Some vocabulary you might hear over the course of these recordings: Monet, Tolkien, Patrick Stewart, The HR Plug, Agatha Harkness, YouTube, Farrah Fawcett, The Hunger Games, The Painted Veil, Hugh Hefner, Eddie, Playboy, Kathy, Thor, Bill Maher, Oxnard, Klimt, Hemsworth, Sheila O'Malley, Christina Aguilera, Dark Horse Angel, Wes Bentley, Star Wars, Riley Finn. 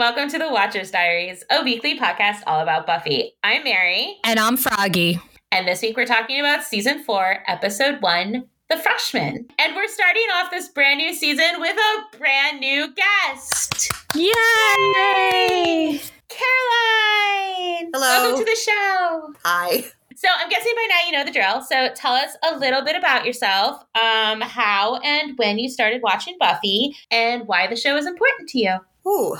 welcome to the Watchers Diaries, a weekly podcast all about Buffy. I'm Mary. And I'm Froggy. And this week we're talking about Season 4, Episode 1, The Freshman. And we're starting off this brand new season with a brand new guest. Yay! Yay! Caroline! Hello. Welcome to the show. Hi. So I'm guessing by now you know the drill. So tell us a little bit about yourself, how and when you started watching Buffy, and why the show is important to you. Ooh.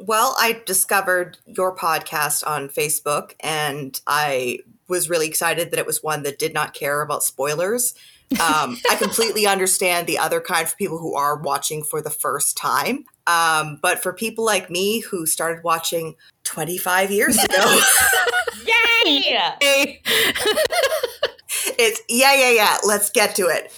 Well, I discovered your podcast on Facebook, and I was really excited that it was one that did not care about spoilers. I completely understand the other kind of people who are watching for the first time. But for people like me who started watching 25 years ago. Yay! It's let's get to it.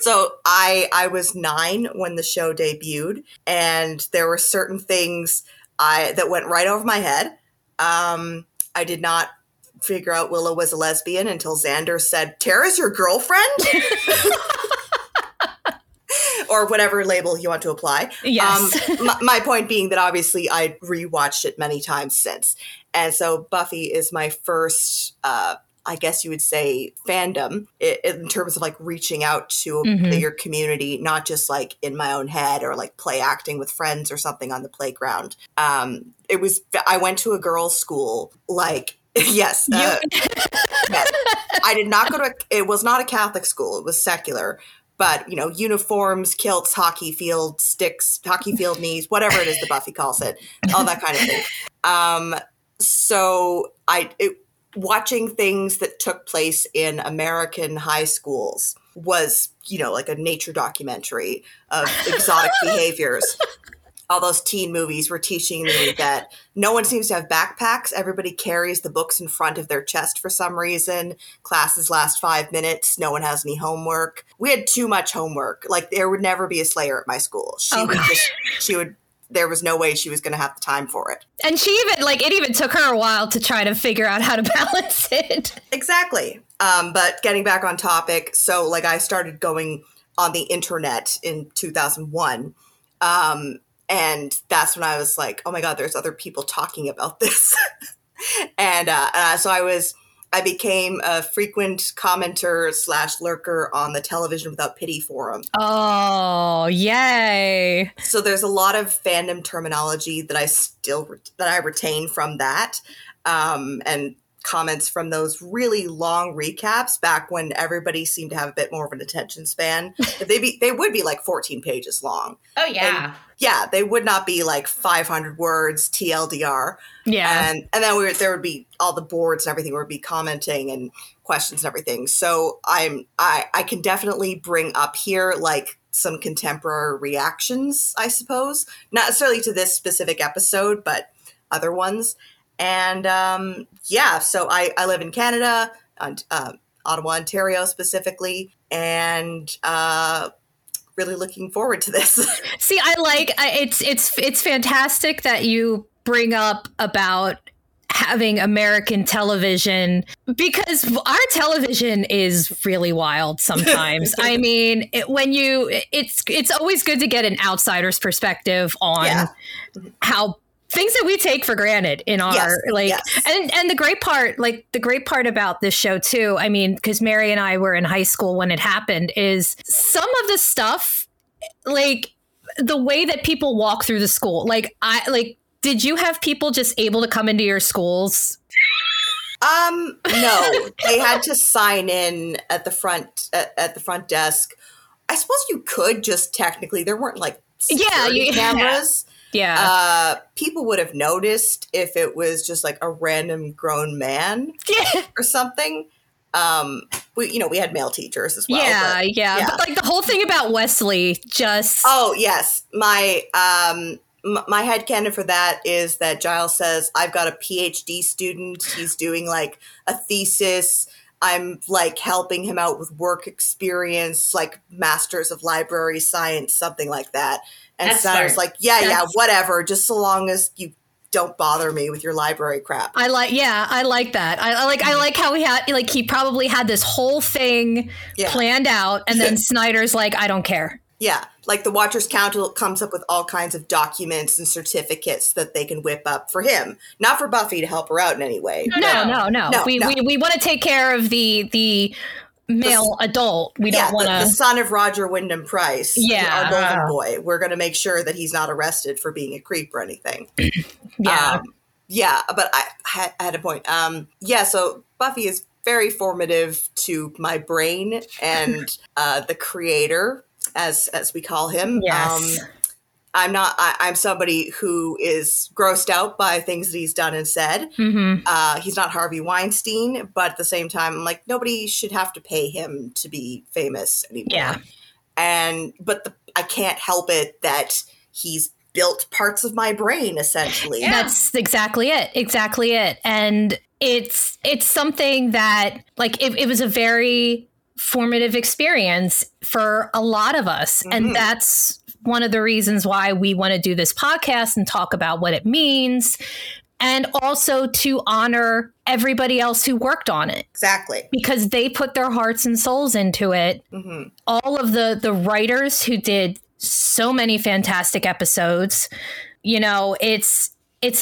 So I was 9 when the show debuted, and there were certain things that went right over my head. I did not figure out Willow was a lesbian until Xander said, "Tara's your girlfriend?" Or whatever label you want to apply. Yes. My point being that obviously I rewatched it many times since. And so Buffy is my first, I guess you would say, fandom in terms of like reaching out to a bigger community, not just like in my own head or like play acting with friends or something on the playground. I went to a girls' school, like, yes. Yes. I did not go to, it was not a Catholic school. It was secular. But, you know, uniforms, kilts, hockey field sticks, hockey field knees, whatever it is that Buffy calls it, all that kind of thing. So watching things that took place in American high schools was, you know, like a nature documentary of exotic behaviors. All those teen movies were teaching me that no one seems to have backpacks. Everybody carries the books in front of their chest for some reason. Classes last 5 minutes. No one has any homework. We had too much homework. Like, there would never be a Slayer at my school. There was no way she was going to have the time for it. And she even, like, it even took her a while to try to figure out how to balance it. Exactly. But getting back on topic. So, like, I started going on the internet in 2001. And that's when I was like, oh my God, there's other people talking about this. So I became a frequent commenter / lurker on the Television Without Pity forum. Oh, yay. So there's a lot of fandom terminology that I still, that I retain from that. And comments from those really long recaps back when everybody seemed to have a bit more of an attention span. They would be like 14 pages long. Oh, yeah. And yeah, they would not be like 500 words TLDR. Yeah. And then there would be all the boards and everything would be commenting and questions and everything. So I can definitely bring up here like some contemporary reactions, I suppose. Not necessarily to this specific episode, but other ones. And so I live in Canada, Ottawa, Ontario specifically, and really looking forward to this. See, it's fantastic that you bring up about having American television, because our television is really wild sometimes. I mean, it's always good to get an outsider's perspective on how things that we take for granted in our and the great part about this show too, I mean, because Mary and I were in high school when it happened, is some of the stuff, like the way that people walk through the school. Like, did you have people just able to come into your schools? No, they had to sign in at the front desk. I suppose you could just technically, there weren't like security cameras. Yeah. People would have noticed if it was just like a random grown man or something. We had male teachers as well. Yeah. But like the whole thing about Wesley just. Oh, yes. My my headcanon for that is that Giles says, I've got a PhD student. He's doing like a thesis. I'm like helping him out with work experience, like masters of library science, something like that. And so I was like, whatever, just so long as you don't bother me with your library crap. I like that. I like how we had, like, he probably had this whole thing planned out, and then Snyder's like, I don't care. Yeah. Like the Watchers Council comes up with all kinds of documents and certificates that they can whip up for him, not for Buffy to help her out in any way. No. We want to take care of the male adult. We don't want to. The son of Roger Wyndham Price. Yeah. Our golden boy. We're going to make sure that he's not arrested for being a creep or anything. But I had a point. So Buffy is very formative to my brain and the creator, as we call him. Yes. I'm somebody who is grossed out by things that he's done and said. Mm-hmm. He's not Harvey Weinstein, but at the same time, I'm like, nobody should have to pay him to be famous anymore. Yeah. But I can't help it that he's built parts of my brain, essentially. Yeah. That's exactly it. Exactly it. And it's something that, like, it was a very formative experience for a lot of us. Mm-hmm. And that's one of the reasons why we want to do this podcast and talk about what it means, and also to honor everybody else who worked on it. Exactly. Because they put their hearts and souls into it. Mm-hmm. All of the writers who did so many fantastic episodes, you know, it's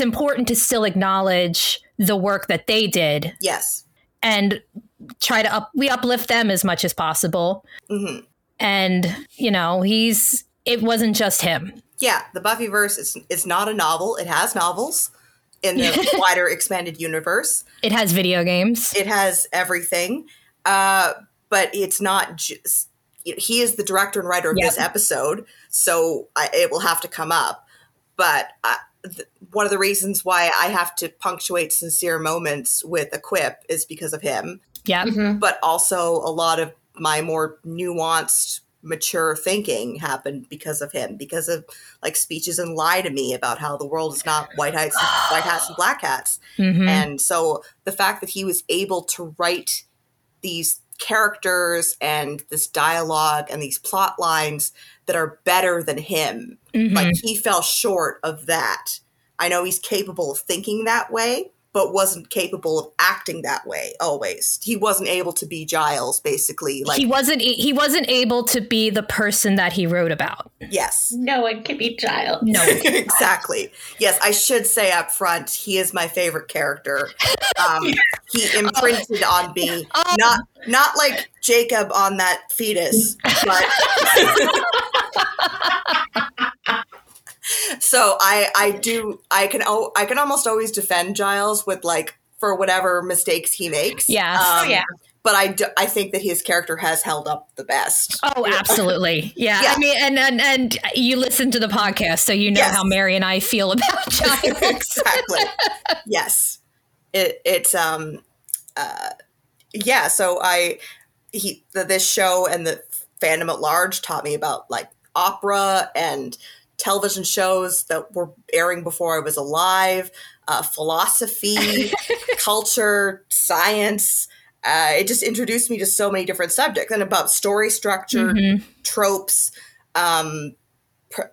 important to still acknowledge the work that they did. Yes. And try to uplift them as much as possible. Mm-hmm. And, you know, it wasn't just him. Yeah, the Buffyverse is not a novel. It has novels in the wider expanded universe. It has video games. It has everything. But it's not just... He is the director and writer of this episode, so it will have to come up. But one of the reasons why I have to punctuate sincere moments with a quip is because of him. Yeah. Mm-hmm. But also a lot of my more nuanced, mature thinking happened because of him, because of like speeches and Lie to Me about how the world is not white hats and black hats. Mm-hmm. And so the fact that he was able to write these characters and this dialogue and these plot lines that are better than him. Mm-hmm. Like he fell short of that. I know he's capable of thinking that way, but wasn't capable of acting that way always. He wasn't able to be Giles, basically. Like he wasn't able to be the person that he wrote about. Yes. No one can be Giles. No. Exactly. Yes, I should say up front, he is my favorite character. He imprinted on me. Not like Jacob on that fetus, but so I can almost always defend Giles with like for whatever mistakes he makes. Yes. But I think that his character has held up the best. Oh, absolutely. Yeah. I mean, and you listen to the podcast, so you know how Mary and I feel about Giles. Exactly. Yes. So this show and the fandom at large taught me about like opera and television shows that were airing before I was alive, philosophy, culture, science. It just introduced me to so many different subjects and about story structure, mm-hmm. tropes,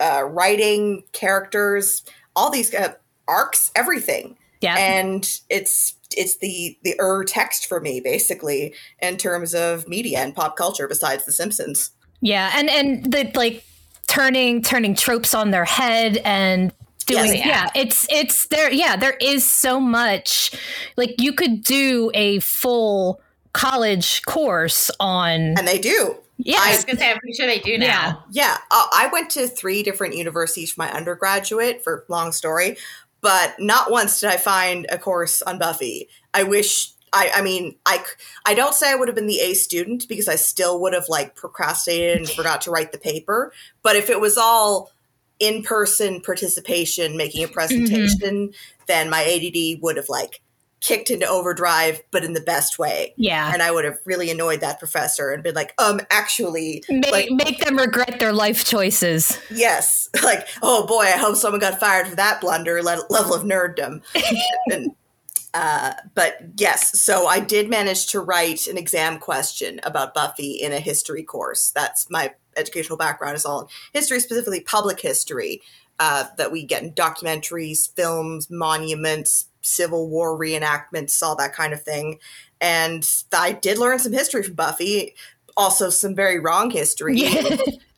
writing, characters, all these arcs, everything. Yeah. And it's the text for me, basically, in terms of media and pop culture besides The Simpsons. Yeah. And the like, turning tropes on their head and doing it's there. Yeah, there is so much, like you could do a full college course on, and they do. Yeah, I was gonna say, I'm pretty sure they do now. Yeah. I went to 3 different universities for my undergraduate, for long story, but not once did I find a course on Buffy. I wish. I don't say I would have been the A student because I still would have like procrastinated and forgot to write the paper. But if it was all in-person participation, making a presentation, mm-hmm. then my ADD would have like kicked into overdrive, but in the best way. Yeah. And I would have really annoyed that professor and been like, actually. Make them regret their life choices. Yes. Like, oh boy, I hope someone got fired for that blunder, level of nerddom. But yes, so I did manage to write an exam question about Buffy in a history course. That's my educational background, is all in history, specifically public history, that we get in documentaries, films, monuments, Civil War reenactments, all that kind of thing. And I did learn some history from Buffy, also some very wrong history. Yeah.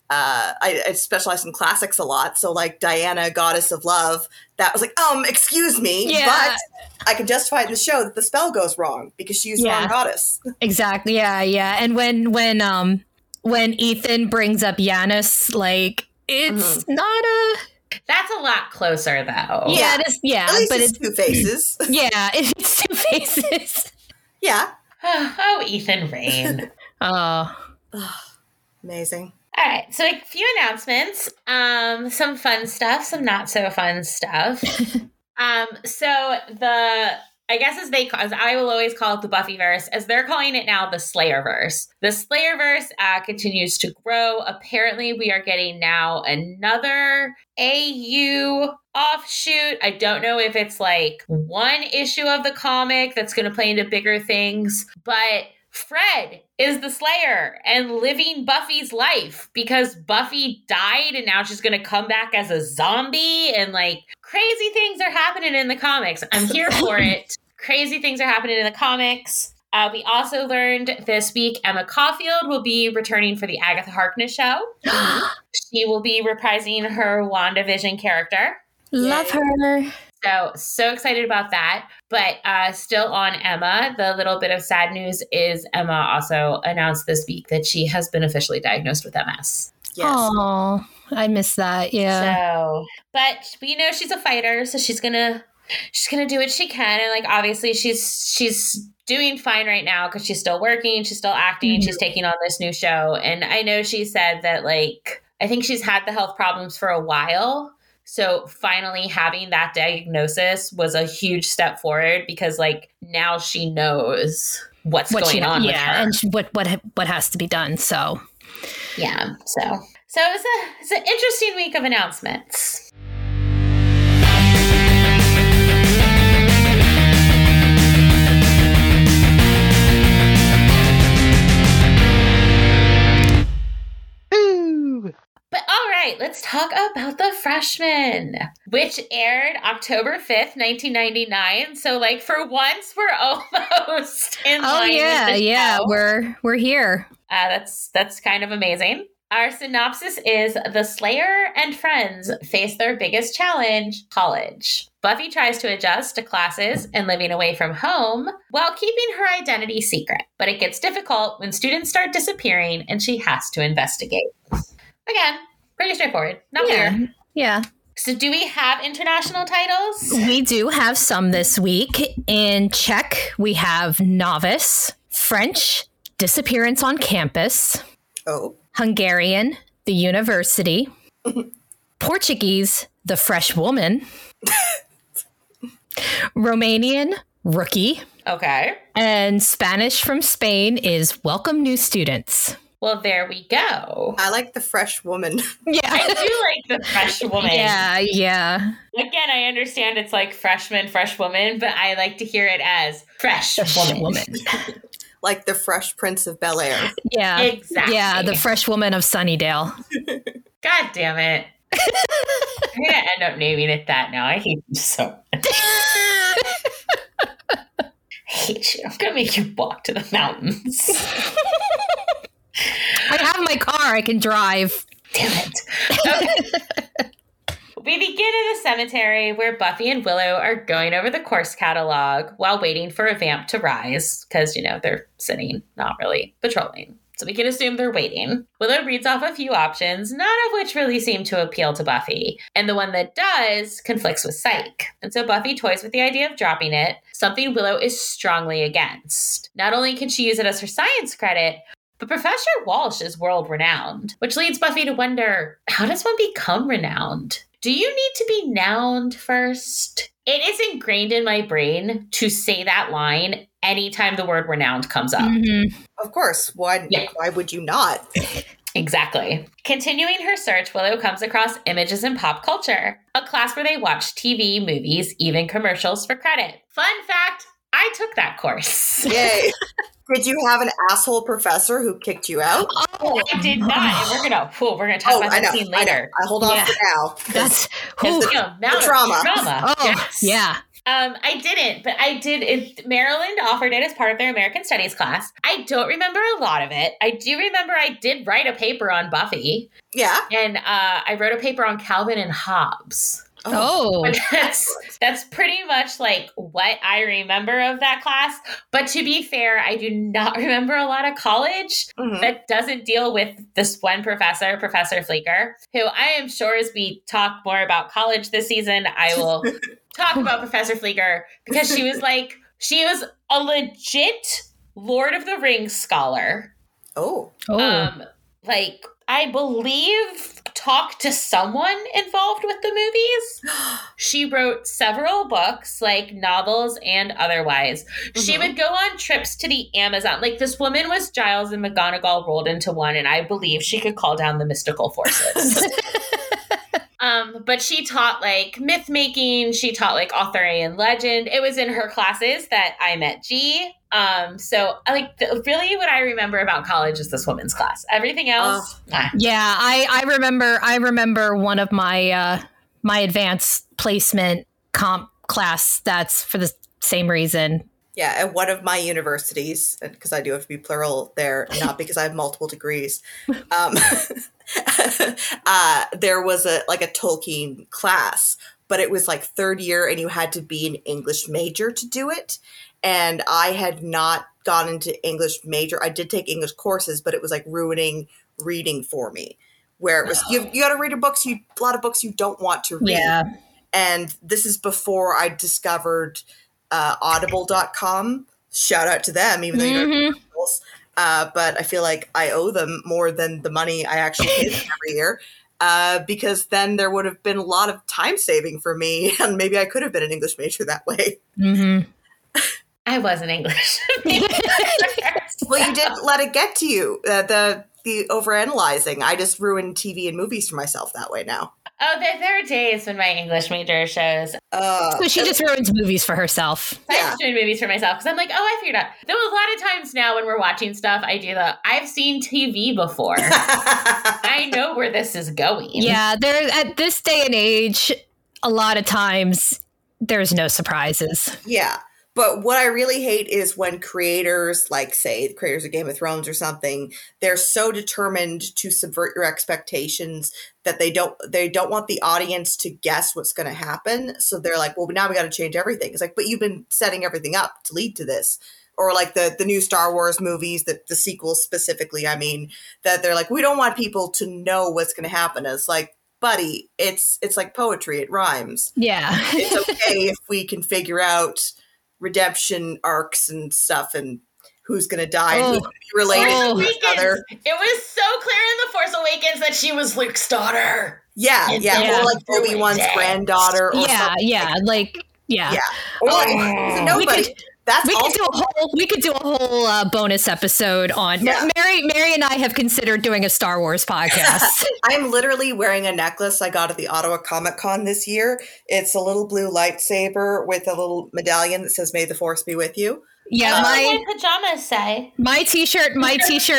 I specialize in classics a lot. So like Diana, Goddess of Love, that was like, excuse me, but I can justify in the show that the spell goes wrong because she used the wrong goddess. Exactly. Yeah. Yeah. And when Ethan brings up Yanis, like it's not a, that's a lot closer though. Yeah. It is, yeah. At least but it's 2 faces. Yeah. It's 2 faces. Yeah. Oh, Ethan Rain. Oh, amazing. All right, so a few announcements, some fun stuff, some not so fun stuff. As I will always call it the Buffyverse, as they're calling it now, the Slayerverse. The Slayerverse continues to grow. Apparently, we are getting now another AU offshoot. I don't know if it's like one issue of the comic that's going to play into bigger things, but Fred is the Slayer and living Buffy's life because Buffy died and now she's going to come back as a zombie and like crazy things are happening in the comics. I'm here for it. Crazy things are happening in the comics. We also learned this week Emma Caulfield will be returning for the Agatha Harkness show. She will be reprising her WandaVision character. Love her. So excited about that. But still on Emma, the little bit of sad news is Emma also announced this week that she has been officially diagnosed with MS. Yes. Oh, I miss that. Yeah. So, but you know, she's a fighter, so she's gonna do what she can. And like, obviously she's doing fine right now because she's still working. She's still acting. Mm-hmm. She's taking on this new show. And I know she said that, like, I think she's had the health problems for a while. So finally having that diagnosis was a huge step forward because like now she knows what's going on with her. And what has to be done. So, yeah. So it's an interesting week of announcements. Let's talk about The Freshman, which aired October 5th, 1999. So, like, for once, we're almost in line with the show. We're here. That's kind of amazing. Our synopsis is The Slayer and friends face their biggest challenge, college. Buffy tries to adjust to classes and living away from home while keeping her identity secret. But it gets difficult when students start disappearing and she has to investigate. Again, pretty straightforward. Not weird. Yeah. So do we have international titles? We do have some this week. In Czech, we have Novice. French, Disappearance on Campus. Oh. Hungarian, The University. Portuguese, The Fresh Woman. Romanian, Rookie. Okay. And Spanish from Spain is Welcome New Students. Well, there we go. I like The Fresh Woman. Yeah. I do like The Fresh Woman. Yeah. Again, I understand it's like freshman, fresh woman, but I like to hear it as fresh woman. Like The Fresh Prince of Bel-Air. Yeah. Exactly. Yeah, The Fresh Woman of Sunnydale. God damn it. I'm going to end up naming it that now. I hate you so much. I hate you. I'm going to make you walk to the mountains. I have my car. I can drive. Damn it. Okay. We begin in the cemetery where Buffy and Willow are going over the course catalog while waiting for a vamp to rise because, you know, they're sitting, not really patrolling. So we can assume they're waiting. Willow reads off a few options, none of which really seem to appeal to Buffy. And the one that does conflicts with Psych. And so Buffy toys with the idea of dropping it, something Willow is strongly against. Not only can she use it as her science credit, but Professor Walsh is world-renowned, which leads Buffy to wonder, how does one become renowned? Do you need to be nowned first? It is ingrained in my brain to say that line anytime the word renowned comes up. Mm-hmm. Of course. Why would you not? Exactly. Continuing her search, Willow comes across Images in Pop Culture, a class where they watch TV, movies, even commercials for credit. Fun fact, I took that course. Yay. Did you have an asshole professor who kicked you out? Oh, I did not. And we're gonna talk about that scene later. I hold off for now. That's the trauma. Oh, yes. Yeah. I didn't, but I did. Maryland offered it as part of their American Studies class. I don't remember a lot of it. I do remember I did write a paper on Buffy. Yeah. And I wrote a paper on Calvin and Hobbes. Oh. But that's pretty much like what I remember of that class. But to be fair, I do not remember a lot of college that doesn't deal with this one professor, Professor Fleeker, who I am sure as we talk more about college this season, I will... talk about Professor Fleeker, because she was like, she was a legit Lord of the Rings scholar. Oh. Like, I believe talked to someone involved with the movies. She wrote several books, like novels and otherwise. Mm-hmm. She would go on trips to the Amazon. Like, this woman was Giles and McGonagall rolled into one, and I believe she could call down the mystical forces. But she taught like myth making. She taught like Arthurian legend. It was in her classes that I met G. Really what I remember about college is this woman's class. Everything else. Yeah. I remember one of my, my advanced placement comp class. That's for the same reason. Yeah. At one of my universities, because I do have to be plural there, not because I have multiple degrees. There was a Tolkien class, but it was like third year and you had to be an English major to do it. And I had not gone into English major. I did take English courses, but it was like ruining reading for me, where it was, you got to read a lot of books you don't want to read. Yeah. And this is before I discovered audible.com. Shout out to them, even though you don't read books. But I feel like I owe them more than the money I actually pay them every year, because then there would have been a lot of time saving for me, and maybe I could have been an English major that way. Mm-hmm. I wasn't English. Well, you didn't let it get to you, the overanalyzing. I just ruined TV and movies for myself that way now. Oh, there are days when my English major shows. So she just ruins movies for herself. I just ruin movies for myself because I'm like, oh, I figured out. Though a lot of times now when we're watching stuff, I do the, I've seen TV before. I know where this is going. Yeah, there at this day and age, a lot of times there's no surprises. Yeah, but what I really hate is when creators, like say the creators of Game of Thrones or something, they're so determined to subvert your expectations that they don't want the audience to guess what's going to happen. So they're like, well, now we got to change everything. It's like, but you've been setting everything up to lead to this. Or like the new Star Wars movies, the sequels specifically, I mean, that they're like, we don't want people to know what's going to happen. And it's like, buddy, it's like poetry. It rhymes. Yeah. It's okay if we can figure out redemption arcs and stuff and who's going to die and who's going to be related to each other. It was so clear in The Force Awakens that she was Luke's daughter. Yeah, yeah. Or like Obi-Wan's granddaughter. Or something. Yeah. Or like, nobody. We could do a whole bonus episode on. Yeah. Mary and I have considered doing a Star Wars podcast. I'm literally wearing a necklace I got at the Ottawa Comic Con this year. It's a little blue lightsaber with a little medallion that says "May the Force be with you." Yeah, my pajamas say. My t-shirt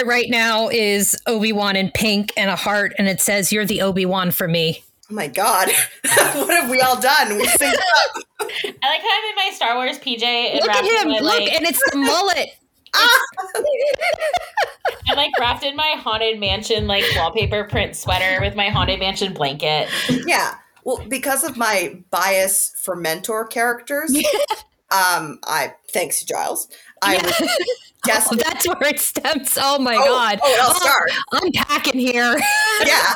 right now is Obi-Wan in pink and a heart, and it says "You're the Obi-Wan for me." Oh my God. What have we all done? We synced up. I like how I'm in my Star Wars PJ. And look at him. Look, and it's the mullet. I like wrapped in my Haunted Mansion like wallpaper print sweater with my Haunted Mansion blanket. Yeah. Well, because of my bias for mentor characters, thanks to Giles, I was destined. Oh, that's where it stems. Oh my God. Oh, I'll start. I'm packing here. Yeah.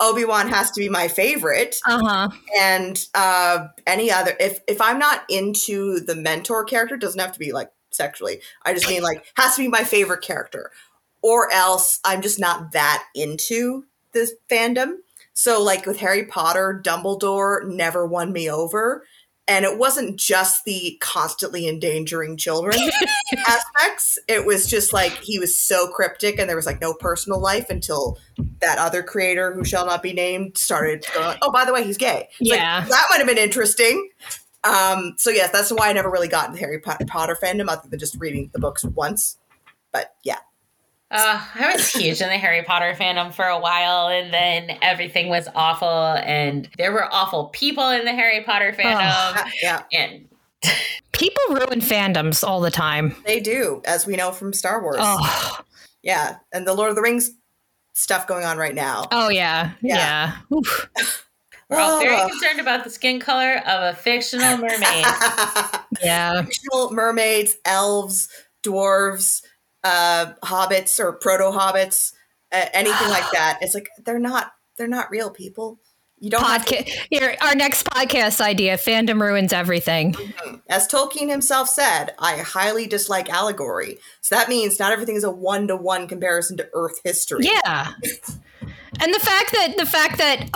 Obi-Wan has to be my favorite. And any other, if I'm not into the mentor character, it doesn't have to be like sexually. I just mean like has to be my favorite character, or else I'm just not that into this fandom. So like with Harry Potter, Dumbledore never won me over. And it wasn't just the constantly endangering children aspects. It was just like he was so cryptic and there was like no personal life until that other creator who shall not be named started going, oh, by the way, he's gay. Like, that might have been interesting. So, yes, that's why I never really got into the Harry Potter fandom other than just reading the books once. But yeah. I was huge in the Harry Potter fandom for a while, and then everything was awful, and there were awful people in the Harry Potter fandom. And people ruin fandoms all the time. They do, as we know from Star Wars. Oh. Yeah, and the Lord of the Rings stuff going on right now. Oh, yeah. We're all very concerned about the skin color of a fictional mermaid. Fictional mermaids, elves, dwarves, hobbits or proto-hobbits, anything like that. It's like, they're not real people. You don't Here, our next podcast idea, fandom ruins everything. Mm-hmm. As Tolkien himself said, I highly dislike allegory. So that means not everything is a one-to-one comparison to Earth history. Yeah. And the fact that,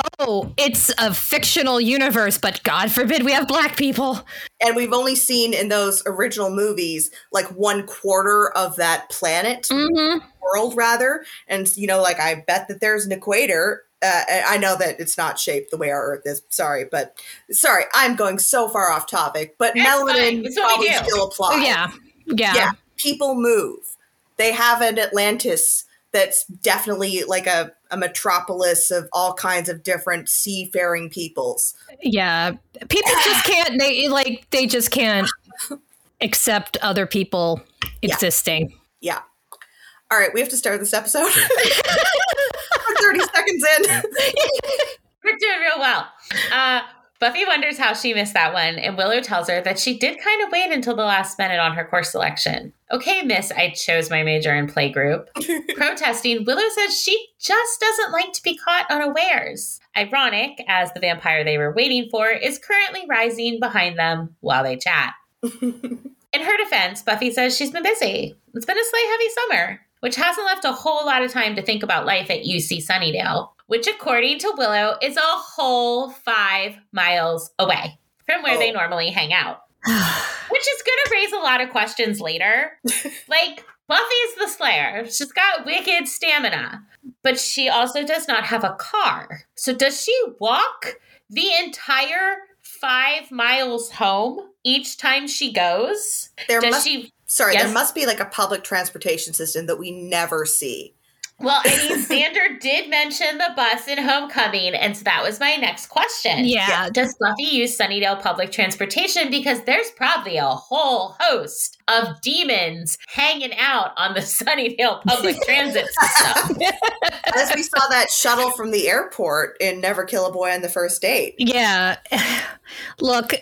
it's a fictional universe, but God forbid we have black people. And we've only seen in those original movies, like 1/4 of that planet, world rather. And, like, I bet that there's an equator. I know that it's not shaped the way our Earth is. Sorry, I'm going so far off topic. But melanin probably still applies. Yeah. People move. They have an Atlantis that's definitely like a metropolis of all kinds of different seafaring peoples. Yeah. People just can't, they just can't accept other people existing. Yeah. All right. We have to start this episode. We're 30 seconds in. We're doing real well. Buffy wonders how she missed that one, and Willow tells her that she did kind of wait until the last minute on her course selection. Okay, miss, I chose my major in playgroup. Protesting, Willow says she just doesn't like to be caught unawares. Ironic, as the vampire they were waiting for is currently rising behind them while they chat. In her defense, Buffy says she's been busy. It's been a sleigh-heavy summer, which hasn't left a whole lot of time to think about life at UC Sunnydale, which, according to Willow, is a whole 5 miles away from where they normally hang out. Which is going to raise a lot of questions later. Like, Buffy's the Slayer. She's got wicked stamina. But she also does not have a car. So does she walk the entire 5 miles home each time she goes? There must be like a public transportation system that we never see. Well, I mean, Xander did mention the bus in Homecoming, and so that was my next question. Yeah. Does Buffy use Sunnydale public transportation? Because there's probably a whole host of demons hanging out on the Sunnydale public transit system. As we saw that shuttle from the airport in Never Kill a Boy on the First Date. Yeah. Look,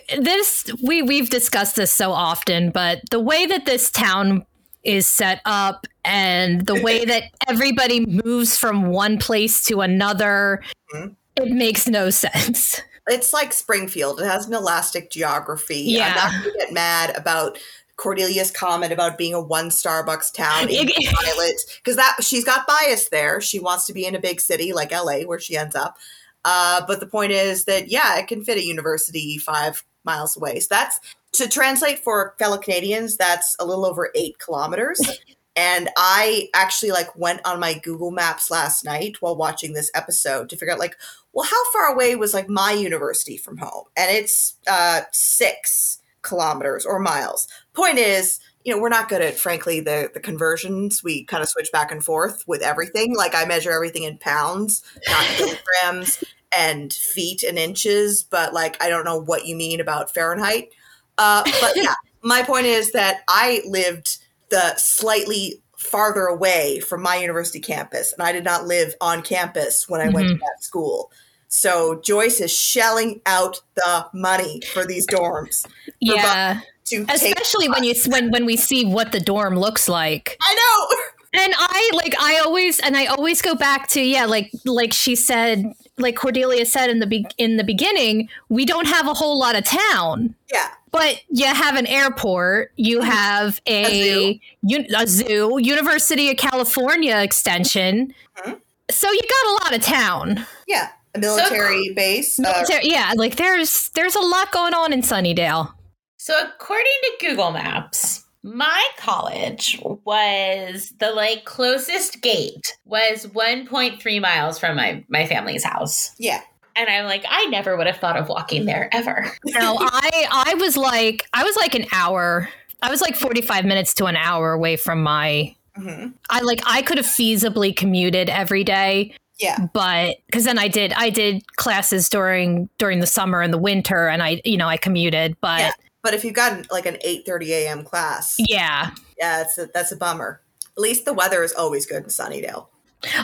we've discussed this so often, but the way that this town is set up and the way that everybody moves from one place to another, it makes no sense. It's like Springfield. It has an elastic geography. Yeah. I'm not going to get mad about Cordelia's comment about being a one Starbucks town in Violet, because she's got bias there. She wants to be in a big city like LA where she ends up. But the point is that, it can fit a university 5 miles away. So that's, to translate for fellow Canadians, that's a little over 8 kilometers. And I actually went on my Google Maps last night while watching this episode to figure out how far away was my university from home? And it's 6 kilometers or miles. Point is, we're not good at, frankly, the conversions. We kind of switch back and forth with everything. I measure everything in pounds, not kilograms and feet and inches. But I don't know what you mean about Fahrenheit. My point is that I lived the slightly farther away from my university campus, and I did not live on campus when I went to that school. So Joyce is shelling out the money for these dorms. Yeah, especially when we see what the dorm looks like. I know. And I always go back to, she said, Cordelia said in the beginning, we don't have a whole lot of town. Yeah. But you have an airport, you have a zoo, University of California extension. Mm-hmm. So you got a lot of town. Yeah. A military base. There's a lot going on in Sunnydale. So according to Google Maps, my college was the closest gate was 1.3 miles from my family's house. Yeah. And I'm I never would have thought of walking there ever. No, I was an hour. I was 45 minutes to an hour away from my Mm-hmm. I could have feasibly commuted every day. Yeah. But because then I did classes during the summer and the winter, and I commuted. But yeah. But if you've got like an 8:30 a.m. class. Yeah. Yeah. That's a bummer. At least the weather is always good in Sunnydale.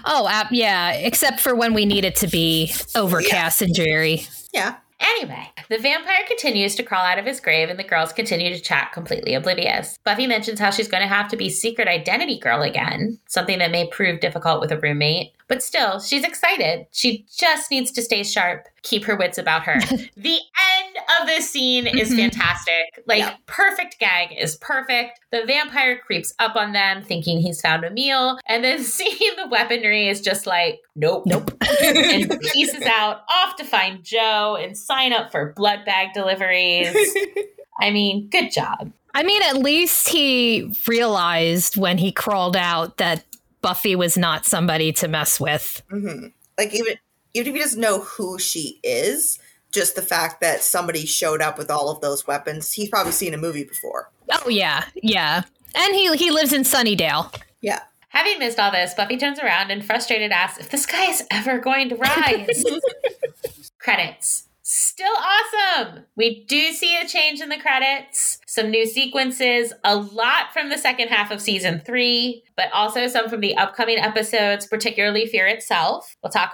Oh, yeah. Except for when we need it to be overcast and dreary. Yeah. Anyway, the vampire continues to crawl out of his grave, and the girls continue to chat, completely oblivious. Buffy mentions how she's going to have to be secret identity girl again, something that may prove difficult with a roommate. But still, she's excited. She just needs to stay sharp, keep her wits about her. The end of this scene is fantastic. Perfect gag is perfect. The vampire creeps up on them thinking he's found a meal. And then seeing the weaponry is just like, nope. And pieces out, off to find Joe and sign up for blood bag deliveries. I mean, good job. I mean, at least he realized when he crawled out that Buffy was not somebody to mess with. Mm-hmm. Even if you just know who she is, just the fact that somebody showed up with all of those weapons, he's probably seen a movie before. Oh, yeah. Yeah. And he lives in Sunnydale. Yeah. Having missed all this, Buffy turns around and frustrated asks if this guy is ever going to rise. Credits. Still awesome. We do see a change in the credits, some new sequences, a lot from the second half of season 3, but also some from the upcoming episodes, particularly Fear itself. We'll talk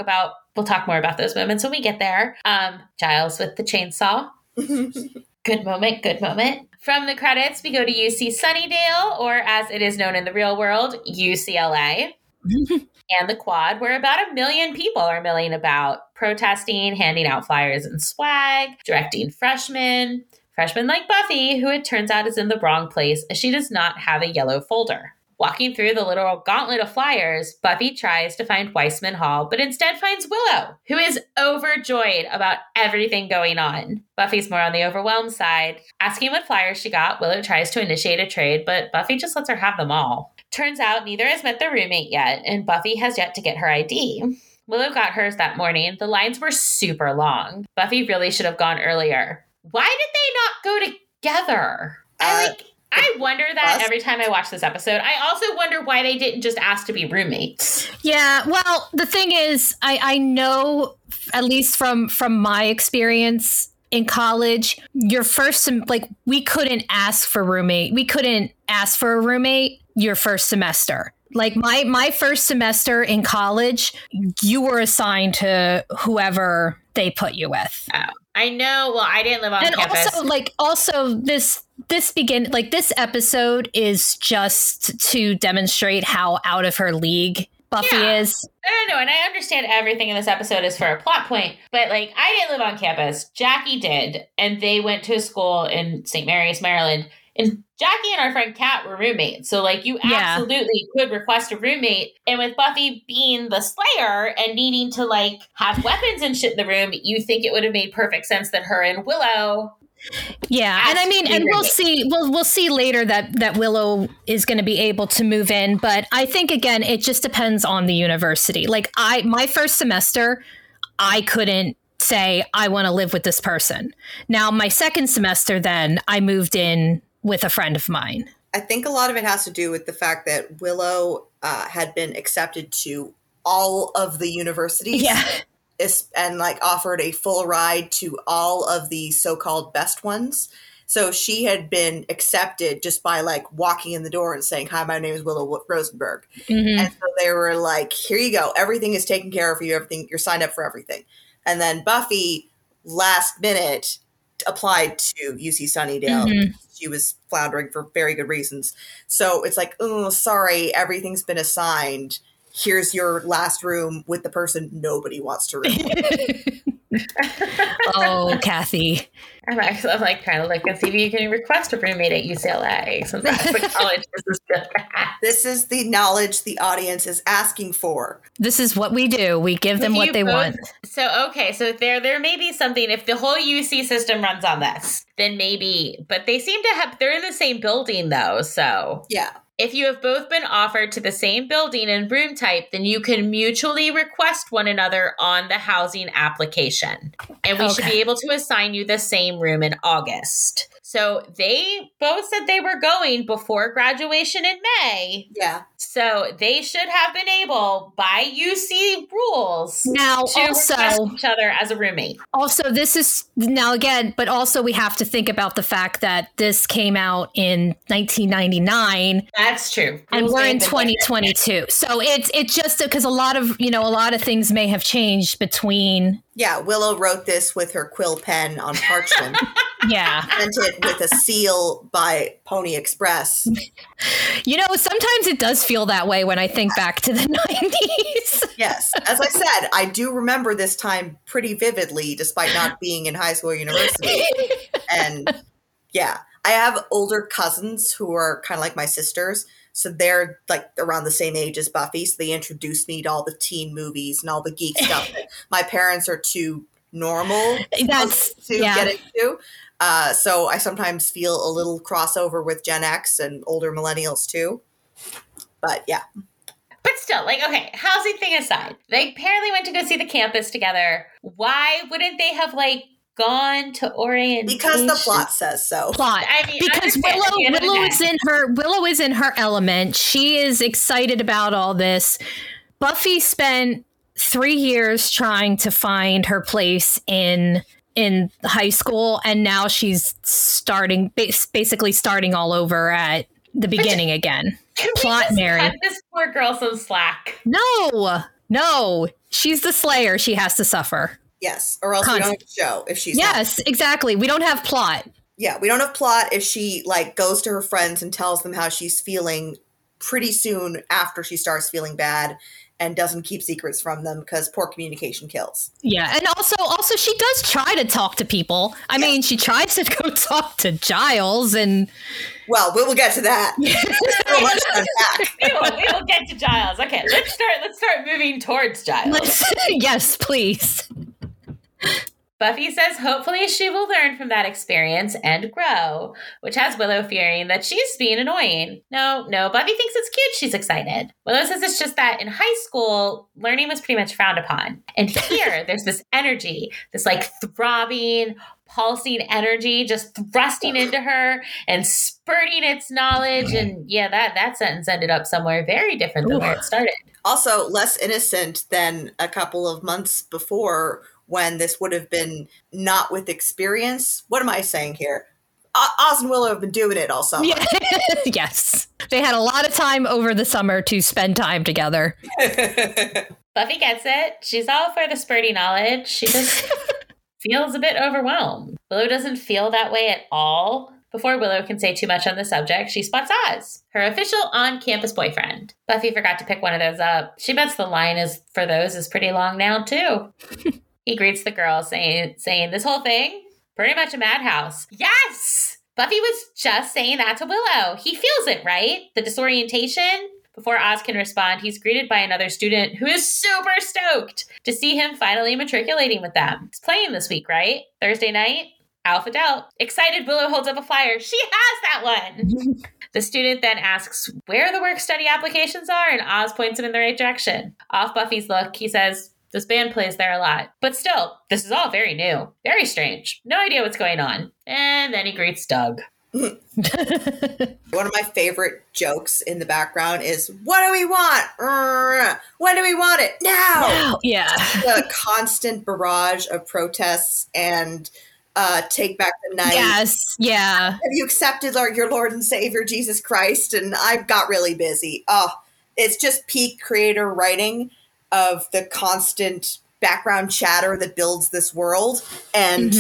more about those moments when we get there. Giles with the chainsaw. Good moment. From the credits, we go to UC Sunnydale, or as it is known in the real world, UCLA. And the quad, where about 1 million people are milling about, protesting, handing out flyers and swag, directing freshmen like Buffy, who it turns out is in the wrong place as she does not have a yellow folder. Walking through the literal gauntlet of flyers, Buffy tries to find Weissman Hall, but instead finds Willow, who is overjoyed about everything going on. Buffy's more on the overwhelmed side. Asking what flyers she got, Willow tries to initiate a trade, but Buffy just lets her have them all. Turns out neither has met their roommate yet, and Buffy has yet to get her ID. Willow got hers that morning. The lines were super long. Buffy really should have gone earlier. Why did they not go together? I wonder that every time I watch this episode. I also wonder why they didn't just ask to be roommates. Yeah, well, the thing is, I know, at least from my experience in college, your first, we couldn't ask for roommate. We couldn't ask for a roommate your first semester. My first semester in college, you were assigned to whoever they put you with. Oh, I know. Well, I didn't live on campus. And also this episode is just to demonstrate how out of her league Buffy is. I don't know, and I understand everything in this episode is for a plot point, but I didn't live on campus. Jackie did, and they went to a school in St. Mary's, Maryland. And Jackie and our friend Kat were roommates. So, you absolutely could request a roommate. And with Buffy being the Slayer and needing to, have weapons and shit in the room, you think it would have made perfect sense that her and Willow... Yeah, and I mean, and we'll see later that Willow is going to be able to move in. But I think, again, it just depends on the university. My first semester, I couldn't say I want to live with this person. Now, my second semester, then, I moved in... with a friend of mine. I think a lot of it has to do with the fact that Willow had been accepted to all of the universities and offered a full ride to all of the so-called best ones. So she had been accepted just by walking in the door and saying, "Hi, my name is Willow Rosenberg." Mm-hmm. And so they were like, "Here you go. Everything is taken care of for you. Everything, you're signed up for everything." And then Buffy, last minute, applied to UC Sunnydale. Mm-hmm. She was floundering for very good reasons. So it's oh, sorry, everything's been assigned. Here's your last room with the person nobody wants to room with. Oh, Kathy. I'm trying to look and see if you can request a roommate at UCLA. Since that's the college. This is the knowledge the audience is asking for. This is what we do. We give them what they want. So, okay. So there may be something, if the whole UC system runs on this, then maybe, but they seem to have, they're in the same building though. So yeah. If you have both been offered to the same building and room type, then you can mutually request one another on the housing application. And we should be able to assign you the same room in August. So they both said they were going before graduation in May. Yeah. So they should have been able, by UC rules, now to request each other as a roommate. Also, this is now again, but also we have to think about the fact that this came out in 1999. That's true. And we're in 2022. So it's just because a lot of things may have changed between. Yeah, Willow wrote this with her quill pen on parchment. Yeah. Sent it with a seal by Pony Express. You know, sometimes it does feel that way when I think back to the 90s. Yes. As I said, I do remember this time pretty vividly, despite not being in high school or university. And yeah, I have older cousins who are kind of like my sisters. So they're like around the same age as Buffy. So they introduced me to all the teen movies and all the geek stuff that my parents are too normal get into. So I sometimes feel a little crossover with Gen X and older millennials too. But yeah. But still, like, okay, housing thing aside, they apparently went to go see the campus together. Why wouldn't they have like gone to orientation? Because the plot says so. I mean, because Willow is in her element. She is excited about all this. Buffy spent 3 years trying to find her place in high school, and now she's basically starting all over at the beginning again. Plot Mary. Cut this poor girl some slack. No, she's the Slayer. She has to suffer. Yes, or else we don't show if she's. Yes, not. Exactly. We don't have plot. Yeah, we don't have plot if she like goes to her friends and tells them how she's feeling pretty soon after she starts feeling bad. And doesn't keep secrets from them because poor communication kills. Yeah. And also she does try to talk to people. I mean, she tries to go talk to Giles and... Well, we'll get to that. So much to unpack. We will get to Giles. Okay, let's start moving towards Giles. Yes, please. Buffy says hopefully she will learn from that experience and grow, which has Willow fearing that she's being annoying. No, Buffy thinks it's cute. She's excited. Willow says it's just that in high school, learning was pretty much frowned upon. And here, there's this energy, this like throbbing, pulsing energy just thrusting into her and spurting its knowledge. And yeah, that sentence ended up somewhere very different than where it started. Also, less innocent than a couple of months before when this would have been not with experience. What am I saying here? Oz and Willow have been doing it all summer. Yeah. Yes. They had a lot of time over the summer to spend time together. Buffy gets it. She's all for the spurty knowledge. She just feels a bit overwhelmed. Willow doesn't feel that way at all. Before Willow can say too much on the subject, she spots Oz, her official on-campus boyfriend. Buffy forgot to pick one of those up. She bets the line is for those is pretty long now, too. He greets the girl saying this whole thing, pretty much a madhouse. Yes! Buffy was just saying that to Willow. He feels it, right? The disorientation. Before Oz can respond, he's greeted by another student who is super stoked to see him finally matriculating with them. He's playing this week, right? Thursday night, Alpha Delta. Excited, Willow holds up a flyer. She has that one! The student then asks where the work-study applications are, and Oz points him in the right direction. Off Buffy's look, he says... This band plays there a lot. But still, this is all very new. Very strange. No idea what's going on. And then he greets Doug. One of my favorite jokes in the background is, what do we want? When do we want it? Now! Yeah. The constant barrage of protests and... take back the night. Yes, yeah. Have you accepted your Lord and Savior, Jesus Christ? And I've got really busy. Oh, it's just peak creator writing. Of the constant background chatter that builds this world and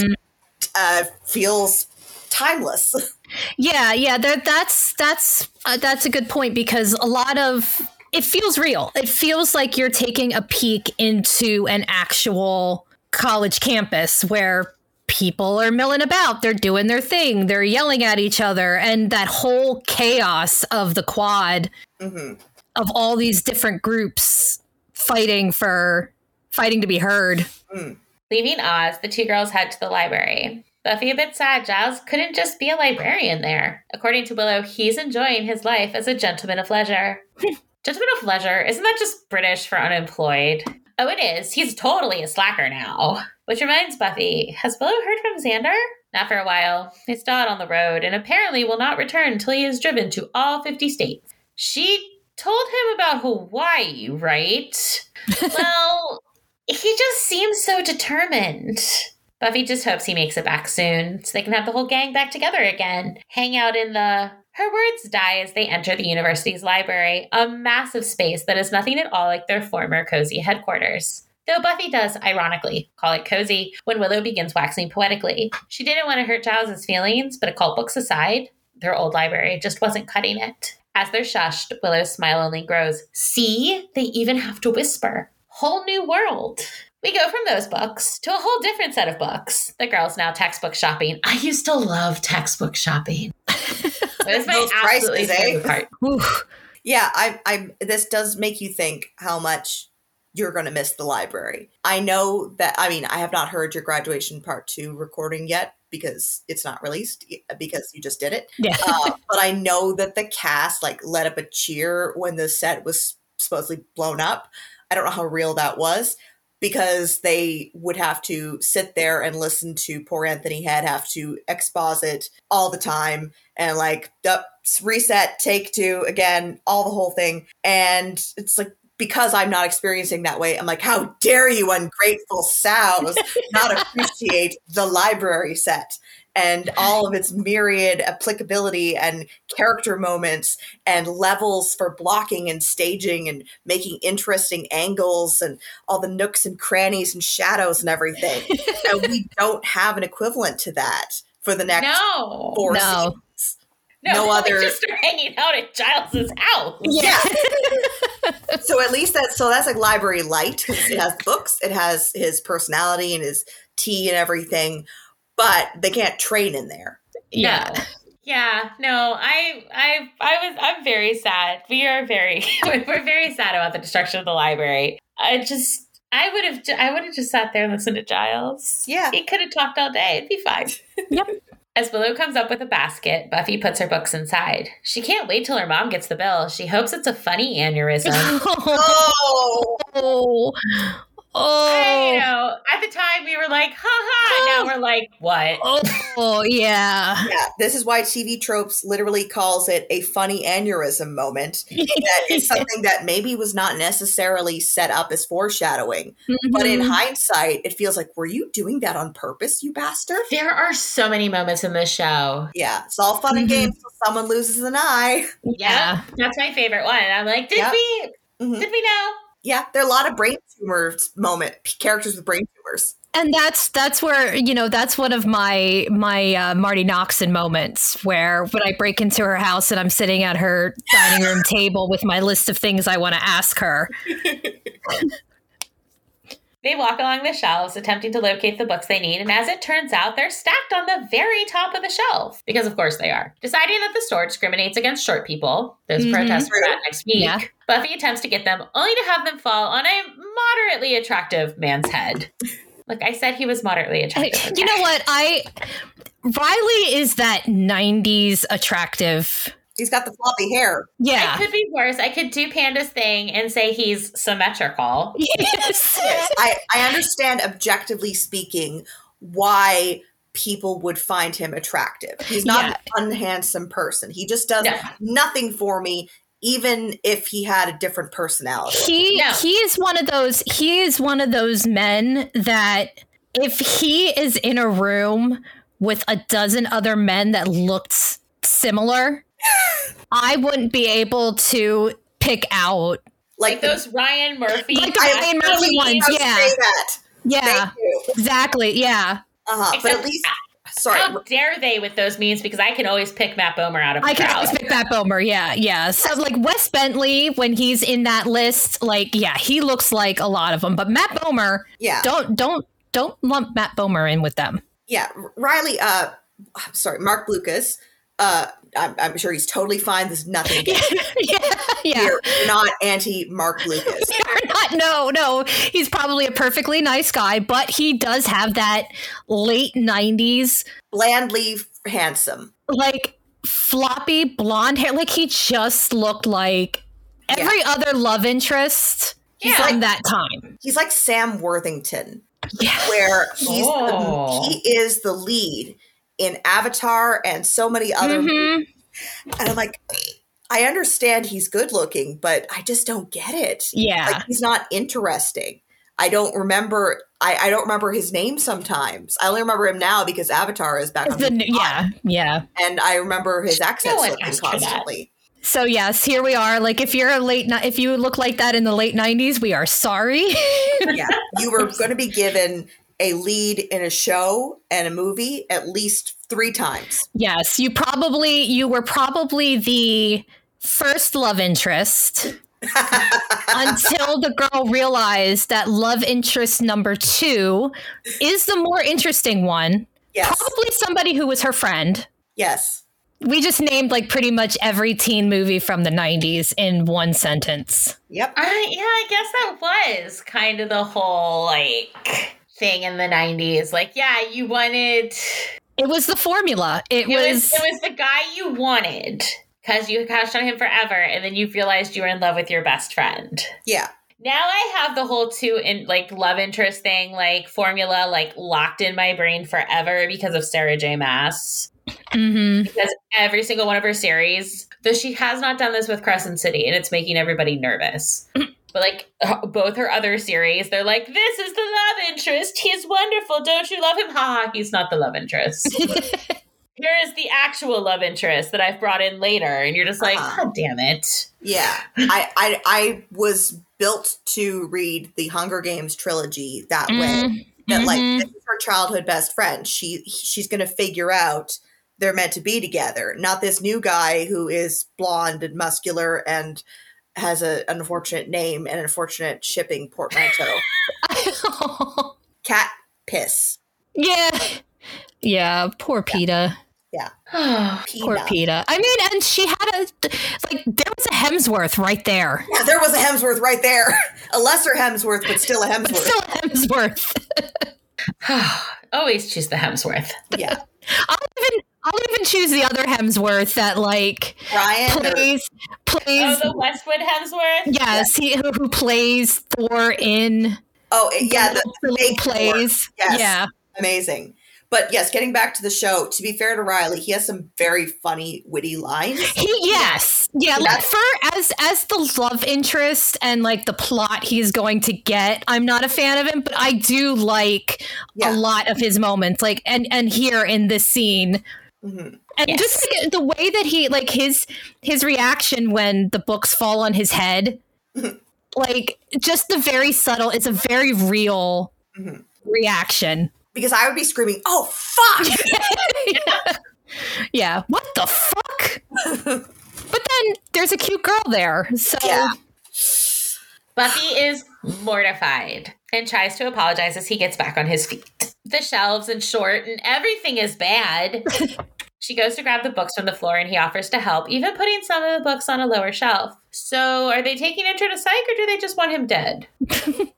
feels timeless. Yeah. That's a good point because a lot of it feels real. It feels like you're taking a peek into an actual college campus where people are milling about. They're doing their thing. They're yelling at each other, and that whole chaos of the quad of all these different groups. Fighting to be heard. Leaving Oz, the two girls head to the library. Buffy a bit sad Giles couldn't just be a librarian there. According to Willow, he's enjoying his life as a gentleman of leisure. Gentleman of leisure? Isn't that just British for unemployed? Oh, it is. He's totally a slacker now. Which reminds Buffy, has Willow heard from Xander? Not for a while. It's not on the road, and apparently will not return until he is driven to all 50 states. She told him about Hawaii, right? Well, he just seems so determined. Buffy just hopes he makes it back soon so they can have the whole gang back together again. Hang out in the... Her words die as they enter the university's library, a massive space that is nothing at all like their former cozy headquarters. Though Buffy does, ironically, call it cozy when Willow begins waxing poetically. She didn't want to hurt Giles's feelings, but occult books aside, their old library just wasn't cutting it. As they're shushed, Willow's smile only grows. See? They even have to whisper. Whole new world. We go from those books to a whole different set of books. The girls now textbook shopping. I used to love textbook shopping. That's my absolutely favorite part. Yeah, I'm. This does make you think how much you're going to miss the library. I know that. I mean, I have not heard your graduation part 2 recording yet because it's not released because you just did it. Yeah. But I know that the cast like let up a cheer when the set was supposedly blown up. I don't know how real that was, because they would have to sit there and listen to poor Anthony Head have to exposit all the time and like reset, take 2 again, all the whole thing. And it's like, because I'm not experiencing that way, I'm like, how dare you ungrateful sows not appreciate the library set and all of its myriad applicability and character moments and levels for blocking and staging and making interesting angles and all the nooks and crannies and shadows and everything. And we don't have an equivalent to that for the next 4 seasons. No other. Just hanging out at Giles's house. Yeah. So at least that's like library light. It has books. It has his personality and his tea and everything. But they can't train in there. Yeah. No. Yeah. No, I'm very sad. We're very sad about the destruction of the library. I would have just sat there and listened to Giles. Yeah. He could have talked all day. It'd be fine. Yep. As Willow comes up with a basket, Buffy puts her books inside. She can't wait till her mom gets the bill. She hopes it's a funny aneurysm. Oh. I know. At the time, we were like, ha ha. Now we're like, what? Oh, yeah. Yeah. This is why TV Tropes literally calls it a funny aneurysm moment. That is something that maybe was not necessarily set up as foreshadowing. Mm-hmm. But in hindsight, it feels like, were you doing that on purpose, you bastard? There are so many moments in this show. Yeah. It's all fun and games till someone loses an eye. Yeah. That's my favorite one. I'm like, did we know? Yeah, there are a lot of brain tumors characters with brain tumors. And that's where, that's one of my Marty Noxon moments where when I break into her house and I'm sitting at her dining room table with my list of things I want to ask her. They walk along the shelves, attempting to locate the books they need, and as it turns out, they're stacked on the very top of the shelf. Because, of course, they are. Deciding that the store discriminates against short people, those protests were out next week, yeah. Buffy attempts to get them, only to have them fall on a moderately attractive man's head. Look, I said he was moderately attractive. Okay. You know what? Riley is that 90s attractive... He's got the floppy hair. Yeah. I could be worse. I could do Panda's thing and say he's symmetrical. Yes. I understand, objectively speaking, why people would find him attractive. He's not an unhandsome person. He just does nothing for me, even if he had a different personality. He is one of those men that if he is in a room with a dozen other men that looked similar, I wouldn't be able to pick out like those Ryan Murphy, ones. Yeah, exactly. Yeah. But at least, how dare they with those memes? Because I can always pick Matt Bomer out of. Yeah, yeah. So like Wes Bentley, when he's in that list, like he looks like a lot of them. But Matt Bomer, don't lump Matt Bomer in with them. Yeah, Riley. Mark Blucas. I'm sure he's totally fine. There's nothing. We're not anti-Mark Blucas. No. He's probably a perfectly nice guy, but he does have that late 90s. Blandly handsome. Like floppy blonde hair. Like he just looked like every other love interest from that time. He's like Sam Worthington. Yeah. Where he is the lead. in Avatar and so many other movies. And I'm like, I understand he's good looking, but I just don't get it. Yeah. Like, he's not interesting. I don't remember his name sometimes. I only remember him now because Avatar is back on the Yeah. And I remember his accent constantly. So yes, here we are. Like, if you're if you look like that in the late 90s, we are sorry. Yeah. You were going to be given a lead in a show and a movie at least 3 times. Yes. You were probably the first love interest until the girl realized that love interest number 2 is the more interesting one. Yes. Probably somebody who was her friend. Yes. We just named like pretty much every teen movie from the 90s in one sentence. Yep. I guess that was kind of the whole like thing in the 90s. Like, yeah, you wanted. It was the formula. It was the guy you wanted because you crushed on him forever, and then you realized you were in love with your best friend. Yeah. Now I have the whole love interest thing, like formula, like locked in my brain forever because of Sarah J. Maas. Mm-hmm. Because every single one of her series, though she has not done this with Crescent City, and it's making everybody nervous. But like both her other series, they're like, this is the love interest. He's wonderful. Don't you love him? Ha! He's not the love interest. Here is the actual love interest that I've brought in later, and you're just like, God damn it. Yeah, I was built to read the Hunger Games trilogy that way. That like this is her childhood best friend. She's going to figure out. They're meant to be together, not this new guy who is blonde and muscular and has an unfortunate name and an unfortunate shipping portmanteau. Cat piss. Yeah. Yeah. Poor Peeta. Yeah. Poor Peeta. I mean, and she had there was a Hemsworth right there. Yeah, there was a Hemsworth right there. A lesser Hemsworth, but still a Hemsworth. Always choose the Hemsworth. Yeah. I'll even choose the other Hemsworth that like Brian plays the Westwood Hemsworth. Yes, yeah. He who plays Thor in. Oh yeah, the plays. Yes. Yeah, amazing. But yes, getting back to the show. To be fair to Riley, he has some very funny, witty lines. Like for as the love interest and like the plot he's going to get, I'm not a fan of him, but I do like a lot of his moments. Like and here in this scene. Mm-hmm. And just like, the way that he like his reaction when the books fall on his head, like just the very subtle. It's a very real reaction because I would be screaming, "Oh fuck!" Yeah, what the fuck? But then there's a cute girl there, so Buffy is mortified and tries to apologize as he gets back on his feet. The shelves and short and everything is bad. She goes to grab the books from the floor and he offers to help, even putting some of the books on a lower shelf. So are they taking him to psych or do they just want him dead? The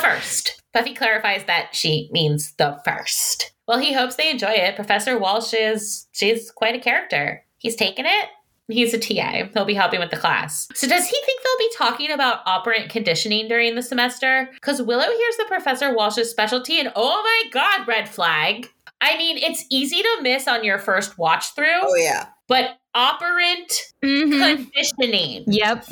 first. Buffy clarifies that she means the first. Well, he hopes they enjoy it. Professor Walsh she's quite a character. He's taken it. He's a TA. He'll be helping with the class. So does he think they'll be talking about operant conditioning during the semester? Because Willow hears the Professor Walsh's specialty and oh my God, red flag. I mean, it's easy to miss on your first watch through. Oh yeah. But operant conditioning. Yep.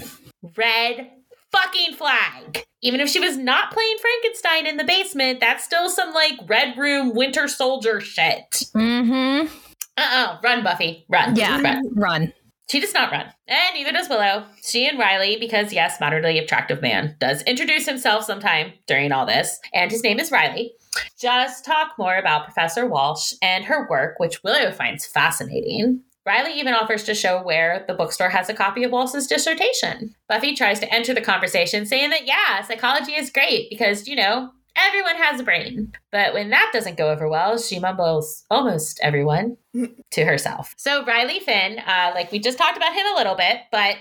Red fucking flag. Even if she was not playing Frankenstein in the basement, that's still some like Red Room Winter Soldier shit. Mm-hmm. Uh-oh. Run, Buffy. Run. Yeah. Run. She does not run, and neither does Willow. She and Riley, because yes, moderately attractive man does introduce himself sometime during all this, and his name is Riley, just talk more about Professor Walsh and her work, which Willow finds fascinating. Riley even offers to show where the bookstore has a copy of Walsh's dissertation. Buffy tries to enter the conversation saying that, yeah, psychology is great because, you know, everyone has a brain. But when that doesn't go over well, she mumbles almost everyone to herself. So Riley Finn, like we just talked about him a little bit, but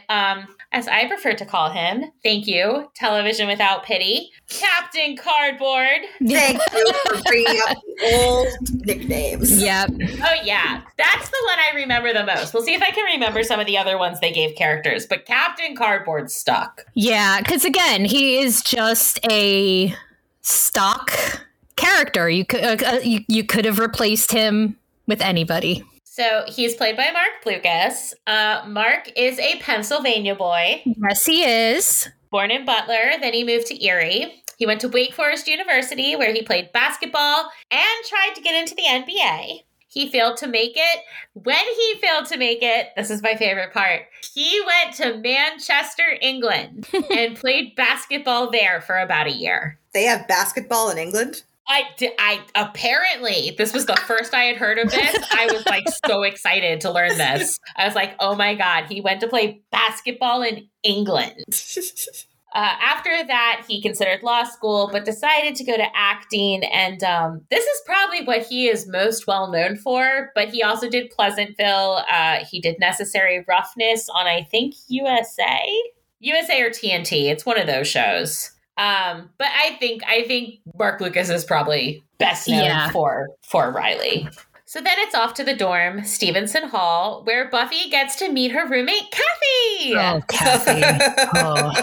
as I prefer to call him, thank you, Television Without Pity, Captain Cardboard. Thank you for bringing up the old nicknames. Yep. Oh, yeah. That's the one I remember the most. We'll see if I can remember some of the other ones they gave characters, but Captain Cardboard stuck. Yeah, because again, he is just a stock character. You could have replaced him with anybody. So he's played by Mark Blucas. Mark is a Pennsylvania boy. Yes, he is. Born in Butler, then he moved to Erie. He went to Wake Forest University, where he played basketball and tried to get into the NBA. He failed to make it. When he failed to make it, this is my favorite part, he went to Manchester, England, and played basketball there for about a year. They have basketball in England? I apparently, this was the first I had heard of this. I was like so excited to learn this. I was like, oh my God, he went to play basketball in England. After that, he considered law school, but decided to go to acting. And this is probably what he is most well known for. But he also did Pleasantville. He did Necessary Roughness on, I think, USA or TNT. It's one of those shows. But I think Mark Blucas is probably best known for Riley. So then it's off to the dorm, Stevenson Hall, where Buffy gets to meet her roommate, Kathy. Oh, Kathy. Oh.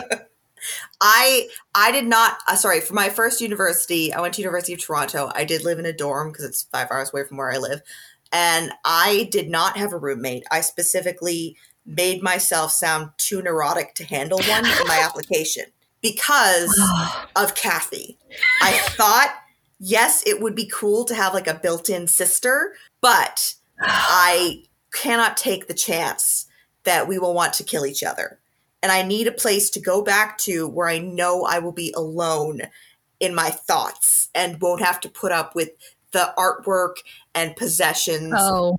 I did not, sorry, for my first university, I went to University of Toronto. I did live in a dorm because it's 5 hours away from where I live. And I did not have a roommate. I specifically made myself sound too neurotic to handle one in my application because of Kathy. I thought, yes, it would be cool to have like a built-in sister, but I cannot take the chance that we will want to kill each other. And I need a place to go back to where I know I will be alone in my thoughts and won't have to put up with the artwork and possessions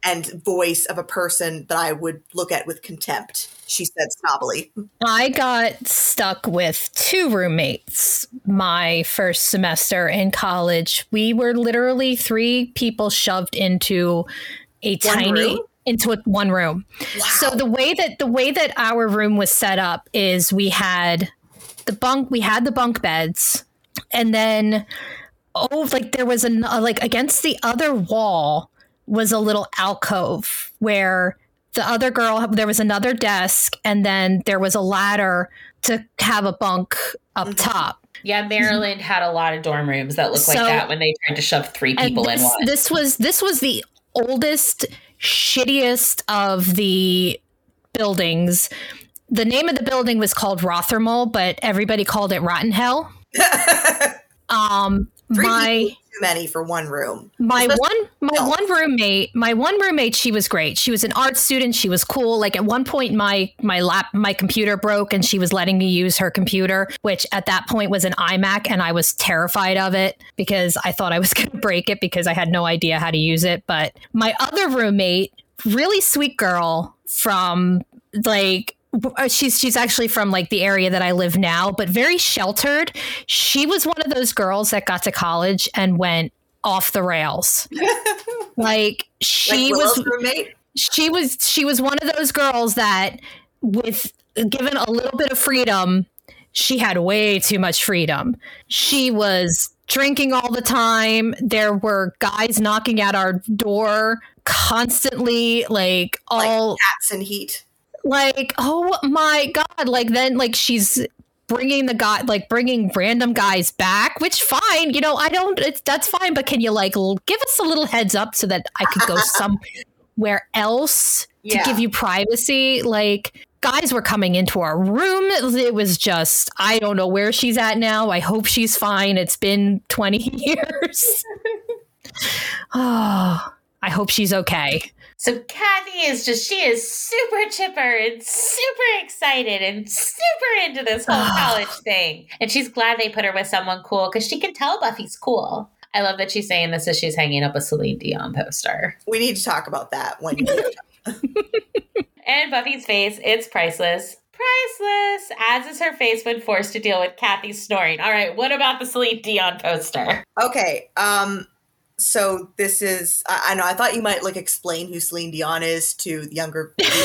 and voice of a person that I would look at with contempt, she said snobbily. I got stuck with two roommates my first semester in college. We were literally three people shoved into a one room. Wow. So the way that our room was set up is we had the bunk beds, and then there was against the other wall was a little alcove where the other girl, there was another desk, and then there was a ladder to have a bunk up top. Yeah, Maryland had a lot of dorm rooms that looked like that when they tried to shove three people in one. This was the oldest, shittiest of the buildings. The name of the building was called Rothermel, but everybody called it Rotten Hell. Too many for one room. My one roommate, she was great. She was an art student. She was cool. Like at one point, my computer broke, and she was letting me use her computer, which at that point was an iMac, and I was terrified of it because I thought I was going to break it because I had no idea how to use it. But my other roommate, really sweet girl from she's actually from the area that I live now, but very sheltered. She was one of those girls that got to college and went off the rails. She was one of those girls that given a little bit of freedom, she had way too much freedom. She was drinking all the time. There were guys knocking at our door constantly, all cats in heat. Oh my God. Then she's bringing bringing random guys back, which fine, that's fine. But can you give us a little heads up so that I could go somewhere else to give you privacy? Guys were coming into our room. It was just, I don't know where she's at now. I hope she's fine. It's been 20 years. Oh, I hope she's okay. So Kathy is super chipper and super excited and super into this whole college thing. And she's glad they put her with someone cool because she can tell Buffy's cool. I love that she's saying this as she's hanging up a Celine Dion poster. We need to talk about that one day. And Buffy's face, it's priceless. Priceless, as is her face when forced to deal with Kathy snoring. All right, what about the Celine Dion poster? Okay, so this is, I know, I thought you might explain who Celine Dion is to the younger people.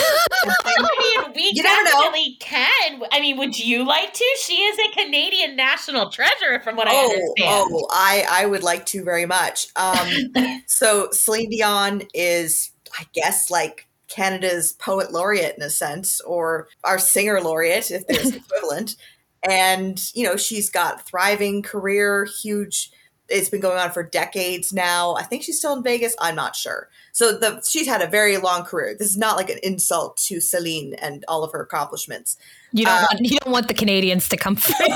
You definitely can. I mean, would you like to? She is a Canadian national treasure from what I understand. Oh, I would like to very much. So Celine Dion is, I guess, Canada's poet laureate in a sense, or our singer laureate, if there's an equivalent. And, she's got a thriving career, huge It's been going on for decades now. I think she's still in Vegas. I'm not sure. So she's had a very long career. This is not like an insult to Celine and all of her accomplishments. You don't want the Canadians to come for you.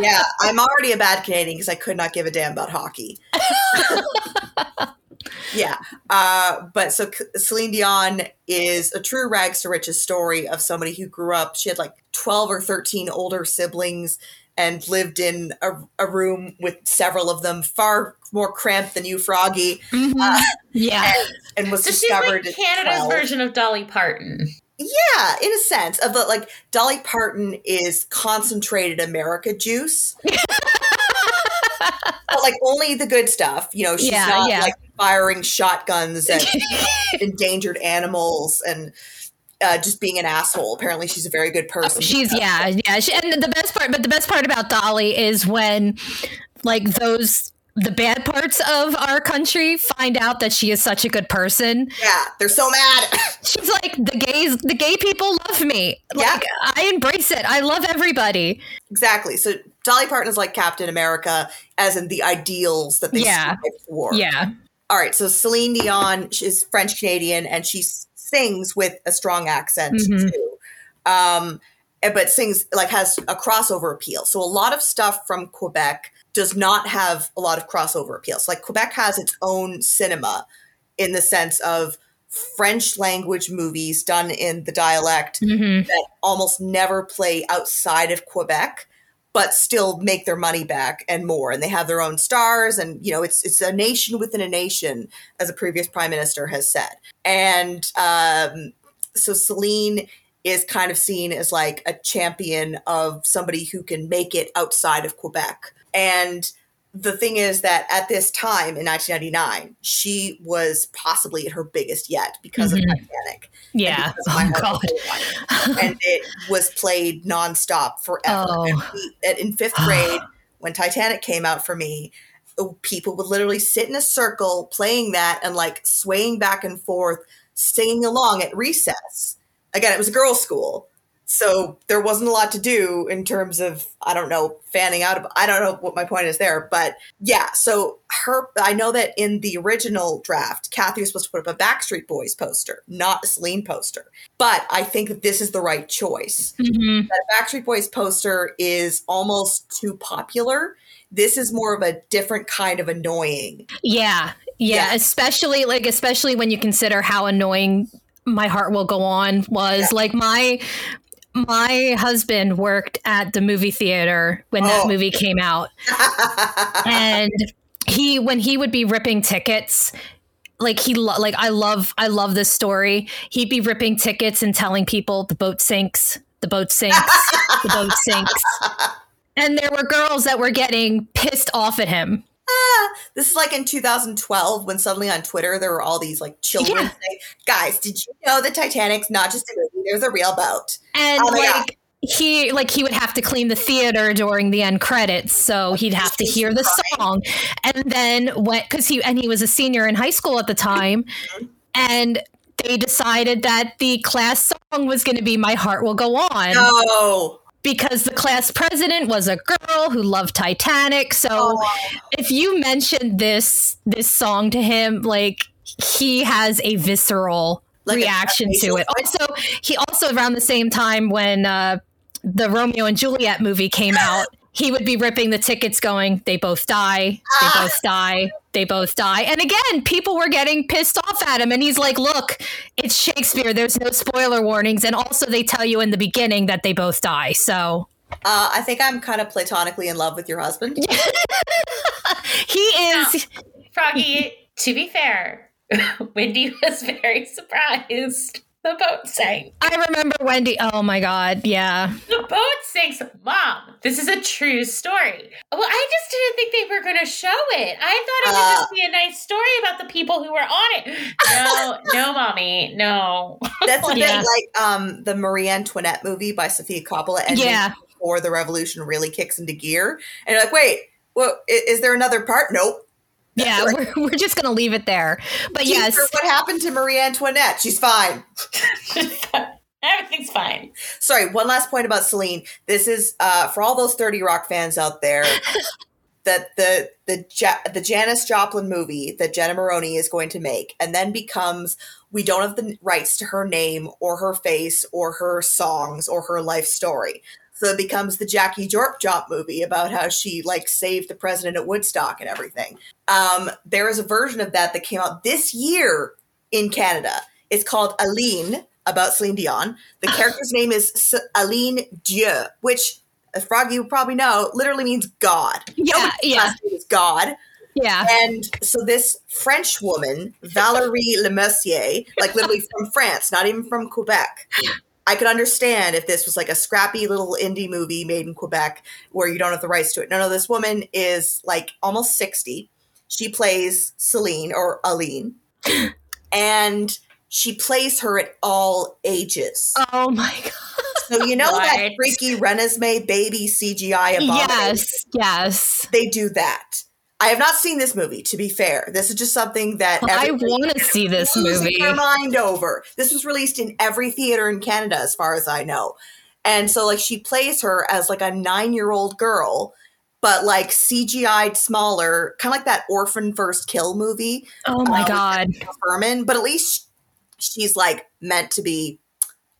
Yeah, I'm already a bad Canadian because I could not give a damn about hockey. Yeah. But Celine Dion is a true rags to riches story of somebody who grew up. She had like 12 or 13 older siblings and lived in a room with several of them, far more cramped than you, Froggy. Mm-hmm. And was discovered. She's like Canada's version of Dolly Parton. Yeah, in a sense. Dolly Parton is concentrated America juice. But only the good stuff. You know, she's not firing shotguns and endangered animals and just being an asshole. Apparently she's a very good person. The best part about Dolly is when the bad parts of our country find out that she is such a good person. Yeah, they're so mad. She's like, the gay people love me. I embrace it. I love everybody. Exactly. So Dolly Parton is like Captain America, as in the ideals that they strive for. Yeah. All right. So Celine Dion is French Canadian, and she sings with a strong accent too. But sings has a crossover appeal. So a lot of stuff from Quebec does not have a lot of crossover appeal. So Quebec has its own cinema in the sense of French language movies done in the dialect that almost never play outside of Quebec, but still make their money back and more. And they have their own stars. And, it's a nation within a nation, as a previous prime minister has said. And so Celine is kind of seen as a champion of somebody who can make it outside of Quebec. And the thing is that at this time in 1999, she was possibly at her biggest yet because of Titanic. Yeah. Oh, God. And it was played nonstop forever. Oh. And in fifth grade, when Titanic came out for me, people would literally sit in a circle playing that and swaying back and forth, singing along at recess. Again, it was a girls' school. So there wasn't a lot to do in terms of, fanning out. I don't know what my point is there. But yeah, so I know that in the original draft, Kathy was supposed to put up a Backstreet Boys poster, not a Celine poster. But I think that this is the right choice. Mm-hmm. That Backstreet Boys poster is almost too popular. This is more of a different kind of annoying. Yeah. Especially when you consider how annoying My Heart Will Go On was. My husband worked at the movie theater when that movie came out. And when he would be ripping tickets, I love this story. He'd be ripping tickets and telling people the boat sinks, the boat sinks, the boat sinks. And there were girls that were getting pissed off at him. This is in 2012 when suddenly on Twitter there were all these children saying, guys, did you know the Titanic's not just a movie, there's a real boat? And he would have to clean the theater during the end credits, so he'd have to hear the song. And then because he was a senior in high school at the time, and they decided that the class song was going to be My Heart Will Go On. No. Because the class president was a girl who loved Titanic. So if you mentioned this song to him, he has a visceral reaction to it. Also, he around the same time when the Romeo and Juliet movie came out, he would be ripping the tickets going, they both die, they both die, they both die. And again, people were getting pissed off at him. And he's like, look, it's Shakespeare. There's no spoiler warnings. And also they tell you in the beginning that they both die. So I think I'm kind of platonically in love with your husband. He is. Now, Froggy, to be fair, Wendy was very surprised. The boat sank. I remember Wendy. Oh, my God. Yeah. The boat sinks. Mom, this is a true story. Well, I just didn't think they were going to show it. I thought it would just be a nice story about the people who were on it. No, no, Mommy. No. That's the thing. Yeah. The Marie Antoinette movie by Sofia Coppola ended before the revolution really kicks into gear. And you're like, wait, well, is there another part? Nope. Yeah, we're just going to leave it there. But what happened to Marie Antoinette? She's fine. Everything's fine. Sorry, one last point about Celine. This is for all those 30 Rock fans out there. that the Janis Joplin movie that Jenna Maroney is going to make, and then becomes, we don't have the rights to her name or her face or her songs or her life story. So it becomes the Jackie Jorp-Jop movie about how she like saved the president at Woodstock and everything. There is a version of that that came out this year in Canada. It's called Aline, about Celine Dion. The character's name is Aline Dieu, which, as Froggy would probably know, literally means God. Nobody's God. Yeah. And so this French woman, Valérie Lemercier, like literally from France, not even from Quebec. I could understand if this was like a scrappy little indie movie made in Quebec where you don't have the rights to it. No, this woman is like almost 60. She plays Celine or Aline. And she plays her at all ages. Oh my God. So you know that freaky Renesmee baby CGI abomination? Yes, yes. They do that. I have not seen this movie, to be fair. This is just something that I want to see this movie. Their mind over. This was released in every theater in Canada, as far as I know. And so, like, she plays her as like a 9-year-old girl, but like CGI'd smaller, kind of like that Orphan First Kill movie. Oh my God, Furman. But at least she's like meant to be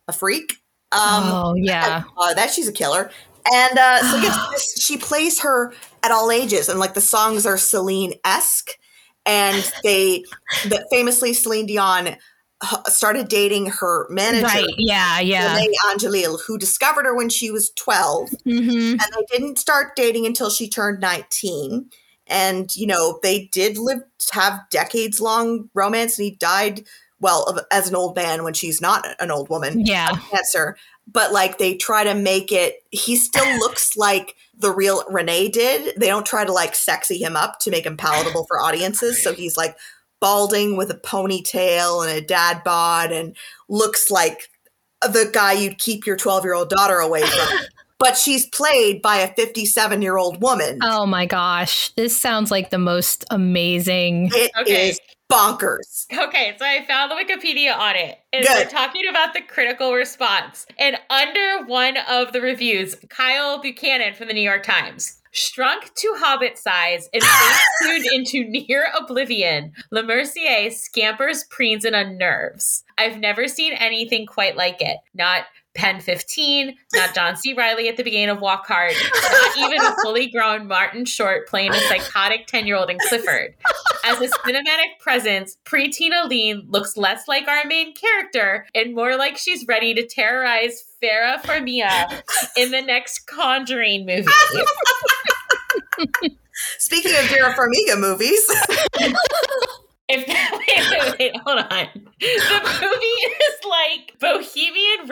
a freak. That she's a killer. And so yes, she plays her at all ages, and like the songs are Celine-esque, and famously Celine Dion started dating her manager, Angelil, who discovered her when she was 12, and they didn't start dating until she turned 19. And you know, they did have decades long romance, and he died as an old man when she's not an old woman. Yeah. Cancer. But like they try to make it, he still looks like the real Renee did. They don't try to like sexy him up to make him palatable for audiences. So he's like balding with a ponytail and a dad bod and looks like the guy you'd keep your 12-year-old daughter away from. But she's played by a 57-year-old woman. Oh my gosh. This sounds like the most amazing. It is. Bonkers. Okay, so I found the Wikipedia on it. And we're talking about the critical response. And under one of the reviews, Kyle Buchanan from the New York Times. Shrunk to hobbit size and face-tuned into near oblivion, Le Mercier scampers, preens, and unnerves. I've never seen anything quite like it. Not Pen 15, not John C. Reilly at the beginning of Walk Hard, not even a fully grown Martin Short playing a psychotic 10-year-old in Clifford. As a cinematic presence, preteen Aline looks less like our main character and more like she's ready to terrorize Farrah Fawcett in the next Conjuring movie. Speaking of Vera Farmiga movies. Wait, hold on. The movie is like Bohemian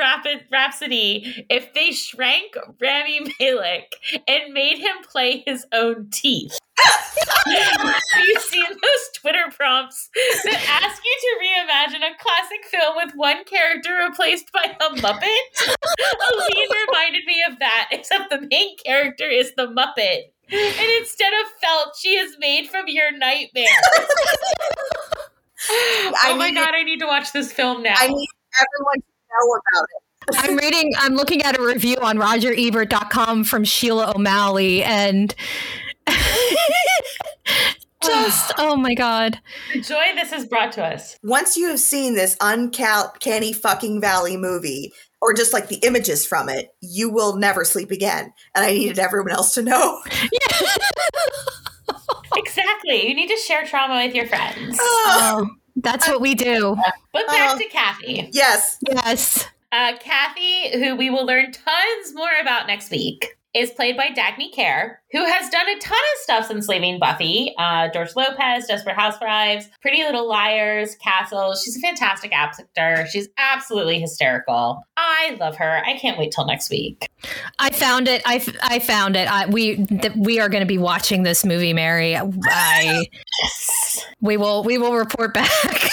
Rhapsody if they shrank Rami Malek and made him play his own teeth. Have you seen those Twitter prompts that ask you to reimagine a classic film with one character replaced by a Muppet? Aline reminded me of that, except the main character is the Muppet. And instead of felt, she is made from your nightmare. I need to watch this film now. I need everyone to know about it. I'm looking at a review on RogerEbert.com from Sheila O'Malley, and just, oh my God. The joy this has brought to us. Once you have seen this uncanny fucking valley movie, or just like the images from it, you will never sleep again. And I needed everyone else to know. Yeah. Exactly. You need to share trauma with your friends. That's what we do. But back to Kathy. Yes. Yes. Kathy, who we will learn tons more about next week, is played by Dagny Care, who has done a ton of stuff since leaving Buffy. George Lopez, Desperate Housewives, Pretty Little Liars, Castle. She's a fantastic actor. She's absolutely hysterical. I love her. I can't wait till next week. I found it. We are going to be watching this movie, Mary. Yes. We will report back.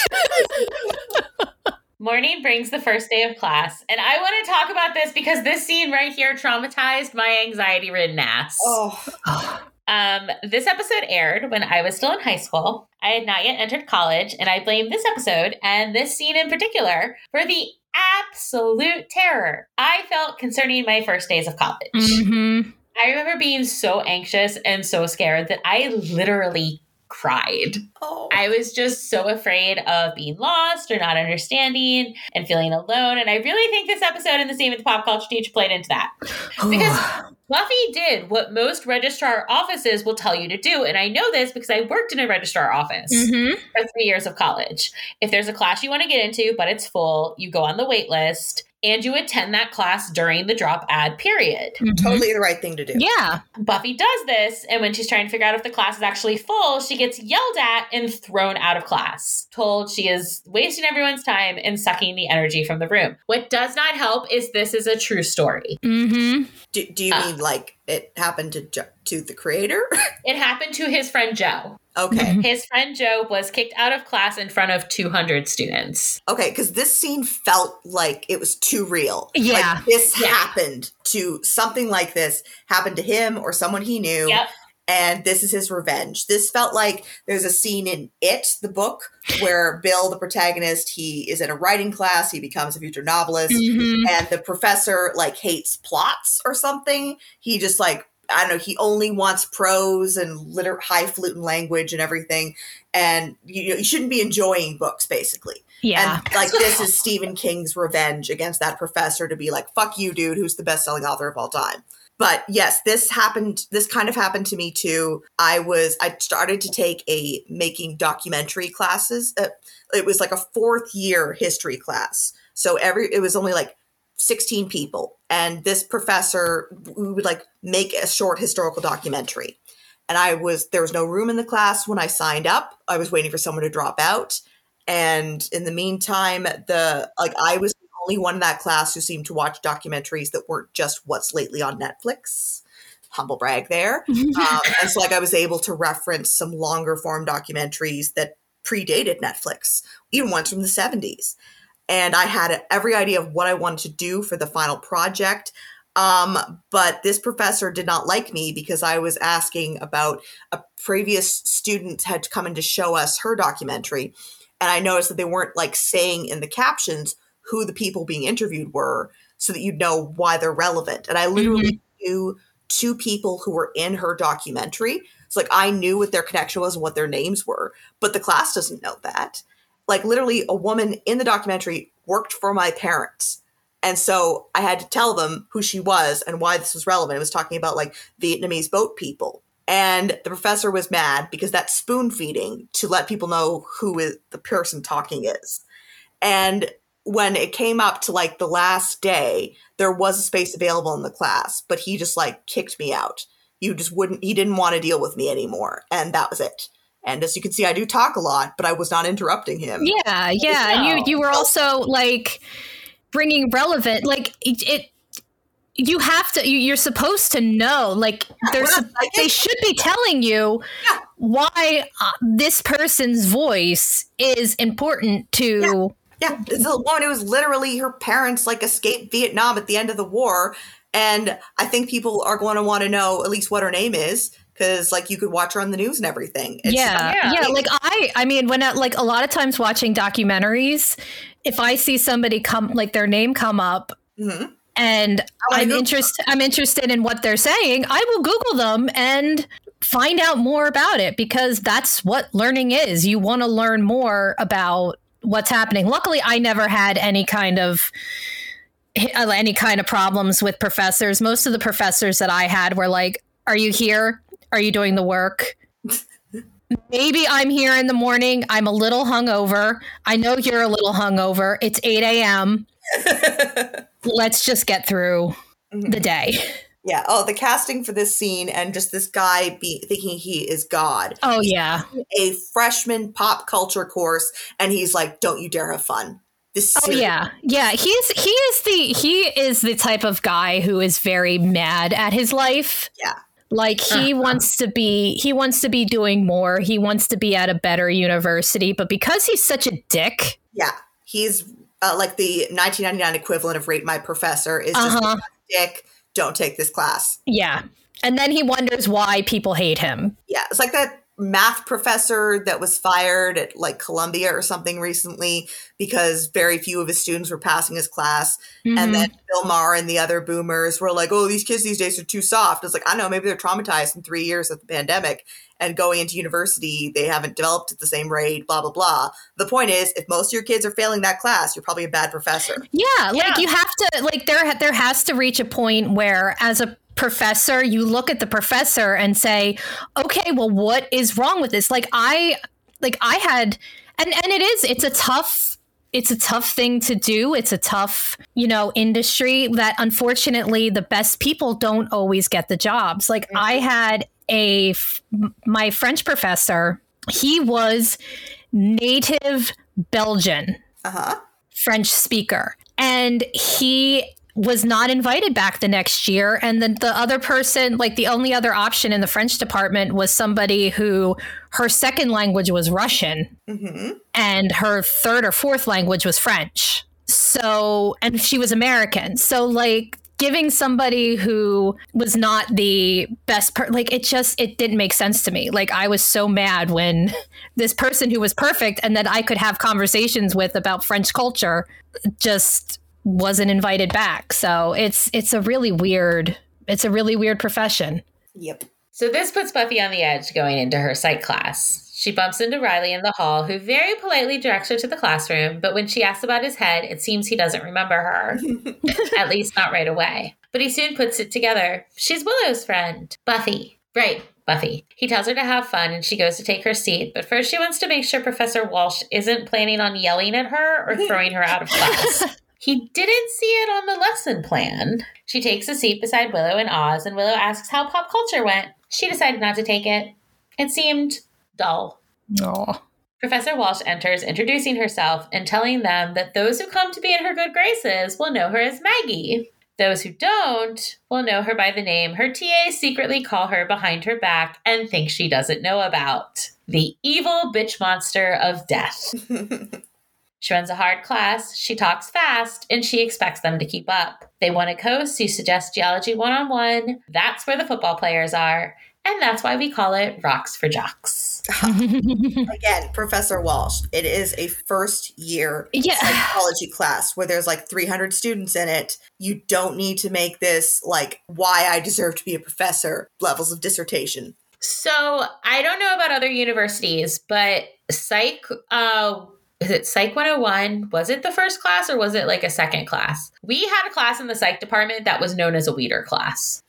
Morning brings the first day of class. And I want to talk about this because this scene right here traumatized my anxiety-ridden ass. Oh. This episode aired when I was still in high school. I had not yet entered college, and I blame this episode and this scene in particular for the absolute terror I felt concerning my first days of college. Mm-hmm. I remember being so anxious and so scared that I literally cried. Oh. I was just so afraid of being lost or not understanding and feeling alone. And I really think this episode and the scene with the pop culture teacher played into that. Because Buffy did what most registrar offices will tell you to do. And I know this because I worked in a registrar office for 3 years of college. If there's a class you want to get into, but it's full, you go on the wait list and you attend that class during the drop ad period. Totally the right thing to do. Yeah. Buffy does this, and when she's trying to figure out if the class is actually full, she gets yelled at and thrown out of class, told she is wasting everyone's time and sucking the energy from the room. What does not help is this is a true story. Do you mean like it happened to the creator? It happened to his friend Joe. Okay. His friend Joe was kicked out of class in front of 200 students. Okay, because this scene felt like it was too real. Yeah. Like this happened to something like this, happened to him or someone he knew. Yep. And this is his revenge. This felt like there's a scene in It, the book, where Bill, the protagonist, he is in a writing class. He becomes a future novelist. And the professor, like, hates plots or something. He just, like, I don't know, he only wants prose and highfalutin language and everything. And you shouldn't be enjoying books, basically. Yeah. And like this is Stephen King's revenge against that professor to be like, fuck you, dude, who's the best-selling author of all time. But yes, this happened. This kind of happened to me too. I started to take a making documentary classes. It was like a 4th year history class. So it was only like 16 people. And this professor, we would like make a short historical documentary. And there was no room in the class when I signed up. I was waiting for someone to drop out. And in the meantime, I was the only one in that class who seemed to watch documentaries that weren't just what's lately on Netflix. Humble brag there. And so I was able to reference some longer form documentaries that predated Netflix, even ones from the 70s. And I had every idea of what I wanted to do for the final project. But this professor did not like me because I was asking about a previous student had come in to show us her documentary. And I noticed that they weren't like saying in the captions who the people being interviewed were so that you'd know why they're relevant. And I literally knew two people who were in her documentary. So like I knew what their connection was and what their names were, but the class doesn't know that. Like literally a woman in the documentary worked for my parents. And so I had to tell them who she was and why this was relevant. It was talking about like Vietnamese boat people. And the professor was mad because that's spoon feeding to let people know who is the person talking is. And when it came up to like the last day, there was a space available in the class, but he just like kicked me out. He didn't want to deal with me anymore. And that was it. And as you can see, I do talk a lot, but I was not interrupting him. Yeah, yeah. So, and you were also like bringing relevant, like it you have to, you're supposed to know, like they should be telling you why this person's voice is important to. Yeah, this is a woman who was literally her parents like escaped Vietnam at the end of the war. And I think people are going to want to know at least what her name is. Because, like, you could watch her on the news and everything. Like, I mean, when, like, a lot of times watching documentaries, if I see somebody come, like, their name come up and I'm interested in what they're saying, I will Google them and find out more about it because that's what learning is. You want to learn more about what's happening. Luckily, I never had any kind of problems with professors. Most of the professors that I had were like, are you here? Are you doing the work? Maybe I'm here in the morning. I'm a little hungover. I know you're a little hungover. It's 8 a.m. Let's just get through the day. Yeah. Oh, the casting for this scene and just this guy thinking he is God. Oh, yeah. A freshman pop culture course. And he's like, don't you dare have fun. Yeah. He is the type of guy who is very mad at his life. Yeah. Like he wants to be doing more. He wants to be at a better university, but because he's such a dick. Yeah. He's like the 1999 equivalent of Rate My Professor is just a dick. Don't take this class. Yeah. And then he wonders why people hate him. Yeah. It's like that math professor that was fired at like Columbia or something recently because very few of his students were passing his class. Mm-hmm. And then Bill Maher and the other boomers were like, oh, these kids these days are too soft. It's like, I don't know, maybe they're traumatized in 3 years of the pandemic and going into university, they haven't developed at the same rate, blah, blah, blah. The point is, if most of your kids are failing that class, you're probably a bad professor. Yeah. Like you have to, like there has to reach a point where as a professor, you look at the professor and say, okay, well, what is wrong with this? It's a tough thing to do. It's a tough, industry that unfortunately the best people don't always get the jobs. Like mm-hmm. I had my French professor, he was native Belgian, uh-huh. French speaker, and he was not invited back the next year. And then the other person, like the only other option in the French department was somebody who her second language was Russian mm-hmm. and her third or fourth language was French. So, and she was American. So like giving somebody who was not the best, it didn't make sense to me. Like I was so mad when this person who was perfect and that I could have conversations with about French culture just wasn't invited back. So it's a really weird profession. Yep. So this puts Buffy on the edge going into her psych class. She bumps into Riley in the hall, who very politely directs her to the classroom. But when she asks about his head, it seems he doesn't remember her, at least not right away. But he soon puts it together. She's Willow's friend, Buffy. Right, Buffy. He tells her to have fun and she goes to take her seat. But first she wants to make sure Professor Walsh isn't planning on yelling at her or throwing her out of class. He didn't see it on the lesson plan. She takes a seat beside Willow and Oz, and Willow asks how pop culture went. She decided not to take it. It seemed dull. Aww. Professor Walsh enters, introducing herself and telling them that those who come to be in her good graces will know her as Maggie. Those who don't will know her by the name her TAs secretly call her behind her back and think she doesn't know about. The evil bitch monster of death. She runs a hard class, she talks fast, and she expects them to keep up. They want to coast, you suggest geology 1-on-1. That's where the football players are. And that's why we call it Rocks for Jocks. Again, Professor Walsh, it is a first year psychology class where there's like 300 students in it. You don't need to make this like why I deserve to be a professor levels of dissertation. So I don't know about other universities, but psych... Is it Psych 101? Was it the first class or was it like a second class? We had a class in the psych department that was known as a weeder class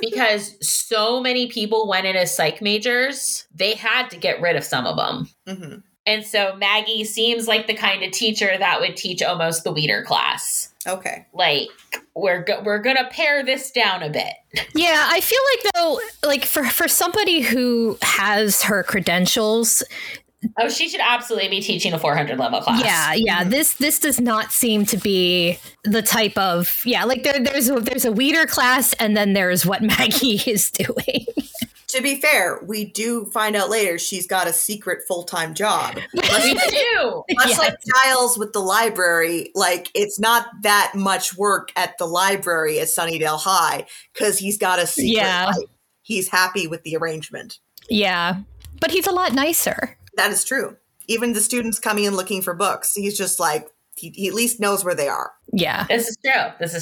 because so many people went in as psych majors, they had to get rid of some of them. Mm-hmm. And so Maggie seems like the kind of teacher that would teach almost the weeder class. Okay. Like we're going to pare this down a bit. Yeah. I feel like though, like for somebody who has her credentials, oh, she should absolutely be teaching a 400 level class. Yeah, yeah. Mm-hmm. This does not seem to be the type of like there's a weeder class and then there's what Maggie is doing. To be fair, we do find out later she's got a secret full-time job. We do. Much like Giles with the library, like it's not that much work at the library at Sunnydale High because he's got a secret life. He's happy with the arrangement. Yeah, but he's a lot nicer. That is true. Even the students coming in looking for books, he's just like, he at least knows where they are. Yeah. This is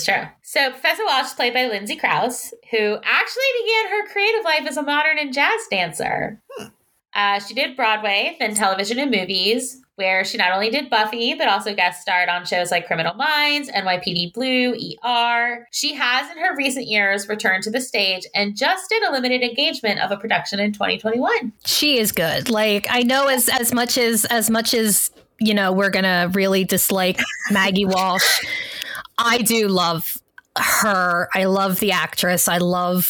true. So Professor Walsh, played by Lindsay Krause, who actually began her creative life as a modern and jazz dancer. She did Broadway, then television and movies, where she not only did Buffy, but also guest starred on shows like Criminal Minds, NYPD Blue, ER. She has in her recent years returned to the stage and just did a limited engagement of a production in 2021. She is good. Like I know as much as you know, we're going to really dislike Maggie Walsh. I do love her. I love the actress. I do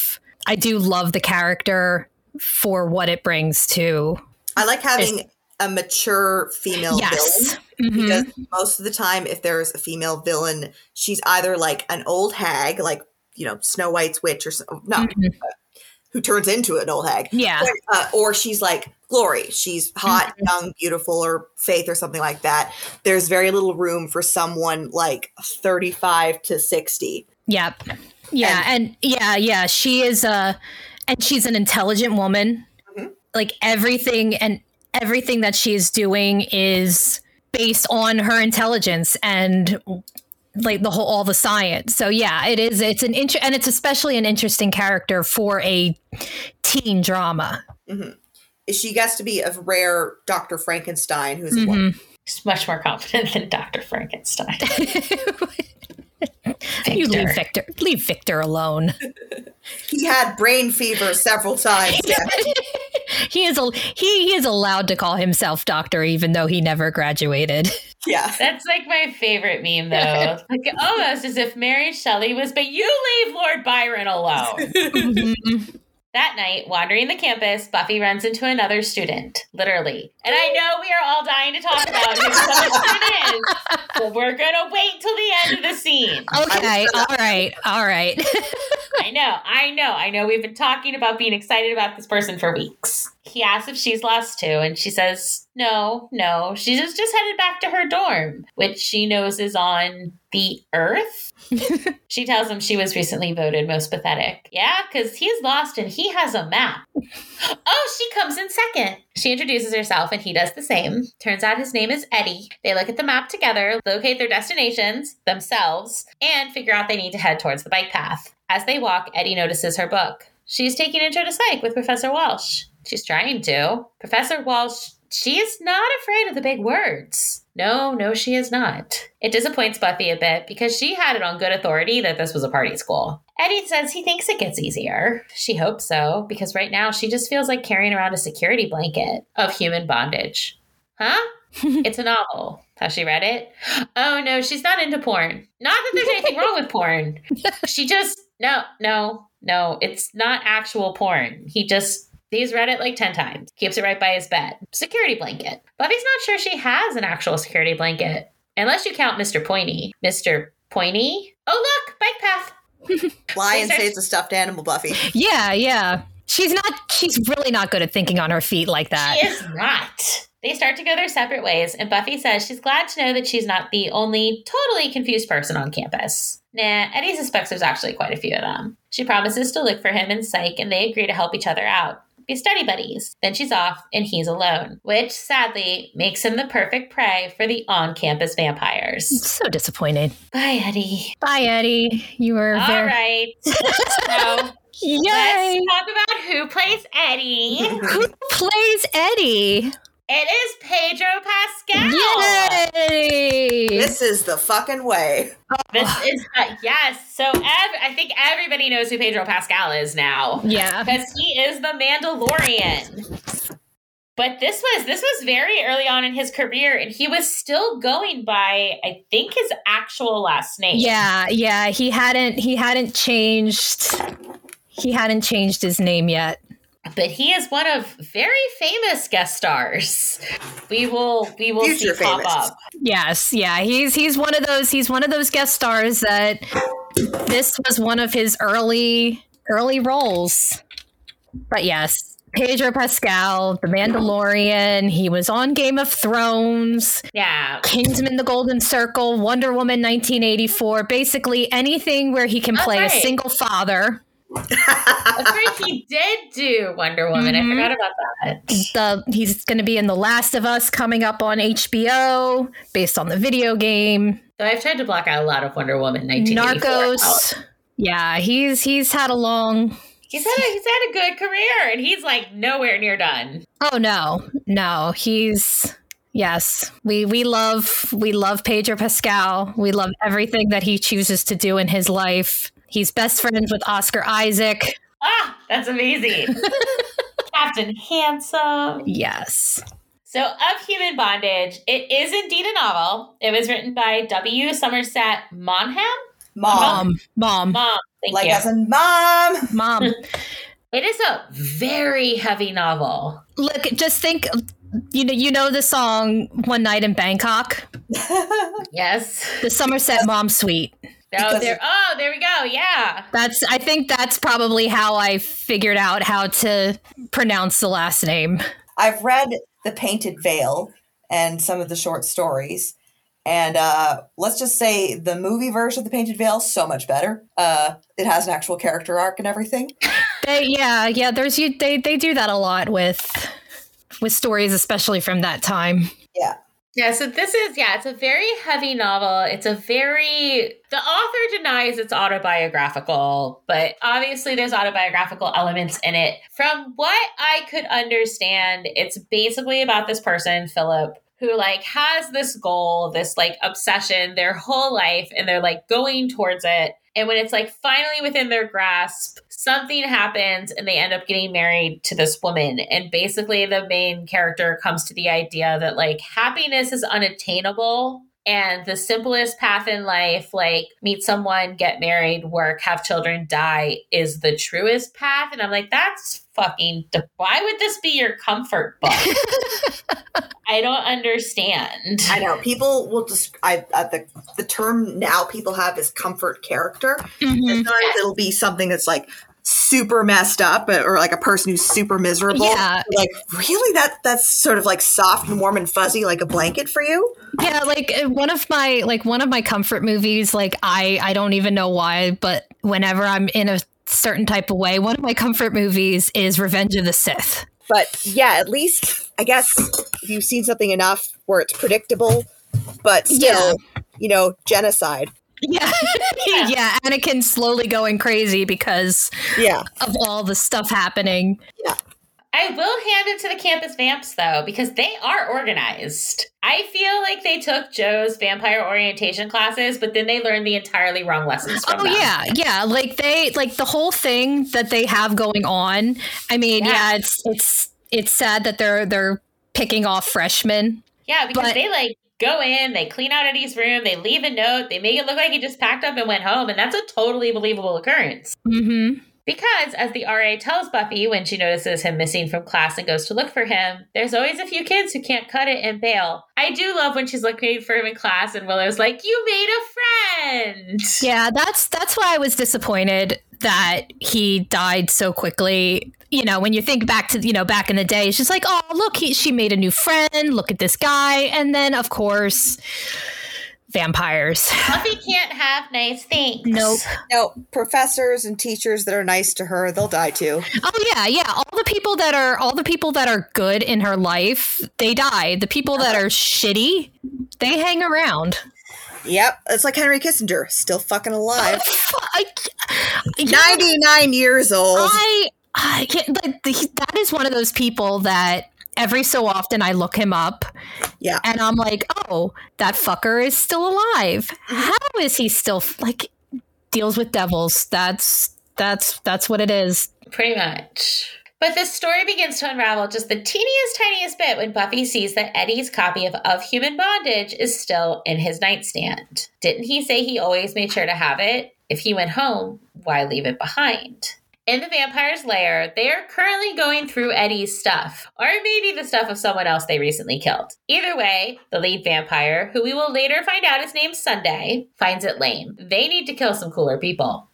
love the character for what it brings to. I like having a mature female villain because mm-hmm. most of the time if there's a female villain, she's either like an old hag, like, Snow White's witch who turns into an old hag. Yeah. Or she's like Glory. She's hot, mm-hmm. young, beautiful, or Faith or something like that. There's very little room for someone like 35 to 60. Yep. Yeah. And she's an intelligent woman. like everything that she's doing is based on her intelligence and like the whole, all the science. So yeah, it is. It's an interest, and it's especially an interesting character for a teen drama. Mm-hmm. She gets to be of rare Dr. Frankenstein, who's mm-hmm. a woman. She's much more competent than Dr. Frankenstein. You leave Victor alone. He had brain fever several times. Yeah. He is allowed to call himself doctor, even though he never graduated. Yeah, that's like my favorite meme, though. Like almost as if Mary Shelley was, but you leave Lord Byron alone. Mm-hmm. That night, wandering the campus, Buffy runs into another student, literally. And I know we are all dying to talk about who the student is, but we're gonna wait till the end of the scene. Okay, all right. I know. We've been talking about being excited about this person for weeks. He asks if she's lost too, and she says, no, she's just headed back to her dorm, which she knows is on the Earth. She tells him she was recently voted most pathetic. Yeah, because he's lost and he has a map. Oh, she comes in second. She introduces herself and he does the same. Turns out his name is Eddie. They look at the map together, locate their destinations themselves, and figure out they need to head towards the bike path. As they walk, Eddie notices her book. She's taking intro to psych with Professor Walsh. She's trying to. Professor Walsh, she is not afraid of the big words. No, she is not. It disappoints Buffy a bit because she had it on good authority that this was a party school. Eddie says he thinks it gets easier. She hopes so, because right now she just feels like carrying around a security blanket of human bondage. Huh? It's a novel. Has she read it? Oh, no, she's not into porn. Not that there's anything wrong with porn. She just, no, it's not actual porn. He's read it like 10 times. Keeps it right by his bed. Security blanket. Buffy's not sure she has an actual security blanket. Unless you count Mr. Pointy. Mr. Pointy? Oh, look! Bike path! Lie and say it's a stuffed animal, Buffy. Yeah. She's really not good at thinking on her feet like that. She is not. They start to go their separate ways, and Buffy says she's glad to know that she's not the only totally confused person on campus. Nah, Eddie suspects there's actually quite a few of them. She promises to look for him in psych, and they agree to help each other out. Be study buddies. Then she's off and he's alone, which sadly makes him the perfect prey for the on-campus vampires. I'm so disappointed. Bye, Eddie. You were all very... right. So yay! Let's talk about who plays Eddie. Who plays Eddie? It is Pedro Pascal. Yay! This is the fucking way. Yes. So I think everybody knows who Pedro Pascal is now. Yeah. Because he is the Mandalorian. But this was very early on in his career, and he was still going by, I think, his actual last name. Yeah. He hadn't changed his name yet. But he is one of very famous guest stars. We will see pop up. Yes, yeah. He's one of those guest stars that this was one of his early roles. But yes, Pedro Pascal, the Mandalorian, he was on Game of Thrones. Yeah. Kingsman the Golden Circle, Wonder Woman 1984, basically anything where he can play a single father. That's right, he did do Wonder Woman. Mm-hmm. I forgot about that. He's going to be in The Last of Us coming up on HBO based on the video game. So I've tried to block out a lot of Wonder Woman 1984. Narcos. Yeah, he's had a good career, and he's like nowhere near done. Oh no, he's yes. We love Pedro Pascal. We love everything that he chooses to do in his life. He's best friends with Oscar Isaac. Ah, that's amazing. Captain Handsome. Yes. So, Of Human Bondage. It is indeed a novel. It was written by W. Somerset Maugham. Mom. Thank you. As in mom. It is a very heavy novel. Look, just think... You know the song One Night in Bangkok? Yes. The Somerset Mom Suite. There we go. Yeah. I think that's probably how I figured out how to pronounce the last name. I've read The Painted Veil and some of the short stories. And let's just say the movie version of The Painted Veil, so much better. It has an actual character arc and everything. Yeah. They do that a lot with stories, especially from that time. Yeah. Yeah, so this is, it's a very heavy novel. The author denies it's autobiographical, but obviously there's autobiographical elements in it. From what I could understand, it's basically about this person, Philip, who has this goal, this obsession their whole life, and they're going towards it. And when it's finally within their grasp, something happens and they end up getting married to this woman. And basically the main character comes to the idea that happiness is unattainable. And the simplest path in life, meet someone, get married, work, have children, die, is the truest path. And I'm like, that's fucking... Why would this be your comfort book? I don't understand. I know. People will just... the term now people have is comfort character. Mm-hmm. And sometimes it'll be something that's super messed up, or a person who's super miserable. Yeah. Really? That's sort of soft and warm and fuzzy, like a blanket for you? Yeah, one of my comfort movies, I don't even know why, but whenever I'm in a certain type of way, one of my comfort movies is Revenge of the Sith. But yeah, at least I guess if you've seen something enough where it's predictable, but still, genocide. Yeah. Yeah. Anakin slowly going crazy because of all the stuff happening. Yeah. I will hand it to the campus vamps, though, because they are organized. I feel like they took Joe's vampire orientation classes, but then they learned the entirely wrong lessons from them. Oh, yeah. Yeah. They the whole thing that they have going on. I mean, it's sad that they're picking off freshmen. Yeah, because they go in, they clean out Eddie's room, they leave a note, they make it look like he just packed up and went home, and that's a totally believable occurrence. Mm-hmm. Because, as the RA tells Buffy when she notices him missing from class and goes to look for him, there's always a few kids who can't cut it and bail. I do love when she's looking for him in class and Willow's like, you made a friend! Yeah, that's why I was disappointed that he died so quickly. When you think back to, back in the day, it's just like, oh, look, she made a new friend. Look at this guy. And then, of course, vampires. Buffy can't have nice things. Nope. No, professors and teachers that are nice to her, they'll die too. Oh, yeah. Yeah. All the people that are good in her life, they die. The people that are shitty, they hang around. Yep. It's like Henry Kissinger, still fucking alive. 99 years old. I can't, that is one of those people that every so often I look him up, and I'm like, oh, that fucker is still alive. How is he still deals with devils? That's what it is, pretty much. But this story begins to unravel just the teeniest, tiniest bit when Buffy sees that Eddie's copy of Human Bondage is still in his nightstand. Didn't he say he always made sure to have it? If he went home, why leave it behind? In the vampire's lair, they are currently going through Eddie's stuff, or maybe the stuff of someone else they recently killed. Either way, the lead vampire, who we will later find out is named Sunday, finds it lame. They need to kill some cooler people.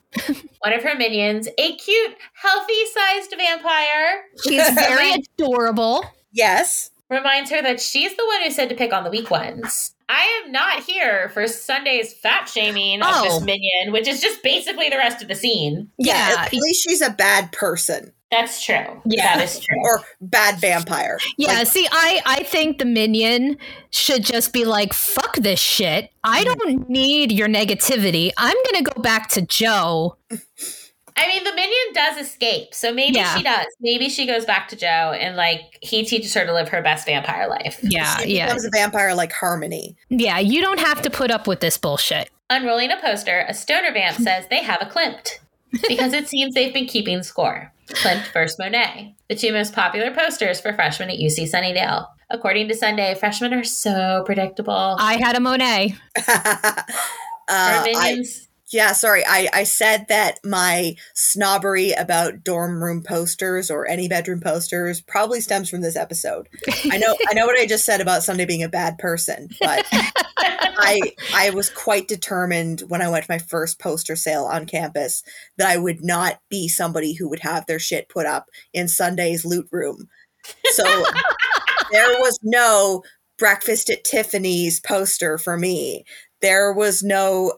One of her minions, a cute, healthy-sized vampire. She's very adorable. Yes. Reminds her that she's the one who said to pick on the weak ones. I am not here for Sunday's fat shaming of this minion, which is just basically the rest of the scene. Yeah, at least she's a bad person. That's true. Yeah, that is true. Or bad vampire. Yeah, I think the minion should just be like, fuck this shit. I don't need your negativity. I'm going to go back to Joe. I mean, the minion does escape, so maybe she does. Maybe she goes back to Joe, and he teaches her to live her best vampire life. Yeah, she becomes a vampire like Harmony. Yeah, you don't have to put up with this bullshit. Unrolling a poster, a stoner vamp says they have a Klimt because it seems they've been keeping score. Klimt versus Monet, the two most popular posters for freshmen at UC Sunnydale. According to Sunday, freshmen are so predictable. I had a Monet. Her minions. Yeah, sorry. I said that my snobbery about dorm room posters or any bedroom posters probably stems from this episode. I know what I just said about Sunday being a bad person, but I was quite determined when I went to my first poster sale on campus that I would not be somebody who would have their shit put up in Sunday's loot room. So there was no Breakfast at Tiffany's poster for me. There was no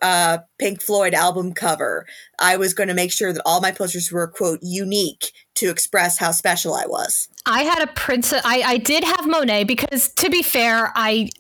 Pink Floyd album cover. I was going to make sure that all my posters were, quote, unique to express how special I was. I had a princess. I did have Monet because, to be fair, I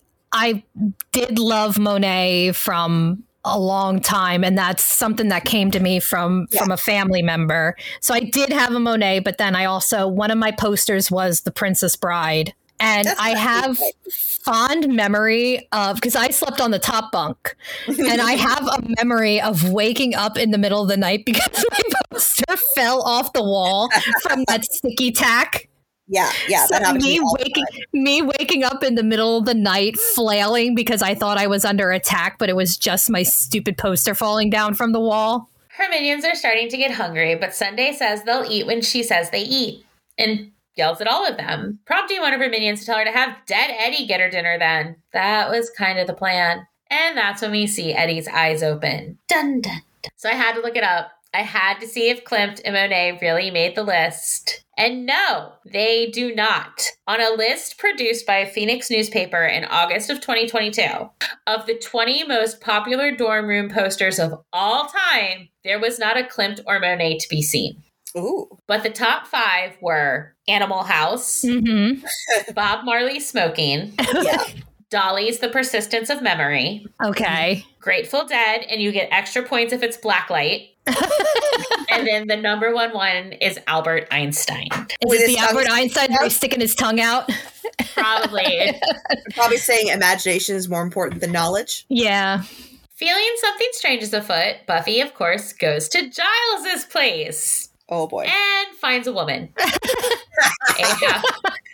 did love Monet from a long time. And that's something that came to me from a family member. So I did have a Monet, but then I also, one of my posters was The Princess Bride. And that's fond memory of, because I slept on the top bunk, and I have a memory of waking up in the middle of the night because my poster fell off the wall from that sticky tack. Yeah. So me waking up in the middle of the night, flailing because I thought I was under attack, but it was just my stupid poster falling down from the wall. Her minions are starting to get hungry, but Sunday says they'll eat when she says they eat, and yells at all of them, prompting one of her minions to tell her to have dead Eddie get her dinner then. That was kind of the plan. And that's when we see Eddie's eyes open. Dun, dun, dun. So I had to look it up. I had to see if Klimt and Monet really made the list. And no, they do not. On a list produced by a Phoenix newspaper in August of 2022, of the 20 most popular dorm room posters of all time, there was not a Klimt or Monet to be seen. Ooh. But the top five were Animal House, Bob Marley Smoking, Dolly's The Persistence of Memory, Grateful Dead, and you get extra points if it's Blacklight. And then the number one is Albert Einstein. Is it the Albert Einstein where he's sticking his tongue out? Probably. Probably saying imagination is more important than knowledge. Yeah. Feeling something strange is afoot, Buffy, of course, goes to Giles's place. Oh, boy. And finds a woman. A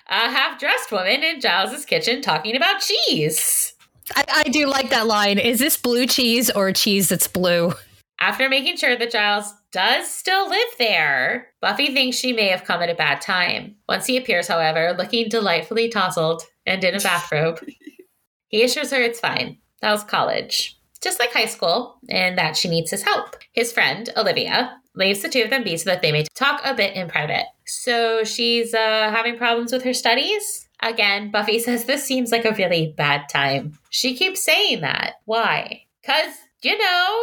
half-dressed woman in Giles's kitchen talking about cheese. I do like that line. Is this blue cheese or cheese that's blue? After making sure that Giles does still live there, Buffy thinks she may have come at a bad time. Once he appears, however, looking delightfully tousled and in a bathrobe, he assures her it's fine. That was college. Just like high school, and that she needs his help. His friend, Olivia, leaves the two of them be so that they may talk a bit in private. So she's having problems with her studies. Again, Buffy says this seems like a really bad time. She keeps saying that. Why? 'Cause, you know.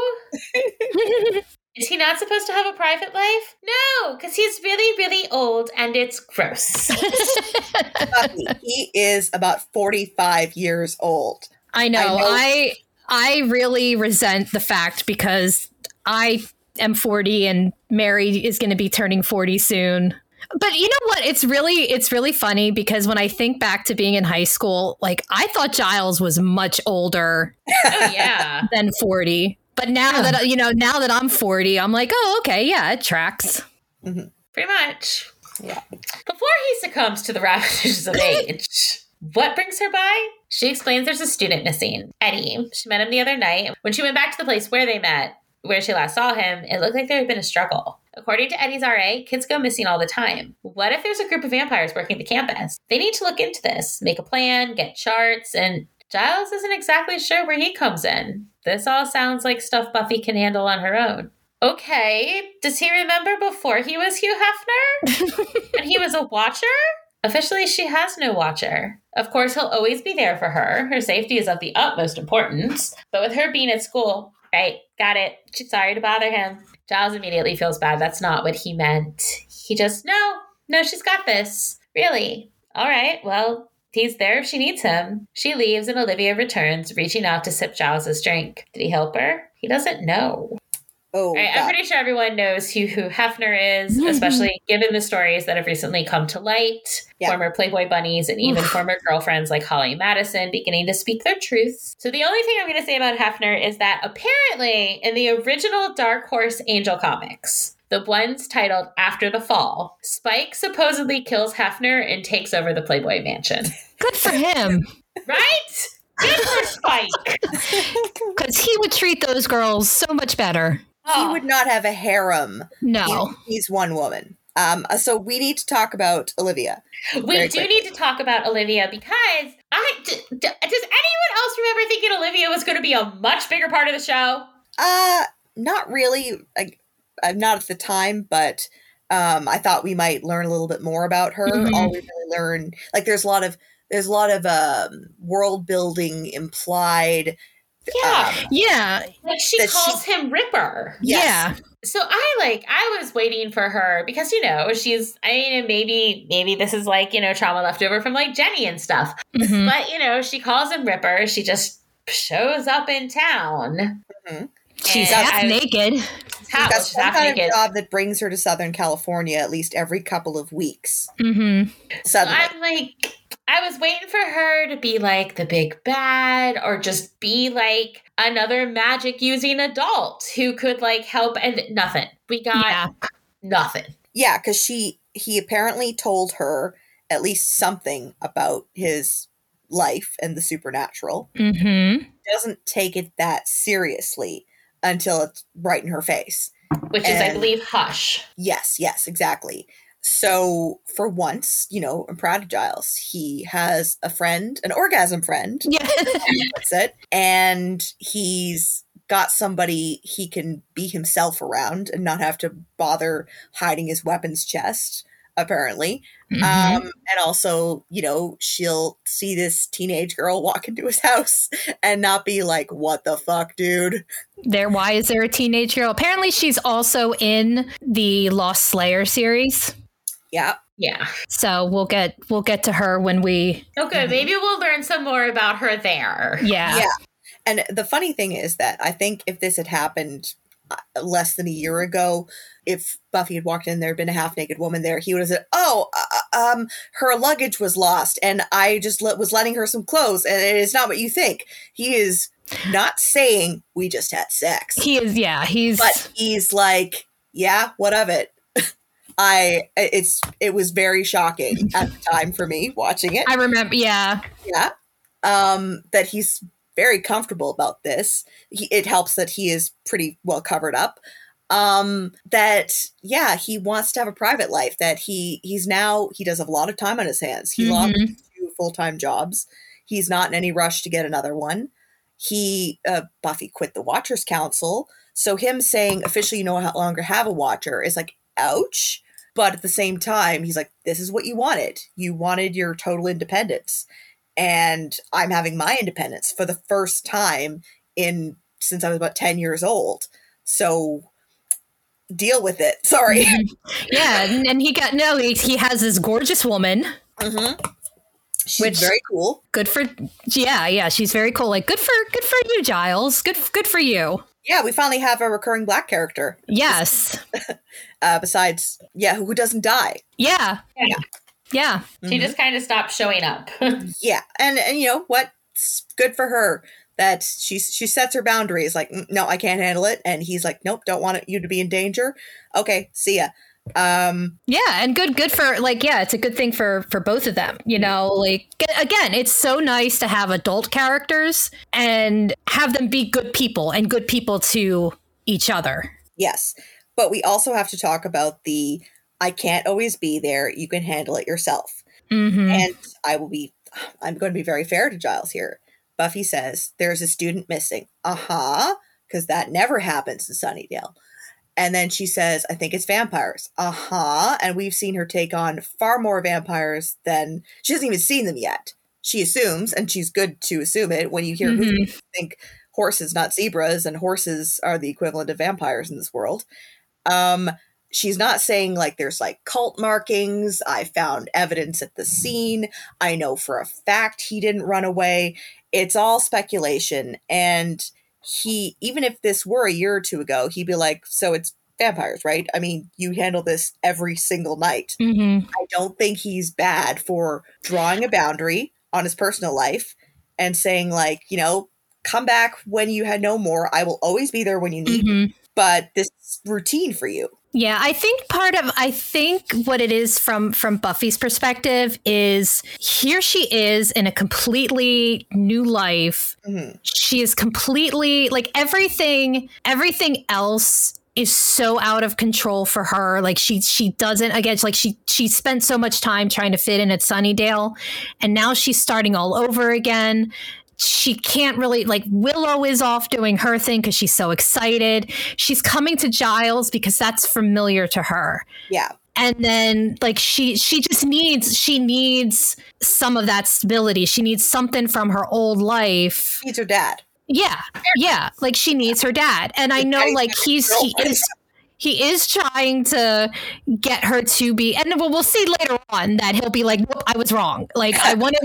Is he not supposed to have a private life? No, because he's really, really old and it's gross. Buffy, he is about 45 years old. I really resent the fact because I am 40 and Mary is going to be turning 40 soon. But you know what? It's really funny because when I think back to being in high school, like I thought Giles was much older than 40. But now that I'm 40, I'm like, oh, okay. Yeah, it tracks. Mm-hmm. Pretty much. Yeah. Before he succumbs to the ravages of age. What brings her by? She explains there's a student missing, Eddie. She met him the other night. When she went back to the place where they met, where she last saw him, it looked like there had been a struggle. According to Eddie's RA, kids go missing all the time. What if there's a group of vampires working the campus? They need to look into this, make a plan, get charts, and Giles isn't exactly sure where he comes in. This all sounds like stuff Buffy can handle on her own. Okay, does he remember before he was Hugh Hefner? And he was a watcher? Officially, she has no watcher. Of course, he'll always be there for her. Her safety is of the utmost importance. But with her being at school, right, got it. She's sorry to bother him. Giles immediately feels bad. That's not what he meant. He just, no, she's got this. Really? All right, well, he's there if she needs him. She leaves and Olivia returns, reaching out to sip Giles's drink. Did he help her? He doesn't know. Oh, right, I'm pretty sure everyone knows who Hefner is, especially given the stories that have recently come to light. Yeah. Former Playboy bunnies and even former girlfriends like Holly Madison beginning to speak their truths. So the only thing I'm going to say about Hefner is that apparently in the original Dark Horse Angel comics, the ones titled After the Fall, Spike supposedly kills Hefner and takes over the Playboy mansion. Good for him. Right? Good for Spike. Because he would treat those girls so much better. He would not have a harem. No. He's one woman. So we need to talk about Olivia. We do need to talk about Olivia because does anyone else remember thinking Olivia was going to be a much bigger part of the show? Not really. Not at the time, but I thought we might learn a little bit more about her. All we really learn, there's a lot of world building implied. Yeah. Yeah. Like she calls him Ripper. Yes. Yeah. So I was waiting for her because, you know, maybe this is like, you know, trauma left over from like Jenny and stuff. Mm-hmm. But, you know, she calls him Ripper. She just shows up in town. Mm-hmm. She's half naked. That's some kind of job that brings her to Southern California at least every couple of weeks. Mm-hmm. So I'm like, I was waiting for her to be like the big bad or just be like another magic using adult who could like help, and nothing. We got nothing. Yeah, because he apparently told her at least something about his life and the supernatural. Mm-hmm. Doesn't take it that seriously until it's right in her face. Which is, I believe, Hush. Yes, exactly. So for once, you know, I'm proud of Giles. He has a friend, an orgasm friend. Yeah. That's it. And he's got somebody he can be himself around and not have to bother hiding his weapons chest, apparently. Mm-hmm. And also, you know, she'll see this teenage girl walk into his house and not be like, what the fuck, dude? Why is there a teenage girl? Apparently she's also in the Lost Slayer series. Yeah. Yeah. So we'll get to her when we... Okay, maybe we'll learn some more about her there. Yeah. Yeah. And the funny thing is that I think if this had happened less than a year ago, if Buffy had walked in, there had been a half-naked woman there, he would have said, her luggage was lost and I just was lending her some clothes and it is not what you think. He is not saying we just had sex. He is, yeah. But he's like, yeah, what of it? It was very shocking at the time for me watching it. I remember, yeah. Yeah. That he's very comfortable about this. It helps that he is pretty well covered up. He wants to have a private life, that he does have a lot of time on his hands. He lost two full-time jobs. He's not in any rush to get another one. Buffy quit the Watchers Council. So him saying officially you no longer have a Watcher is like, ouch. But at the same time, he's like, this is what you wanted. You wanted your total independence. And I'm having my independence for the first time since I was about 10 years old. So deal with it. Sorry. Yeah. And he has this gorgeous woman. Mm-hmm. She's very cool. Good for, yeah. She's very cool. Like good for you, Giles. Good for you. Yeah, we finally have a recurring black character. Yes. Besides, yeah, who doesn't die? Yeah. She just kind of stopped showing up. Yeah, and you know what? It's good for her that she sets her boundaries. Like, no, I can't handle it. And he's like, nope, don't want you to be in danger. Okay, see ya. And good for, like, yeah, it's a good thing for both of them, you know, like, again, it's so nice to have adult characters and have them be good people and good people to each other. Yes. But we also have to talk about the, I can't always be there. You can handle it yourself. Mm-hmm. And I'm going to be very fair to Giles here. Buffy says there's a student missing. Because that never happens in Sunnydale. And then she says, I think it's vampires. And we've seen her take on far more vampires than she hasn't even seen them yet. She assumes, and she's good to assume it. When you hear movies, you think horses, not zebras, and horses are the equivalent of vampires in this world. She's not saying like there's like cult markings. I found evidence at the scene. I know for a fact he didn't run away. It's all speculation. And even if this were a year or two ago, he'd be like, so it's vampires, right? I mean, you handle this every single night. Mm-hmm. I don't think he's bad for drawing a boundary on his personal life and saying like, you know, come back when you had no more. I will always be there when you need me. But this is routine for you. Yeah, I think what it is from Buffy's perspective is here she is in a completely new life. Mm-hmm. She is completely like everything else is so out of control for her. Like she doesn't, again, like she spent so much time trying to fit in at Sunnydale and now she's starting all over again. She can't really, like, Willow is off doing her thing because she's so excited. She's coming to Giles because that's familiar to her. Yeah. And then, like, she just needs, she needs some of that stability. She needs something from her old life. She needs her dad. Yeah. Like, she needs her dad. And I know, like, he is trying to get her to be, and we'll see later on that he'll be like, nope, I was wrong. Like, I wanted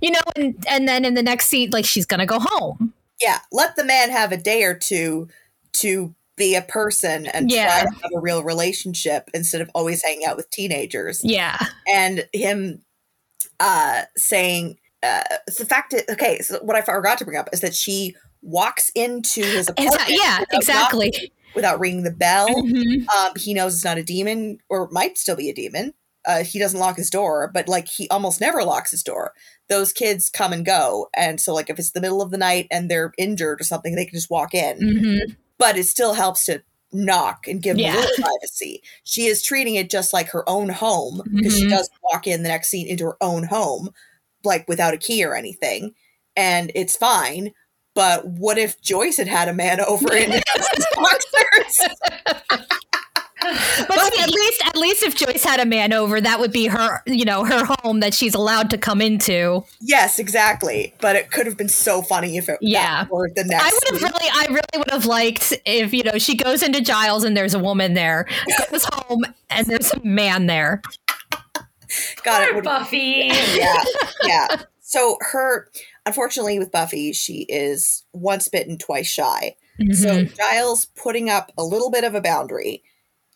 you know, and then in the next scene, like, she's going to go home. Yeah. Let the man have a day or two to be a person and try to have a real relationship instead of always hanging out with teenagers. Yeah. And him saying, the fact that, okay, so what I forgot to bring up is that she walks into his apartment. Without ringing the bell. Mm-hmm. He knows it's not a demon, or might still be a demon. He doesn't lock his door, but like he almost never locks his door. Those kids come and go. And so like if it's the middle of the night and they're injured or something, they can just walk in. Mm-hmm. But it still helps to knock and give them a little privacy. She is treating it just like her own home, because she does walk in the next scene into her own home, like without a key or anything. And it's fine. But what if Joyce had a man over in his boxers? But see, at least if Joyce had a man over, that would be her, you know, her home that she's allowed to come into. Yes, exactly. But it could have been so funny if it were the next. I really would have liked if, you know, she goes into Giles and there's a woman there, goes home and there's a man there. God, poor Buffy. Yeah. So unfortunately with Buffy, she is once bitten, twice shy. Mm-hmm. So Giles putting up a little bit of a boundary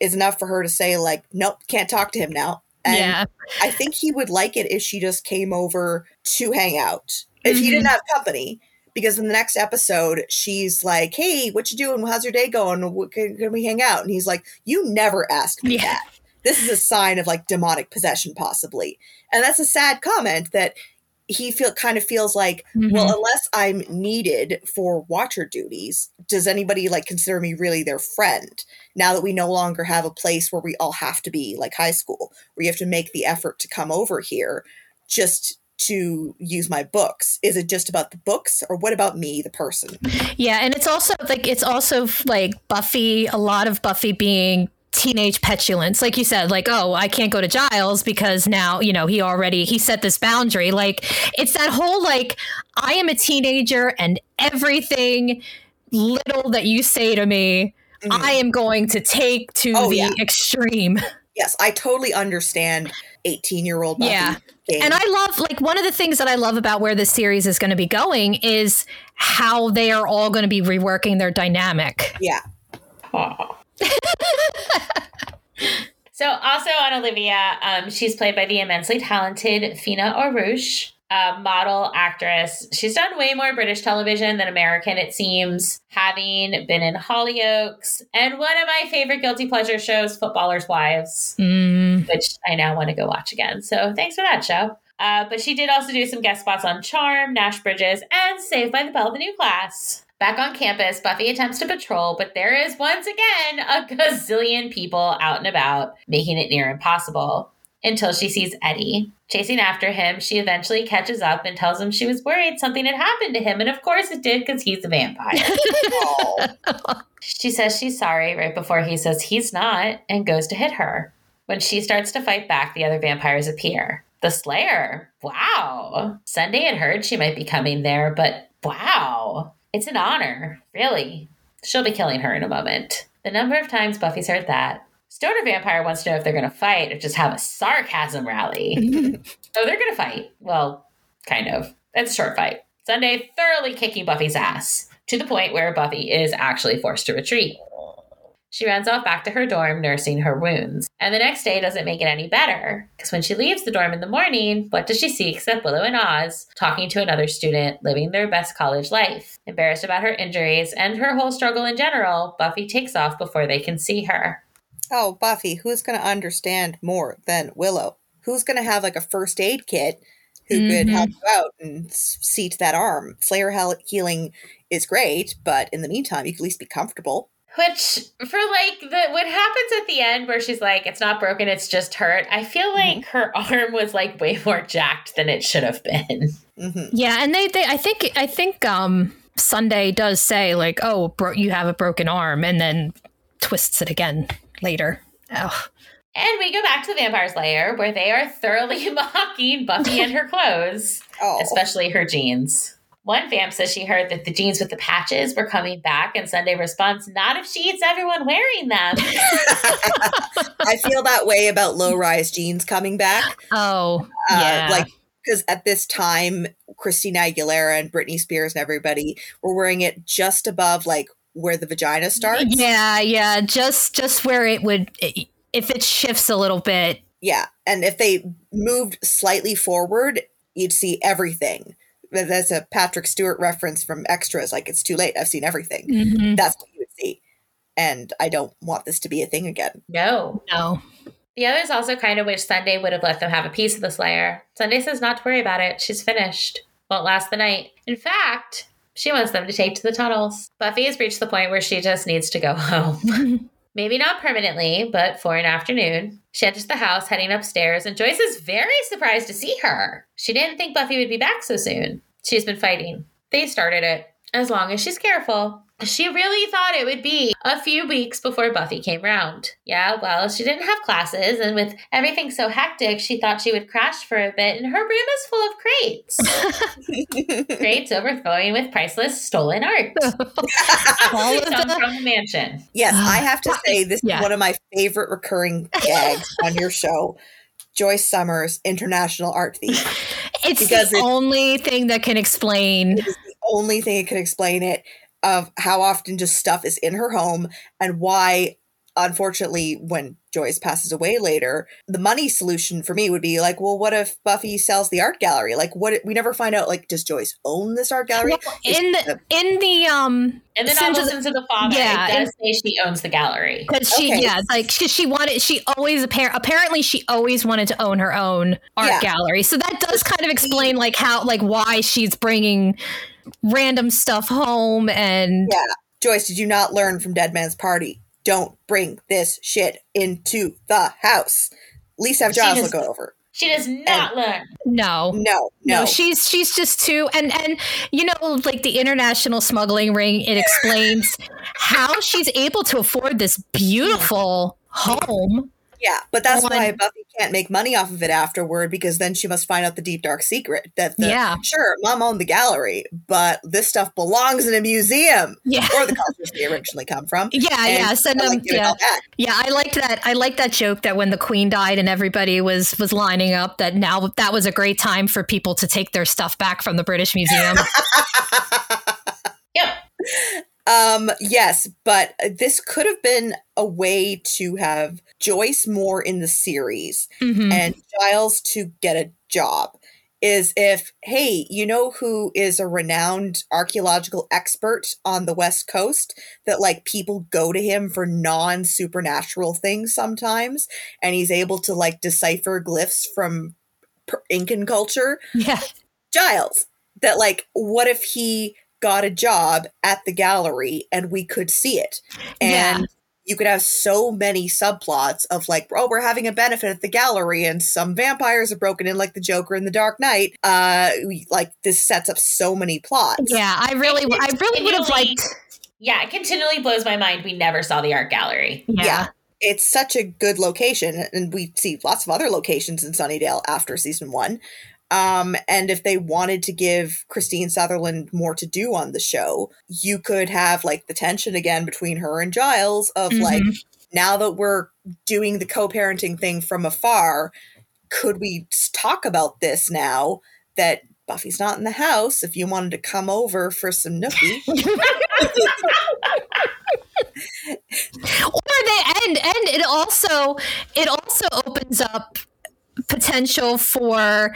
is enough for her to say, like, nope, can't talk to him now. And I think he would like it if she just came over to hang out, if he didn't have company, because in the next episode, she's like, hey, what you doing? How's your day going? Can we hang out? And he's like, you never asked me that. This is a sign of like demonic possession, possibly. And that's a sad comment that he feels like, well, unless I'm needed for watcher duties, does anybody like consider me really their friend? Now that we no longer have a place where we all have to be like high school, where you have to make the effort to come over here just to use my books. Is it just about the books, or what about me, the person? Yeah. And it's also like Buffy, a lot of Buffy being teenage petulance, like you said, like, oh, I can't go to Giles because now, you know, he set this boundary. Like, it's that whole like, I am a teenager and everything little that you say to me, I am going to take to the extreme. Yes, I totally understand 18-year-old Buffy. Yeah. Game. And I love, like, one of the things that I love about where this series is going to be going is how they are all going to be reworking their dynamic. Yeah. Aww. So also on Olivia, she's played by the immensely talented Fina Orush, a model, actress. She's done way more British television than American, it seems, having been in Hollyoaks and one of my favorite guilty pleasure shows, Footballers' Wives, which I now want to go watch again. So thanks for that show. But she did also do some guest spots on Charm, Nash Bridges, and Saved by the Bell, The New Class. Back on campus, Buffy attempts to patrol, but there is once again a gazillion people out and about, making it near impossible, until she sees Eddie. Chasing after him, she eventually catches up and tells him she was worried something had happened to him, and of course it did, because he's a vampire. She says she's sorry right before he says he's not, and goes to hit her. When she starts to fight back, the other vampires appear. The Slayer. Wow. Sunday had heard she might be coming there, but wow. It's an honor, really. She'll be killing her in a moment. The number of times Buffy's heard that. Stoner Vampire wants to know if they're going to fight or just have a sarcasm rally. So they're going to fight. Well, kind of. It's a short fight. Sunday thoroughly kicking Buffy's ass, to the point where Buffy is actually forced to retreat. She runs off back to her dorm, nursing her wounds. And the next day doesn't make it any better, because when she leaves the dorm in the morning, what does she see except Willow and Oz talking to another student, living their best college life. Embarrassed about her injuries and her whole struggle in general, Buffy takes off before they can see her. Oh, Buffy, who's going to understand more than Willow? Who's going to have like a first aid kit who could help you out and see to that arm? Slayer healing is great, but in the meantime, you can at least be comfortable. Which, for, like, what happens at the end where she's like, it's not broken, it's just hurt, I feel like her arm was, like, way more jacked than it should have been. Mm-hmm. Yeah, and they I think Sunday does say, like, oh, you have a broken arm, and then twists it again later. Oh. And we go back to the Vampire's Lair, where they are thoroughly mocking Buffy and her clothes, especially her jeans. One fam says she heard that the jeans with the patches were coming back, and Sunday responds, not if she eats everyone wearing them. I feel that way about low-rise jeans coming back. Oh, yeah. Like, because at this time, Christina Aguilera and Britney Spears and everybody were wearing it just above, like, where the vagina starts. Yeah, yeah. Just where it would, if it shifts a little bit. Yeah. And if they moved slightly forward, you'd see everything. That's a Patrick Stewart reference from Extras. Like, it's too late. I've seen everything. Mm-hmm. That's what you would see. And I don't want this to be a thing again. No. The others also kind of wish Sunday would have let them have a piece of the Slayer. Sunday says not to worry about it. She's finished. Won't last the night. In fact, she wants them to take to the tunnels. Buffy has reached the point where she just needs to go home. Maybe not permanently, but for an afternoon. She enters the house, heading upstairs, and Joyce is very surprised to see her. She didn't think Buffy would be back so soon. She's been fighting. They started it. As long as she's careful. She really thought it would be a few weeks before Buffy came round. Yeah, well, she didn't have classes, and with everything so hectic, she thought she would crash for a bit, and her room is full of crates. Crates overflowing with priceless stolen art. All from the mansion. Yes, I have to say, this is one of my favorite recurring gags on your show. Joyce Summers, international art thief. It's the only thing that can explain it. Of how often just stuff is in her home and why, unfortunately, when Joyce passes away later, the money solution for me would be like, well, what if Buffy sells the art gallery? Like, what? We never find out, like, does Joyce own this art gallery? Well, in the novels Sins of the Father, it does say she owns the gallery. Apparently she always wanted to own her own art gallery. So that does kind of explain, like, how, like, why she's bringing random stuff home. And Joyce, did you not learn from Dead Man's Party? Don't bring this shit into the house. Lisa Giles will go over. She does not learn. No. She's just too. And you know, like the international smuggling ring, it explains how she's able to afford this beautiful home. Yeah, but that's why Buffy can't make money off of it afterward, because then she must find out the deep, dark secret that, sure, Mom owned the gallery, but this stuff belongs in a museum or the cultures they originally come from. I liked that. I liked that joke that when the Queen died and everybody was lining up, that now that was a great time for people to take their stuff back from the British Museum. Yep. Yes, but this could have been a way to have Joyce more in the series and Giles to get a job, is if, hey, you know who is a renowned archaeological expert on the West Coast that, like, people go to him for non-supernatural things sometimes, and he's able to, like, decipher glyphs from Incan culture? Yeah. Giles. That, like, what if he got a job at the gallery and we could see it? And you could have so many subplots of, like, oh, we're having a benefit at the gallery and some vampires are broken in, like the Joker in The Dark Knight. Like, this sets up so many plots. Yeah, I really would have liked. Yeah, it continually blows my mind. We never saw the art gallery. Yeah. It's such a good location, and we see lots of other locations in Sunnydale after season one. And if they wanted to give Christine Sutherland more to do on the show, you could have, like, the tension again between her and Giles of like, now that we're doing the co-parenting thing from afar, could we talk about this now that Buffy's not in the house? If you wanted to come over for some nookie. And it also opens up potential for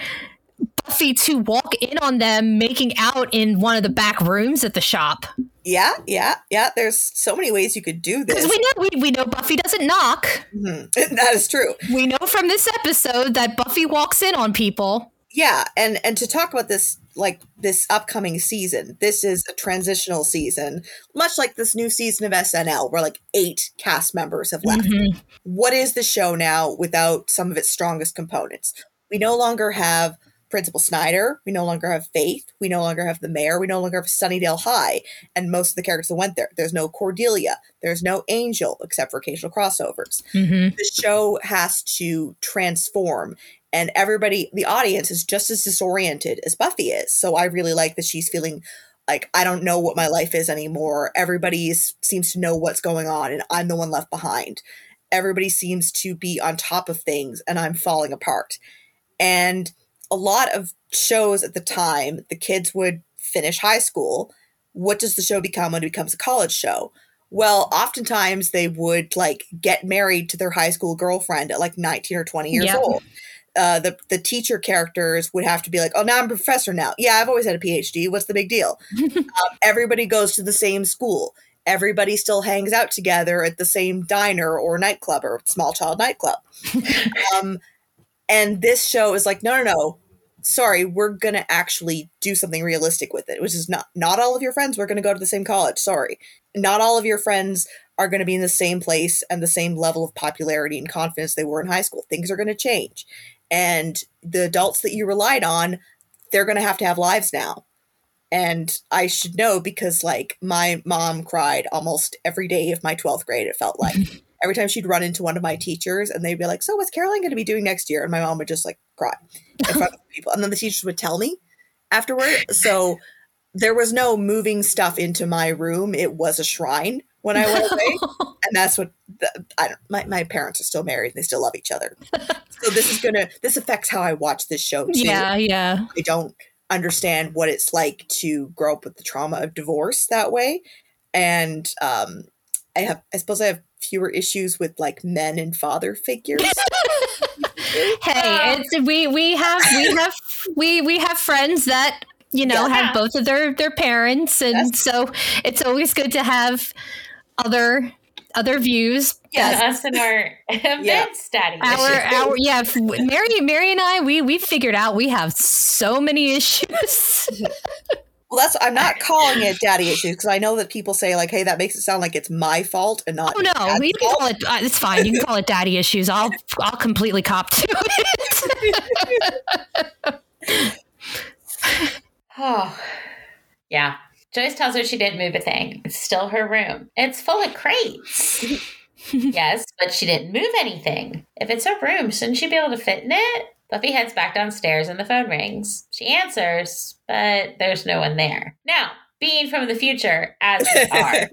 Buffy to walk in on them making out in one of the back rooms at the shop. Yeah. There's so many ways you could do this. Because we know Buffy doesn't knock. Mm-hmm. That is true. We know from this episode that Buffy walks in on people. Yeah, and to talk about this, like, this upcoming season, this is a transitional season, much like this new season of SNL, where, like, 8 cast members have left. Mm-hmm. What is the show now without some of its strongest components? We no longer have Principal Snyder. We no longer have Faith. We no longer have the mayor. We no longer have Sunnydale High and most of the characters that went there. There's no Cordelia. There's no Angel, except for occasional crossovers. Mm-hmm. The show has to transform And everybody, the audience, is just as disoriented as Buffy is. So I really like that she's feeling like, I don't know what my life is anymore. Everybody seems to know what's going on, and I'm the one left behind. Everybody seems to be on top of things, and I'm falling apart. And a lot of shows at the time, the kids would finish high school. What does the show become when it becomes a college show? Well, oftentimes they would like get married to their high school girlfriend at like 19 or 20 years old. The teacher characters would have to be like, oh, now I'm a professor now. Yeah, I've always had a PhD. What's the big deal? Everybody goes to the same school. Everybody still hangs out together at the same diner or nightclub or small child nightclub. And this show is like, no. Sorry, we're going to actually do something realistic with it, which is not all of your friends were going to go to the same college. Sorry. Not all of your friends are going to be in the same place and the same level of popularity and confidence they were in high school. Things are going to change. And the adults that you relied on, they're going to have lives now. And I should know because, like, my mom cried almost every day of my 12th grade, it felt like. Every time she'd run into one of my teachers and they'd be like, so what's Caroline going to be doing next year? And my mom would just, like, cry in front of people. And then the teachers would tell me afterward. So there was no moving stuff into my room. It was a shrine when I went away. And that's what my parents are still married. They still love each other. So this affects how I watch this show, too. Yeah. I don't understand what it's like to grow up with the trauma of divorce that way. And I suppose I have fewer issues with like men and father figures. Hey, we have friends that, you know, have both of their parents. And so it's always good to have other views. Us and our events, daddy. Mary and I, we figured out we have so many issues. Well, I'm not calling it daddy issues because I know that people say like, hey, that makes it sound like it's my fault and not. Oh no, you can call it. It's fine. You can call it daddy issues. I'll completely cop to it. Oh, yeah. Joyce tells her she didn't move a thing. It's still her room. It's full of crates. Yes, but she didn't move anything. If it's her room, shouldn't she be able to fit in it? Buffy heads back downstairs and the phone rings. She answers, but there's no one there. Now, being from the future, as we are,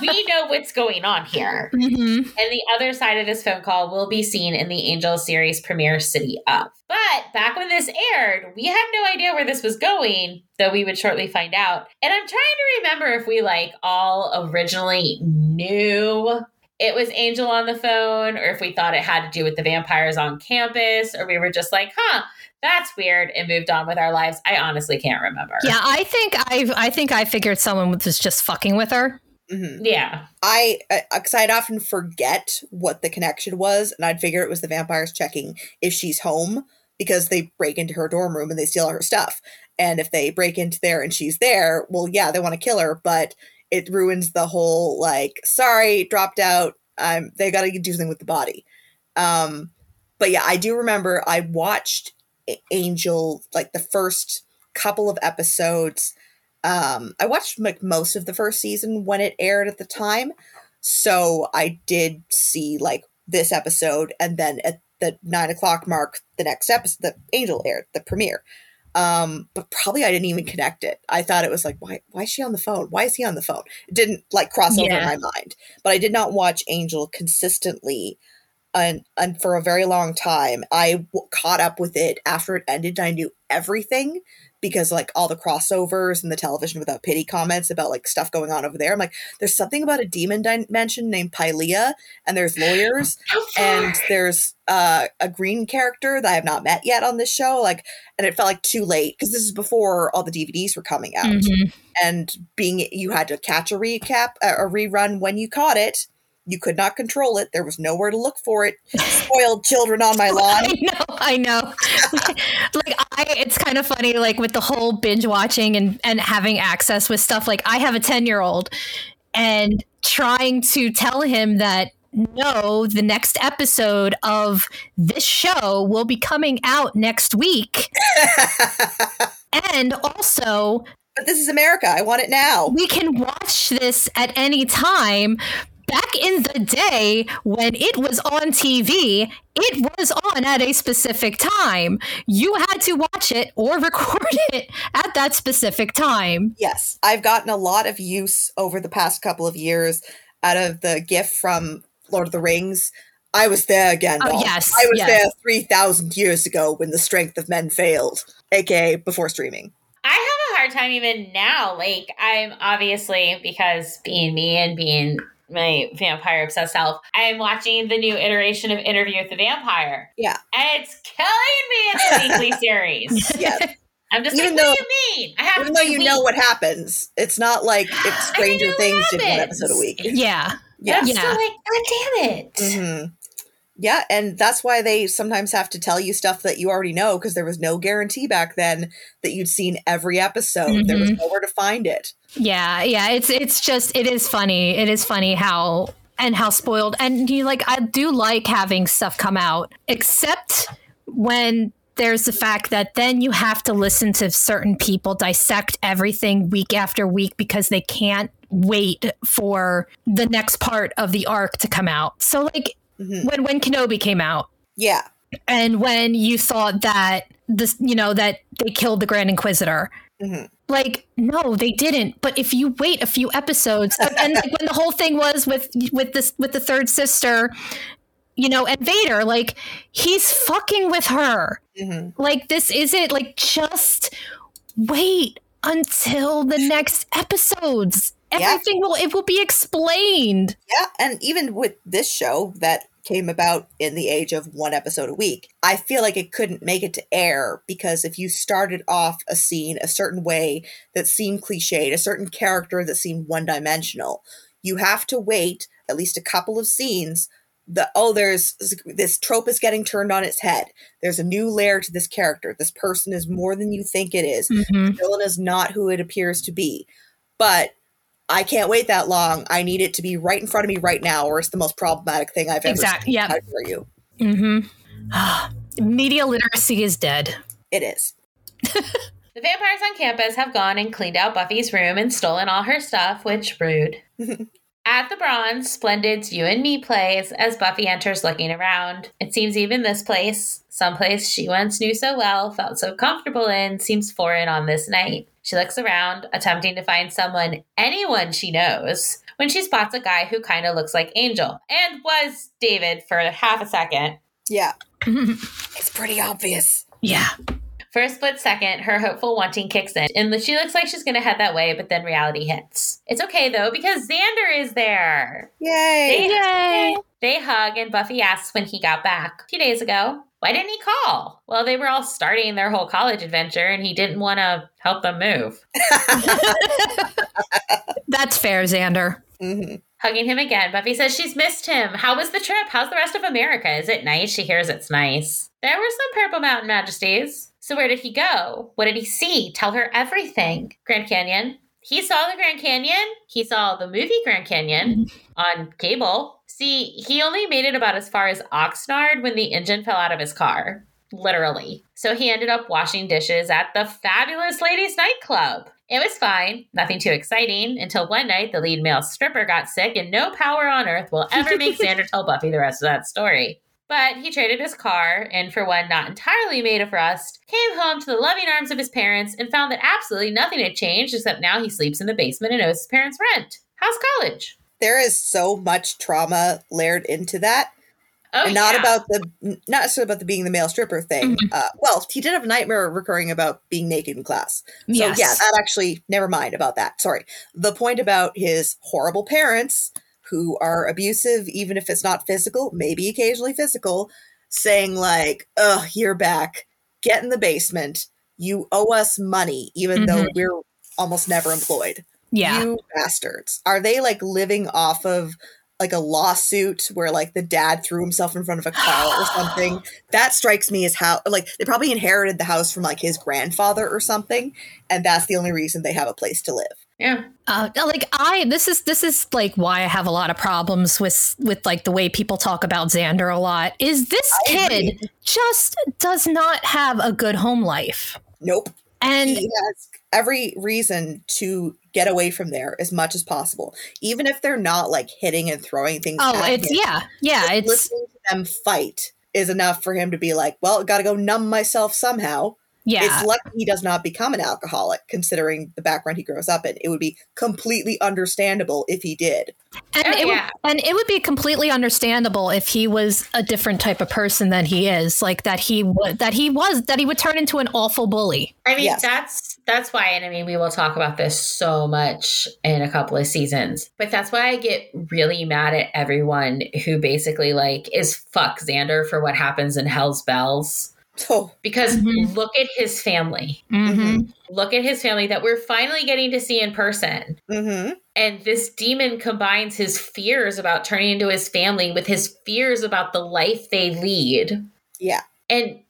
we know what's going on here. Mm-hmm. And the other side of this phone call will be seen in the Angel series premiere City Up. But back when this aired, we had no idea where this was going, though we would shortly find out. And I'm trying to remember if we like all originally knew it was Angel on the phone, or if we thought it had to do with the vampires on campus, or we were just like, huh, that's weird, and moved on with our lives. I honestly can't remember. Yeah, I think I figured someone was just fucking with her. Mm-hmm. Yeah. Because I'd often forget what the connection was, and I'd figure it was the vampires checking if she's home, because they break into her dorm room and they steal all her stuff. And if they break into there and she's there, well, yeah, they want to kill her, but it ruins the whole, like, sorry, dropped out. They got to do something with the body. But yeah, I do remember I watched Angel, like, the first couple of episodes. I watched, like, most of the first season when it aired at the time. So I did see, like, this episode. And then at the 9:00 mark, the next episode, the Angel aired, the premiere. But probably I didn't even connect it. I thought it was like, why is she on the phone? Why is he on the phone? It didn't like cross over my mind. But I did not watch Angel consistently and for a very long time. I caught up with it after it ended. I knew everything because like all the crossovers and the Television Without Pity comments about like stuff going on over there. I'm like, there's something about a demon dimension named Pylea, and there's lawyers and there's a green character that I have not met yet on this show. Like, and it felt like too late because this is before all the DVDs were coming out and you had to catch a rerun when you caught it. You could not control it. There was nowhere to look for it. Spoiled children on my lawn. I know. It's kind of funny, like with the whole binge watching and having access with stuff. Like I have a 10-year-old and trying to tell him that, no, the next episode of this show will be coming out next week. And also, but this is America. I want it now. We can watch this at any time. back in the day when it was on TV, it was on at a specific time. You had to watch it or record it at that specific time. Yes, I've gotten a lot of use over the past couple of years out of the GIF from Lord of the Rings. I was there again. Oh, yes. I was there 3,000 years ago when the strength of men failed, aka before streaming. I have a hard time even now. Like, I'm obviously, because being me and being my vampire obsessed self, I'm watching the new iteration of Interview with the Vampire. Yeah. And it's killing me in the weekly series. Yeah. I'm just even like, though, what do you mean? I have even to though you week. Know what happens. It's not like if Stranger Things did one episode a week. Yeah. Yeah. I'm still like, oh, damn it. Mm-hmm. Yeah, and that's why they sometimes have to tell you stuff that you already know, because there was no guarantee back then that you'd seen every episode. Mm-hmm. There was nowhere to find it. Yeah, it's just, it is funny. It is funny how spoiled. And you like, I do like having stuff come out, except when there's the fact that then you have to listen to certain people dissect everything week after week because they can't wait for the next part of the arc to come out. So like, mm-hmm. When Kenobi came out. Yeah. And when you thought that this, you know, that they killed the Grand Inquisitor. Mm-hmm. Like, no, they didn't. But if you wait a few episodes and like when the whole thing was with the third sister, you know, and Vader, like he's fucking with her. Mm-hmm. Like this isn't like, just wait until the next episodes. Everything will be explained. Yeah, and even with this show that came about in the age of one episode a week, I feel like it couldn't make it to air because if you started off a scene a certain way that seemed cliched, a certain character that seemed one-dimensional, you have to wait at least a couple of scenes. There's this trope is getting turned on its head. There's a new layer to this character. This person is more than you think it is. Mm-hmm. The villain is not who it appears to be. But I can't wait that long. I need it to be right in front of me right now, or it's the most problematic thing I've ever seen. Yep. How dare you? Mm-hmm. Media literacy is dead. It is. The vampires on campus have gone and cleaned out Buffy's room and stolen all her stuff, which rude. At the Bronze, Splendid's You and Me plays as Buffy enters looking around. It seems even this place, someplace she once knew so well, felt so comfortable in, seems foreign on this night. She looks around, attempting to find someone, anyone she knows, when she spots a guy who kind of looks like Angel and was David for half a second. Yeah. It's pretty obvious. Yeah. For a split second, her hopeful wanting kicks in, and she looks like she's going to head that way, but then reality hits. It's okay, though, because Xander is there. Yay. They hug, and Buffy asks when he got back. 2 days ago. Why didn't he call? Well, they were all starting their whole college adventure, and he didn't want to help them move. That's fair, Xander. Mm-hmm. Hugging him again, Buffy says she's missed him. How was the trip? How's the rest of America? Is it nice? She hears it's nice. There were some Purple Mountain Majesties. So where did he go? What did he see? Tell her everything. Grand Canyon. He saw the Grand Canyon. He saw the movie Grand Canyon on cable. See, he only made it about as far as Oxnard when the engine fell out of his car. Literally. So he ended up washing dishes at the Fabulous Ladies Nightclub. It was fine. Nothing too exciting. Until one night, the lead male stripper got sick and no power on earth will ever make Xander tell Buffy the rest of that story. But he traded his car, and for one not entirely made of rust, came home to the loving arms of his parents and found that absolutely nothing had changed except now he sleeps in the basement and owes his parents rent. How's college? There is so much trauma layered into that. Oh, and not necessarily about the being the male stripper thing. Mm-hmm. Well, he did have a nightmare recurring about being naked in class. So yeah, that actually, never mind about that. Sorry. The point about his horrible parents who are abusive, even if it's not physical, maybe occasionally physical, saying like, ugh, you're back, get in the basement, you owe us money, even though we're almost never employed. Yeah. You bastards. Are they like living off of like a lawsuit where like the dad threw himself in front of a car or something? That strikes me as how, like, they probably inherited the house from like his grandfather or something. And that's the only reason they have a place to live. Yeah. This is like why I have a lot of problems with like the way people talk about Xander a lot is this kid just does not have a good home life. Nope. And he has every reason to get away from there as much as possible, even if they're not like hitting and throwing things. Oh, at it's him. Yeah. It's listening to them fight is enough for him to be like, well, got to go numb myself somehow. Yeah. It's lucky he does not become an alcoholic, considering the background he grows up in. It would be completely understandable if he did. And it would be completely understandable if he was a different type of person than he is, like that he would turn into an awful bully. I mean, yes. That's why. And I mean, we will talk about this so much in a couple of seasons, but that's why I get really mad at everyone who basically like is fuck Xander for what happens in Hell's Bells. Oh. Because look at his family. Mm-hmm. Look at his family that we're finally getting to see in person. Mm-hmm. And this demon combines his fears about turning into his family with his fears about the life they lead. Yeah. And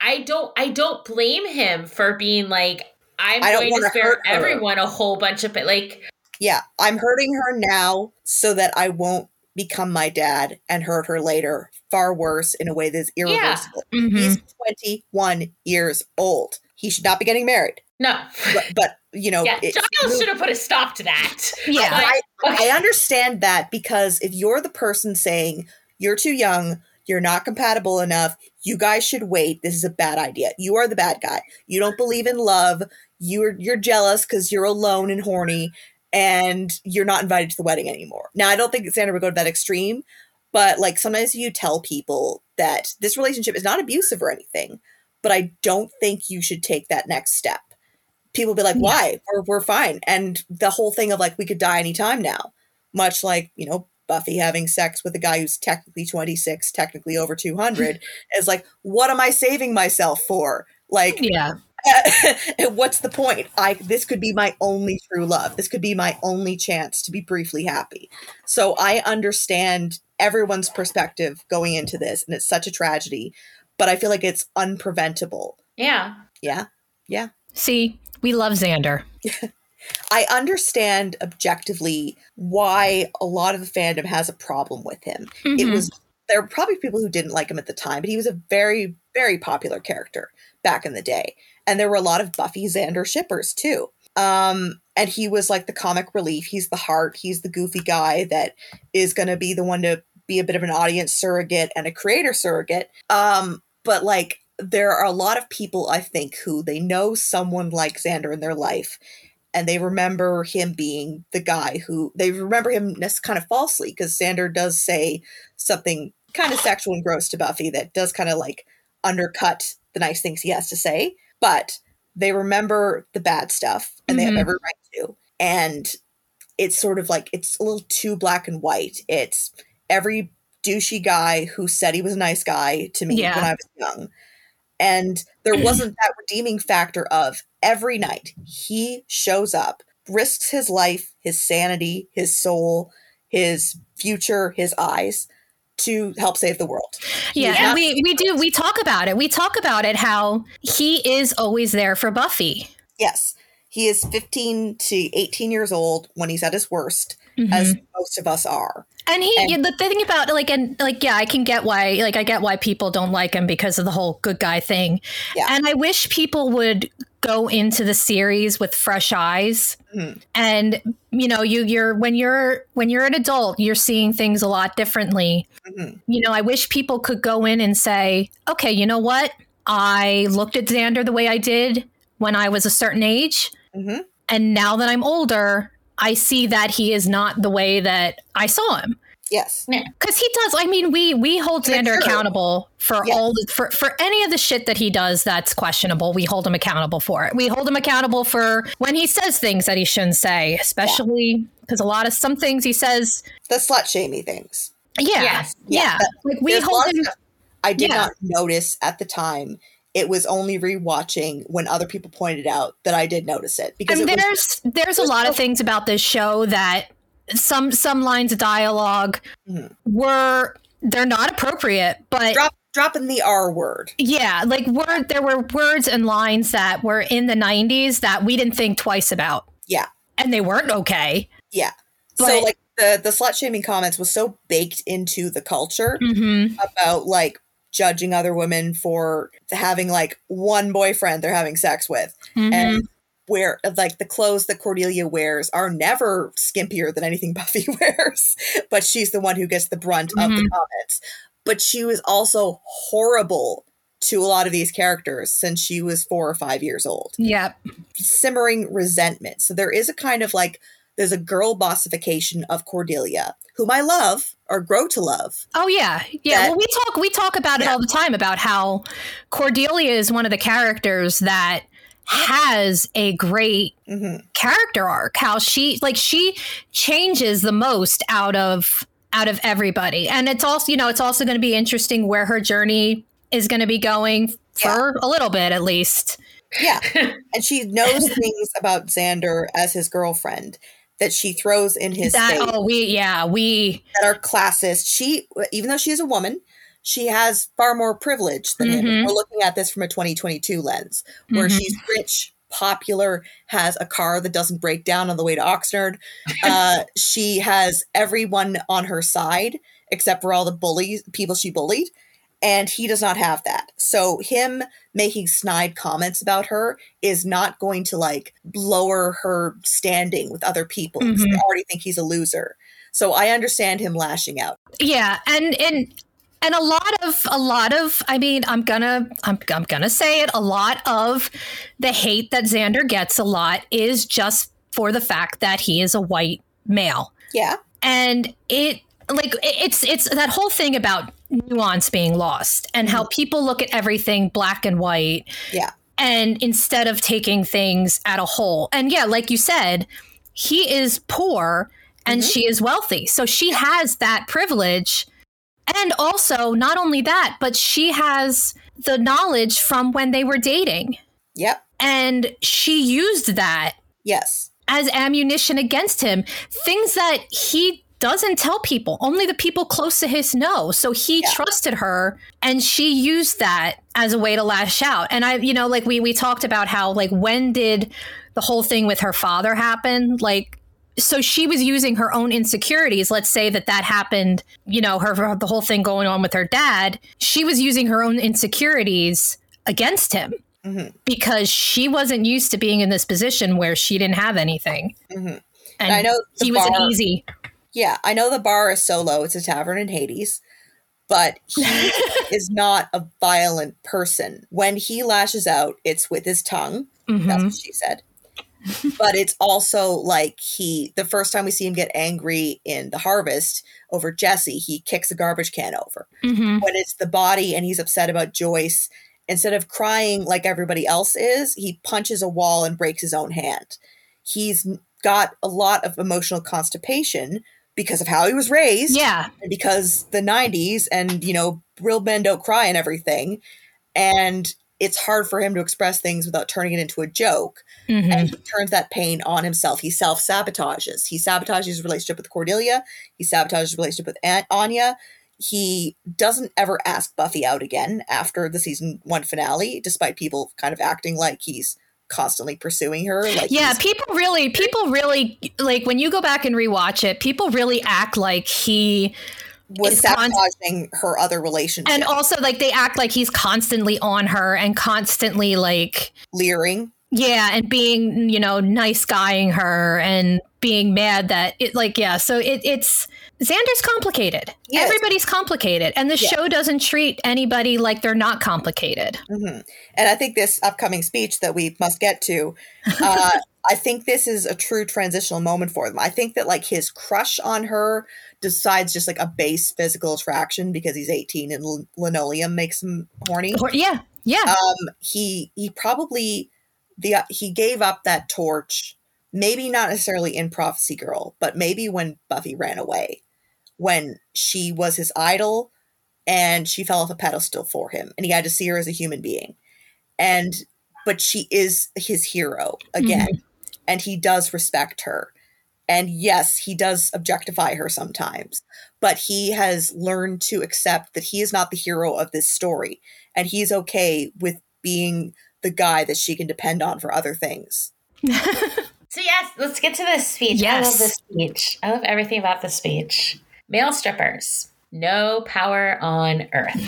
I don't blame him for being like, I don't want to spare everyone a whole bunch of it. Like, yeah, I'm hurting her now so that I won't become my dad and hurt her later, far worse, in a way that's irreversible. Yeah. Mm-hmm. He's 21 years old. He should not be getting married. No. But you know. Yeah, Giles should have put a stop to that. Yeah. I understand that, because if you're the person saying, you're too young, you're not compatible enough, you guys should wait, this is a bad idea. You are the bad guy. You don't believe in love. You're jealous because you're alone and horny. And you're not invited to the wedding anymore. Now, I don't think Xander would go to that extreme, but like sometimes you tell people that this relationship is not abusive or anything, but I don't think you should take that next step. People be like, why? We're fine. And the whole thing of like, we could die anytime now, much like, you know, Buffy having sex with a guy who's technically 26, technically over 200 is like, what am I saving myself for? Like, yeah. What's the point? This could be my only true love. This could be my only chance to be briefly happy. So I understand everyone's perspective going into this, and it's such a tragedy, but I feel like it's unpreventable. Yeah. Yeah. Yeah. See, we love Xander. I understand objectively why a lot of the fandom has a problem with him. Mm-hmm. There were probably people who didn't like him at the time, but he was a very, very popular character back in the day. And there were a lot of Buffy Xander shippers too. And he was like the comic relief. He's the heart. He's the goofy guy that is going to be the one to be a bit of an audience surrogate and a creator surrogate. But like, there are a lot of people, I think, who they know someone like Xander in their life, and they remember him being the guy who they remember him kind of falsely, because Xander does say something kind of sexual and gross to Buffy that does kind of like undercut the nice things he has to say. But they remember the bad stuff, and they have every right to. And it's sort of like, it's a little too black and white. It's every douchey guy who said he was a nice guy to me when I was young. And there wasn't that redeeming factor of every night he shows up, risks his life, his sanity, his soul, his future, his eyes, to help save the world. Yeah, and we talk about it. We talk about it, how he is always there for Buffy. Yes. He is 15 to 18 years old when he's at his worst, as most of us are. And the thing about I get why people don't like him because of the whole good guy thing. Yeah. And I wish people would go into the series with fresh eyes. Mm-hmm. And you know, when you're an adult, you're seeing things a lot differently. Mm-hmm. You know, I wish people could go in and say, okay, you know what? I looked at Xander the way I did when I was a certain age. Mm-hmm. And now that I'm older, I see that he is not the way that I saw him. Yes. Because he does. I mean, we hold Xander accountable for all for any of the shit that he does that's questionable. We hold him accountable for it. We hold him accountable for when he says things that he shouldn't say, especially because a lot of some things he says. The slut-shamey things. Yeah. Yes. Yeah. Like we hold him. I did not notice at the time. It was only rewatching when other people pointed out that I did notice it. Because there's a lot of things about this show that some lines of dialogue they're not appropriate, but dropping the R word. Yeah, like there were words and lines that were in the 90s that we didn't think twice about. Yeah. And they weren't okay. Yeah. But, so like the slut shaming comments was so baked into the culture about like judging other women for having like one boyfriend they're having sex with and where like the clothes that Cordelia wears are never skimpier than anything Buffy wears, but she's the one who gets the brunt of the comments. But she was also horrible to a lot of these characters since she was 4 or 5 years old. Yep. Simmering resentment. So there is a kind of like, there's a girl bossification of Cordelia, whom I love or grow to love. Oh, yeah. Yeah. Well, we talk about it all the time about how Cordelia is one of the characters that has a great character arc, how she changes the most out of everybody. And it's also, it's also going to be interesting where her journey is going to be going for a little bit, at least. Yeah. And she knows things about Xander as his girlfriend that she throws in his face. That are classist. She, even though she is a woman, she has far more privilege than him. We're looking at this from a 2022 lens where she's rich, popular, has a car that doesn't break down on the way to Oxnard. She has everyone on her side except for all the people she bullied. And he does not have that. So him making snide comments about her is not going to like lower her standing with other people. Mm-hmm. They already think he's a loser. So I understand him lashing out. Yeah. And a lot of, I mean, I'm gonna say it. A lot of the hate that Xander gets a lot is just for the fact that he is a white male. Yeah. And it's that whole thing about nuance being lost and how people look at everything black and white. Yeah. And instead of taking things at a whole. And yeah, like you said, he is poor and she is wealthy. So she has that privilege. And also not only that, but she has the knowledge from when they were dating. Yep. And she used that. Yes. As ammunition against him. Things that he doesn't tell people. Only the people close to his know. So he trusted her and she used that as a way to lash out. And I, like we talked about how, like, when did the whole thing with her father happen? Like, so she was using her own insecurities. Let's say that happened, the whole thing going on with her dad. She was using her own insecurities against him because she wasn't used to being in this position where she didn't have anything. And I know he was an easy... Yeah, I know the bar is so low. It's a tavern in Hades, but he is not a violent person. When he lashes out, it's with his tongue. That's what she said. But it's also like the first time we see him get angry in The Harvest over Jesse, he kicks a garbage can over. When it's the body and he's upset about Joyce, instead of crying like everybody else is, he punches a wall and breaks his own hand. He's got a lot of emotional constipation because of how he was raised. Yeah. And because the 90s and, real men don't cry and everything. And it's hard for him to express things without turning it into a joke. And he turns that pain on himself. He self-sabotages. He sabotages his relationship with Cordelia. He sabotages his relationship with Anya. He doesn't ever ask Buffy out again after the season 1 finale, despite people kind of acting like he's constantly pursuing her. Like, yeah, people really like, when you go back and rewatch it, people really act like he was sabotaging her other relationship. And also, like, they act like he's constantly on her and constantly like leering. Yeah. And being, nice guying her and being mad that it, like, yeah. So it's Xander's complicated. Yes. Everybody's complicated. And the show doesn't treat anybody like they're not complicated. And I think this upcoming speech that we must get to, I think this is a true transitional moment for them. I think that, like, his crush on her decides just like a base physical attraction because he's 18 and linoleum makes him horny. Yeah. Yeah. He gave up that torch, maybe not necessarily in Prophecy Girl, but maybe when Buffy ran away, when she was his idol and she fell off a pedestal for him and he had to see her as a human being. But she is his hero again, and he does respect her. And yes, he does objectify her sometimes, but he has learned to accept that he is not the hero of this story and he's okay with being the guy that she can depend on for other things. So yes, let's get to this speech. Yes. I love this speech. I love everything about this speech. Male strippers. No power on earth.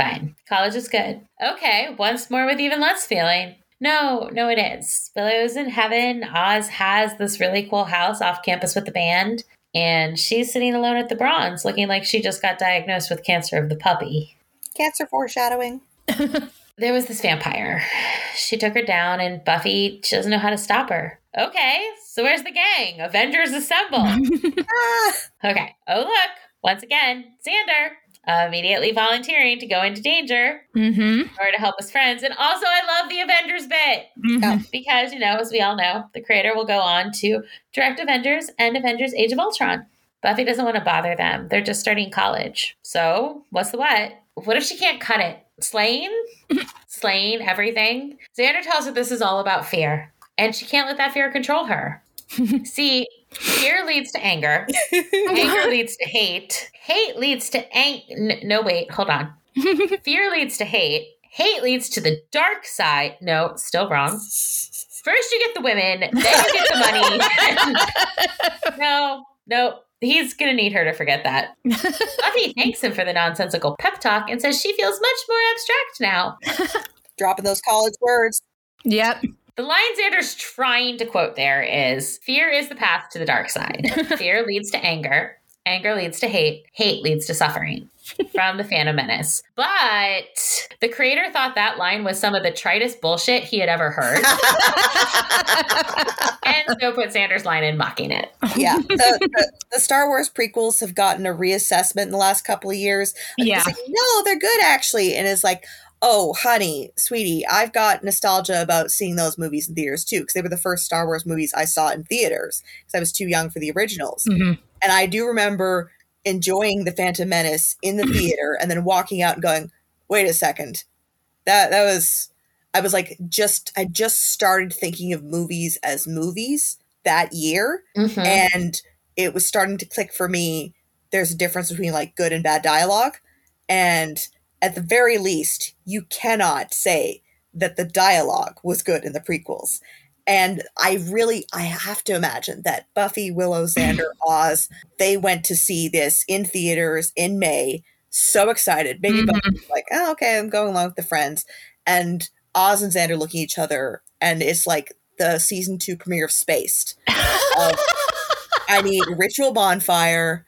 Fine. College is good. Okay. Once more with even less feeling. No, it is. Willow's in heaven. Oz has this really cool house off campus with the band. And she's sitting alone at the Bronze, looking like she just got diagnosed with cancer of the puppy. Cancer foreshadowing. There was this vampire. She took her down, and Buffy, she doesn't know how to stop her. Okay, so where's the gang? Avengers assemble. Okay. Oh, look. Once again, Xander. Immediately volunteering to go into danger or to help his friends. And also, I love the Avengers bit because, as we all know, the creator will go on to direct Avengers and Avengers Age of Ultron. Buffy doesn't want to bother them. They're just starting college. So what's the what? What if she can't cut it? Slaying everything. Xander tells her this is all about fear, and she can't let that fear control her. See, fear leads to anger. Anger leads to hate. Hate leads to Fear leads to hate. Hate leads to the dark side. No, still wrong. First you get the women, then you get the money. No. He's going to need her to forget that. Buffy thanks him for the nonsensical pep talk and says she feels much more abstract now. Dropping those college words. Yep. The line Xander's trying to quote there is, fear is the path to the dark side. Fear leads to anger. Anger leads to hate. Hate leads to suffering. From The Phantom Menace. But the creator thought that line was some of the tritest bullshit he had ever heard. And so put Xander's line in mocking it. Yeah. The Star Wars prequels have gotten a reassessment in the last couple of years. Yeah. Like, no, they're good, actually. And it's like, oh, honey, sweetie, I've got nostalgia about seeing those movies in theaters, too, because they were the first Star Wars movies I saw in theaters because I was too young for the originals. Mm-hmm. And I do remember enjoying The Phantom Menace in the theater and then walking out and going, wait a second. I just started thinking of movies as movies that year. Mm-hmm. And it was starting to click for me. There's a difference between like good and bad dialogue. And at the very least, you cannot say that the dialogue was good in the prequels. And I have to imagine that Buffy, Willow, Xander, Oz, they went to see this in theaters in May, so excited. Maybe Buffy was like, oh, okay, I'm going along with the friends. And Oz and Xander looking at each other, and it's like the season 2 premiere of Spaced. I need a ritual bonfire.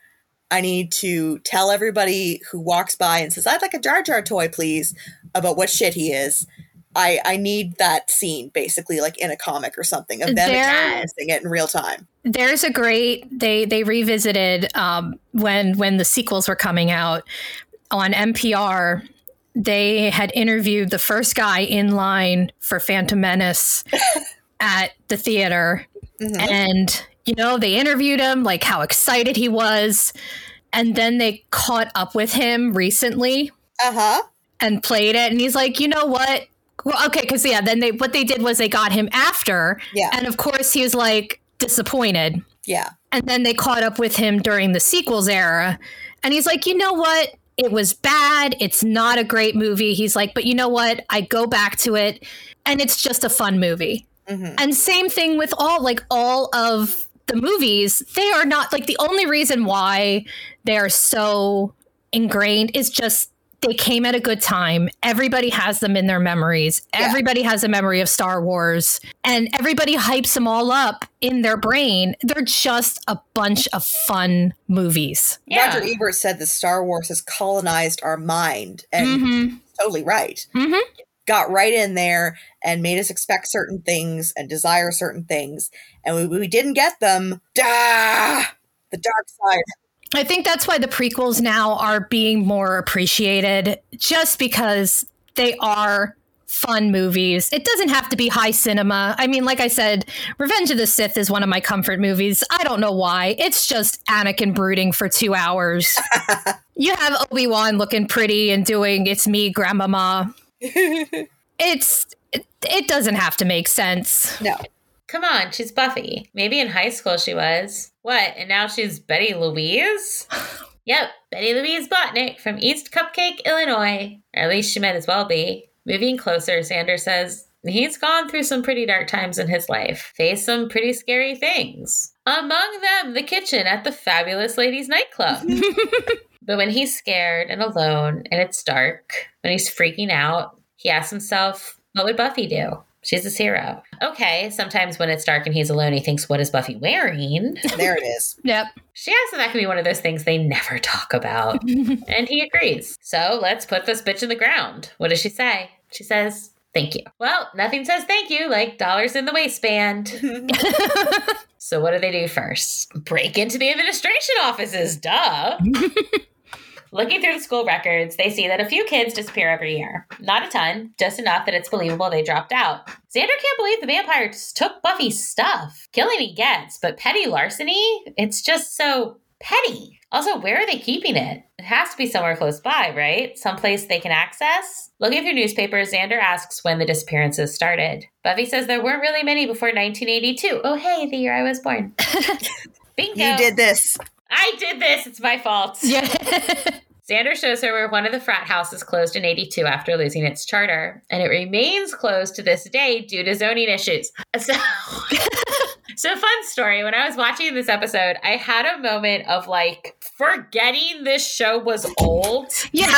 I need to tell everybody who walks by and says, I'd like a Jar Jar toy, please, about what shit he is. I need that scene, basically, like in a comic or something, of them experiencing it in real time. There's a great, they revisited when the sequels were coming out on NPR. They had interviewed the first guy in line for Phantom Menace at the theater. Mm-hmm. And they interviewed him, like how excited he was. And then they caught up with him recently and played it. And he's like, you know what? Well, okay. Cause then what they did was they got him after. Yeah. And of course he was like disappointed. Yeah. And then they caught up with him during the sequels era. And he's like, you know what? It was bad. It's not a great movie. He's like, but you know what? I go back to it and it's just a fun movie. Mm-hmm. And same thing with all of the movies. They are not the only reason why they are so ingrained is just they came at a good time. Everybody has them in their memories. Yeah. Everybody has a memory of Star Wars and everybody hypes them all up in their brain. They're just a bunch of fun movies. Yeah. Roger Ebert said that Star Wars has colonized our mind, and he's totally right. Mm-hmm. Got right in there and made us expect certain things and desire certain things. And we didn't get them. The dark side. I think that's why the prequels now are being more appreciated, just because they are fun movies. It doesn't have to be high cinema. I mean, like I said, Revenge of the Sith is one of my comfort movies. I don't know why. It's just Anakin brooding for 2 hours. You have Obi-Wan looking pretty and doing "It's me, Grandmama." It doesn't have to make sense. No. Come on, she's Buffy. Maybe in high school she was. What? And now she's Betty Louise? Yep, Betty Louise Botnick from East Cupcake, Illinois. Or at least she might as well be. Moving closer, Xander says, he's gone through some pretty dark times in his life. Faced some pretty scary things. Among them, the kitchen at the Fabulous Ladies Nightclub. But when he's scared and alone and it's dark, when he's freaking out, he asks himself, what would Buffy do? She's a hero. Okay. Sometimes when it's dark and he's alone, he thinks, what is Buffy wearing? There it is. Yep. She asked, and that could be one of those things they never talk about. And he agrees. So let's put this bitch in the ground. What does she say? She says, thank you. Well, nothing says thank you like dollars in the waistband. So what do they do first? Break into the administration offices, duh. Looking through the school records, they see that a few kids disappear every year. Not a ton, just enough that it's believable they dropped out. Xander can't believe the vampires took Buffy's stuff. Killing he gets, but petty larceny? It's just so petty. Also, where are they keeping it? It has to be somewhere close by, right? Someplace they can access? Looking through newspapers, Xander asks when the disappearances started. Buffy says there weren't really many before 1982. Oh, hey, the year I was born. Bingo. You did this. I did this. It's my fault. Yeah. Xander shows her where one of the frat houses closed in 82 after losing its charter, and it remains closed to this day due to zoning issues. So fun story. When I was watching this episode, I had a moment of like forgetting this show was old. Yeah. And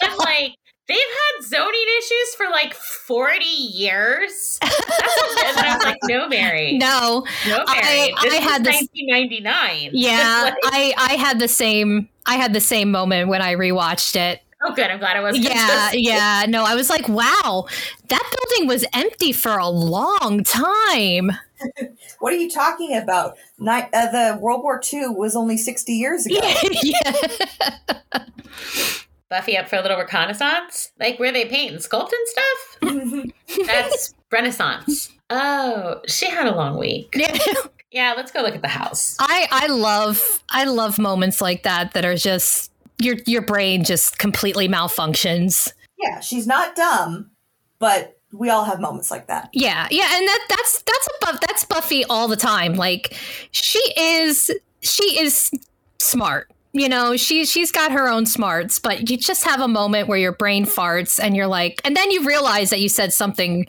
I'm like, they've had zoning issues for like 40 years. That's what I was like, no, Mary. No, Mary. I had this 1999. Yeah, like, I had the same moment when I rewatched it. Oh, good. I'm glad I wasn't. Yeah. No, I was like, wow, that building was empty for a long time. What are you talking about? The World War II was only 60 years ago. Yeah. Buffy up for a little reconnaissance? Like, where they paint and sculpt and stuff? That's Renaissance. Oh, she had a long week. Yeah, let's go look at the house. I love moments like that are just, your brain just completely malfunctions. Yeah, she's not dumb, but we all have moments like that. Yeah, and that's Buffy all the time. Like, she is smart. You know, she's got her own smarts, but you just have a moment where your brain farts and you're like, and then you realize that you said something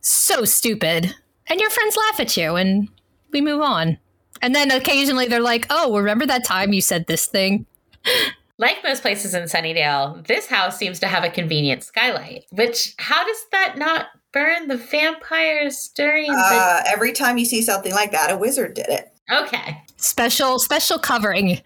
so stupid and your friends laugh at you and we move on. And then occasionally they're like, oh, remember that time you said this thing? Like most places in Sunnydale, this house seems to have a convenient skylight, which how does that not burn the vampires during every time you see something like that, a wizard did it. Okay. Special covering.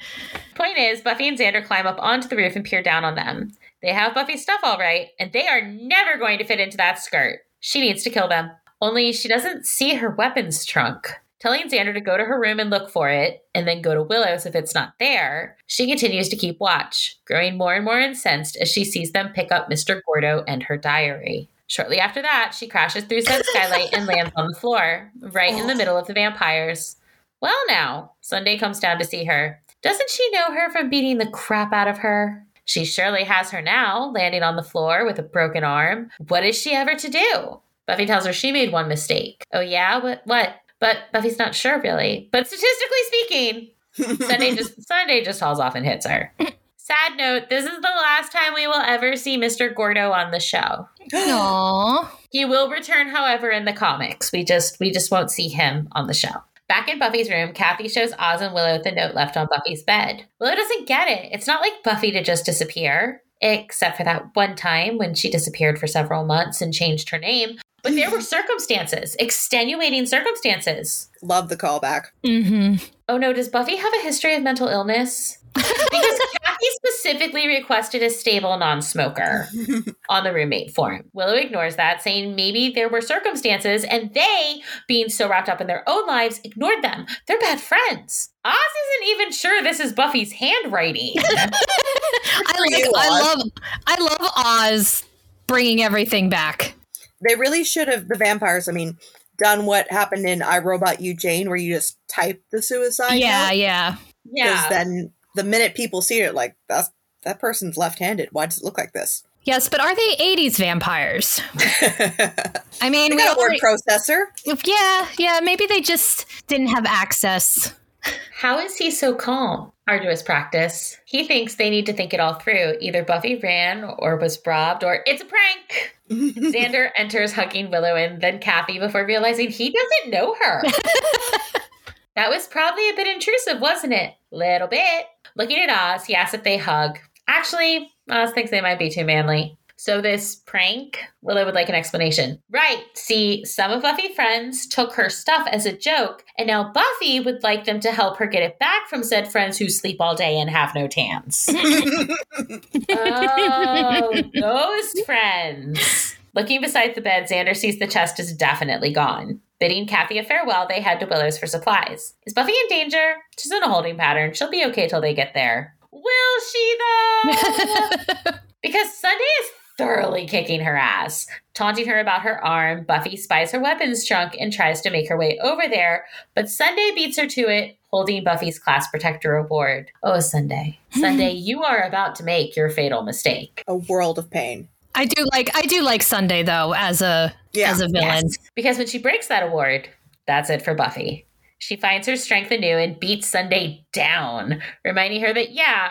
Point is, Buffy and Xander climb up onto the roof and peer down on them. They have Buffy's stuff all right, and they are never going to fit into that skirt. She needs to kill them. Only she doesn't see her weapons trunk. Telling Xander to go to her room and look for it, and then go to Willow's if it's not there, she continues to keep watch, growing more and more incensed as she sees them pick up Mr. Gordo and her diary. Shortly after that, she crashes through said skylight and lands on the floor, right in the middle of the vampires. Well, now, Sunday comes down to see her. Doesn't she know her from beating the crap out of her? She surely has her now, landing on the floor with a broken arm. What is she ever to do? Buffy tells her she made one mistake. Oh, yeah? What? But Buffy's not sure, really. But statistically speaking, Sunday just hauls off and hits her. Sad note, this is the last time we will ever see Mr. Gordo on the show. Aww. He will return, however, in the comics. We just won't see him on the show. Back in Buffy's room, Kathy shows Oz and Willow the note left on Buffy's bed. Willow doesn't get it. It's not like Buffy to just disappear, except for that one time when she disappeared for several months and changed her name. But there were circumstances, extenuating circumstances. Love the callback. Mm-hmm. Oh no, does Buffy have a history of mental illness? Because Kathy specifically requested a stable non-smoker on the roommate form. Willow ignores that, saying maybe there were circumstances, and they, being so wrapped up in their own lives, ignored them. They're bad friends. Oz isn't even sure this is Buffy's handwriting. I love Oz bringing everything back. They really should have, the vampires, I mean, done what happened in I, Robot You, Jane, where you just type the suicide note. Yeah. Because then the minute people see it, like, that person's left-handed. Why does it look like this? Yes, but are they 80s vampires? I mean, they got a word processor. Yeah, maybe they just didn't have access. How is he so calm? Arduous practice. He thinks they need to think it all through. Either Buffy ran or was robbed or it's a prank. Xander enters hugging Willow and then Kathy before realizing he doesn't know her. That was probably a bit intrusive, wasn't it? Little bit. Looking at Oz, he asks if they hug. Actually, Oz thinks they might be too manly. So this prank, Willow would like an explanation. Right. See, some of Buffy's friends took her stuff as a joke, and now Buffy would like them to help her get it back from said friends who sleep all day and have no tans. Oh, those friends. Looking beside the bed, Xander sees the chest is definitely gone. Bidding Kathy a farewell, they head to Willow's for supplies. Is Buffy in danger? She's in a holding pattern. She'll be okay till they get there. Will she, though? Because Sunday is thoroughly kicking her ass. Taunting her about her arm, Buffy spies her weapons trunk and tries to make her way over there, but Sunday beats her to it, holding Buffy's class protector award. Oh, Sunday. Sunday, you are about to make your fatal mistake. A world of pain. I do like Sunday though as a villain. Yes. Because when she breaks that award, that's it for Buffy. She finds her strength anew and beats Sunday down, reminding her that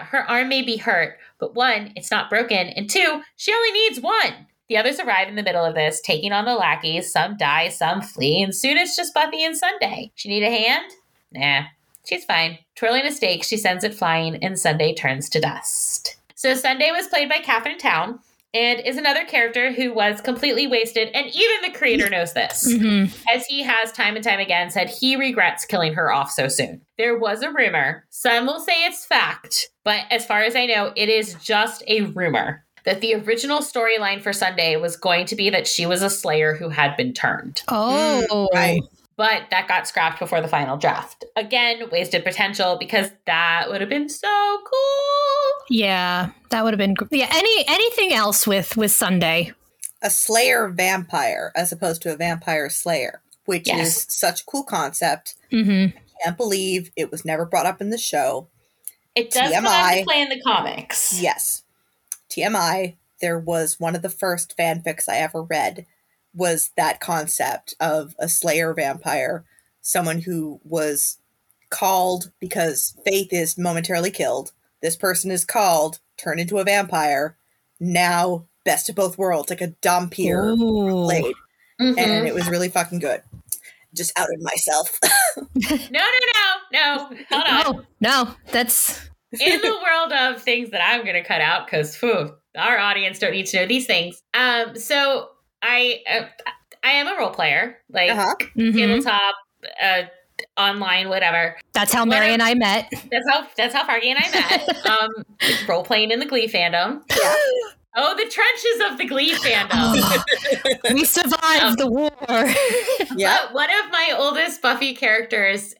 her arm may be hurt, but one, it's not broken, and two, she only needs one. The others arrive in the middle of this, taking on the lackeys. Some die, some flee, and soon it's just Buffy and Sunday. She need a hand? Nah, she's fine. Twirling a stake, she sends it flying, and Sunday turns to dust. So Sunday was played by Catherine Town, and is another character who was completely wasted, and even the creator knows this, as he has time and time again said he regrets killing her off so soon. There was a rumor. Some will say it's fact, but as far as I know, it is just a rumor that the original storyline for Sunday was going to be that she was a slayer who had been turned. Oh, right. But that got scrapped before the final draft. Again, wasted potential, because that would have been so cool. Yeah, that would have been anything else with Sunday. A slayer vampire as opposed to a vampire slayer, which is such a cool concept. Mm-hmm. I can't believe it was never brought up in the show. It does come into play in the comics. Yes. TMI, there was one of the first fanfics I ever read was that concept of a slayer vampire, someone who was called because Faith is momentarily killed. This person is called, turned into a vampire. Now, best of both worlds, like a Dampier blade. Mm-hmm. And it was really fucking good. Just outed myself. No. Hold on. No, that's... In the world of things that I'm going to cut out, because our audience don't need to know these things. So I am a role player, like tabletop, online, whatever. That's how Mary and I met. That's how Fargy and I met. Role playing in the Glee fandom. Yeah. Oh, the trenches of the Glee fandom. We survived the war. Yeah. But one of my oldest Buffy characters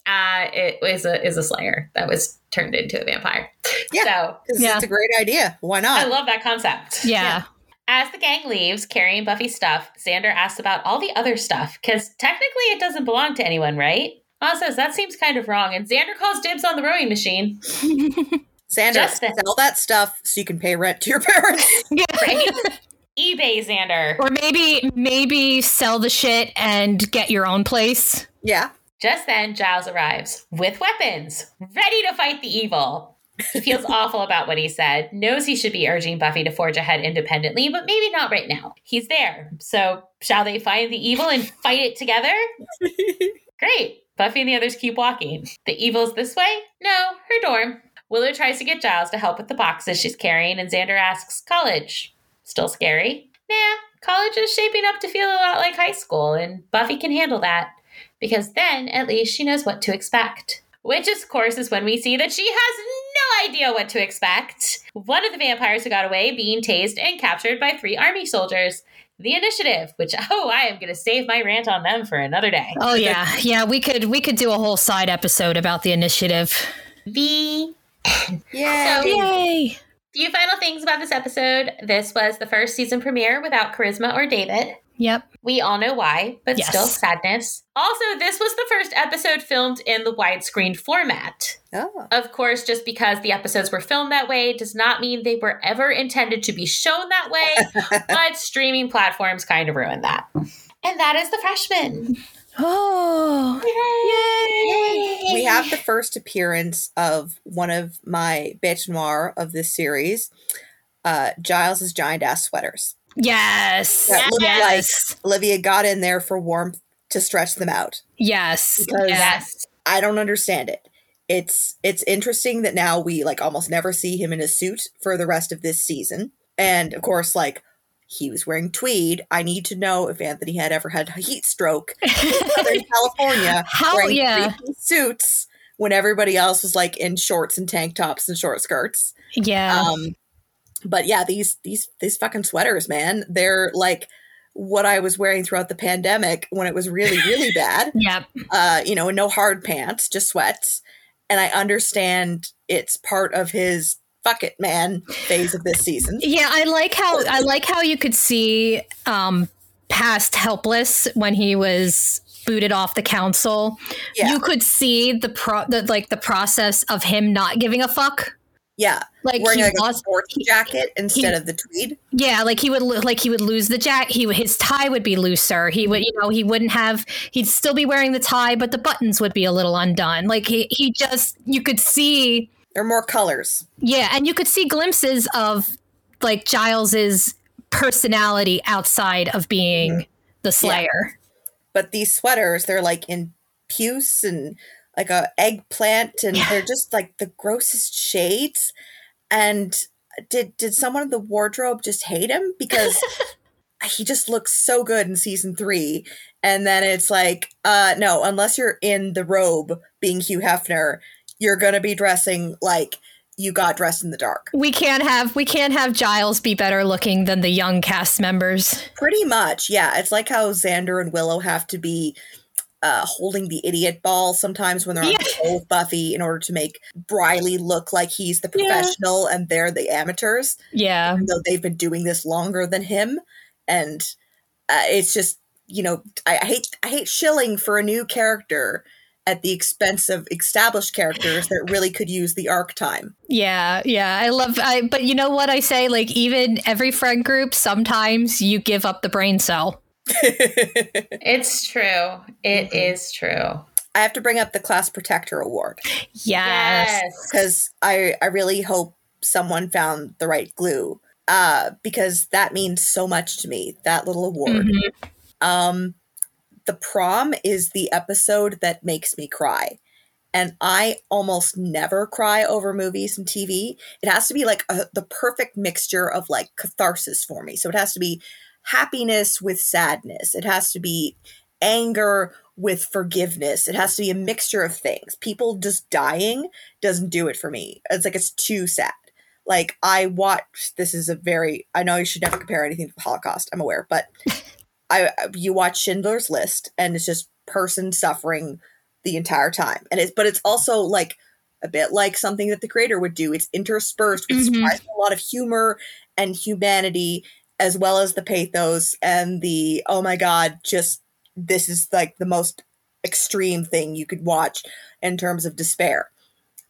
is a slayer that was turned into a vampire. Yeah. So it's a great idea. Why not? I love that concept. Yeah. As the gang leaves, carrying Buffy's stuff, Xander asks about all the other stuff, because technically it doesn't belong to anyone, right? Ma says, that seems kind of wrong, and Xander calls dibs on the rowing machine. Xander, sell that stuff so you can pay rent to your parents. Yeah. Right? eBay Xander. Or maybe sell the shit and get your own place. Yeah. Just then, Giles arrives with weapons, ready to fight the evil. He feels awful about what he said, knows he should be urging Buffy to forge ahead independently, but maybe not right now. He's there. So shall they find the evil and fight it together? Great. Buffy and the others keep walking. The evil's this way? No, her dorm. Willow tries to get Giles to help with the boxes she's carrying, and Xander asks, college? Still scary? Nah, college is shaping up to feel a lot like high school, and Buffy can handle that, because then at least she knows what to expect. Which, of course, is when we see that she has no idea what to expect. One of the vampires who got away being tased and captured by 3 army soldiers. The Initiative, which, I am going to save my rant on them for another day. Oh, yeah. Yeah, we could do a whole side episode about The Initiative. Yay! Few final things about this episode. This was the first season premiere without Charisma or David. Yep. We all know why, but still sadness. Also, this was the first episode filmed in the widescreen format. Oh. Of course, just because the episodes were filmed that way does not mean they were ever intended to be shown that way, but streaming platforms kind of ruined that. And that is The Freshman. Oh. Yay. We have the first appearance of one of my bête noire of this series, Giles's giant ass sweaters. Yes. That looked like Olivia got in there for warmth to stretch them out. Yes. Because I don't understand it. It's interesting that now we almost never see him in a suit for the rest of this season. And of course, He was wearing tweed. I need to know if Anthony had ever had a heat stroke in Southern California wearing three-piece suits when everybody else was like in shorts and tank tops and short skirts. Yeah. But yeah, these fucking sweaters, man, they're like what I was wearing throughout the pandemic when it was really, really bad. Yep. You know, no hard pants, just sweats. And I understand it's part of his fuck it, man phase of this season. Yeah, I like how you could see past Helpless when he was booted off the council. Yeah. You could see the process of him not giving a fuck. Yeah, like wearing a sports jacket instead of the tweed. Yeah, like he would lose the jacket. His tie would be looser. He would, he wouldn't have. He'd still be wearing the tie, but the buttons would be a little undone. Like he just, you could see there are more colors. Yeah, and you could see glimpses of like Giles's personality outside of being the Slayer. Yeah. But these sweaters, they're like in puce and like a eggplant, and they're just like the grossest shades. And did someone in the wardrobe just hate him? Because he just looks so good in season 3. And then it's like, no, unless you're in the robe being Hugh Hefner, you're going to be dressing like you got dressed in the dark. We can't have Giles be better looking than the young cast members. Pretty much. Yeah. It's like how Xander and Willow have to be holding the idiot ball sometimes when they're on the show with Buffy in order to make Riley look like he's the professional and they're the amateurs. Yeah. Even though they've been doing this longer than him. And it's just, I hate shilling for a new character at the expense of established characters that really could use the arc time. Yeah, yeah. But you know what I say? Like, even every friend group, sometimes you give up the brain cell. It's true. It is true. I have to bring up the Class Protector Award. Yes. Because I really hope someone found the right glue because that means so much to me, that little award. Mm-hmm. The prom is the episode that makes me cry. And I almost never cry over movies and TV. It has to be like the perfect mixture of like catharsis for me. So it has to be happiness with sadness. It has to be anger with forgiveness. It has to be a mixture of things. People just dying doesn't do it for me. It's like, it's too sad. Like I know you should never compare anything to the Holocaust. I'm aware, but you watch Schindler's List and it's just person suffering the entire time. But it's also like a bit like something that the creator would do. It's interspersed with a lot of humor and humanity, as well as the pathos and the, oh my God, just this is like the most extreme thing you could watch in terms of despair.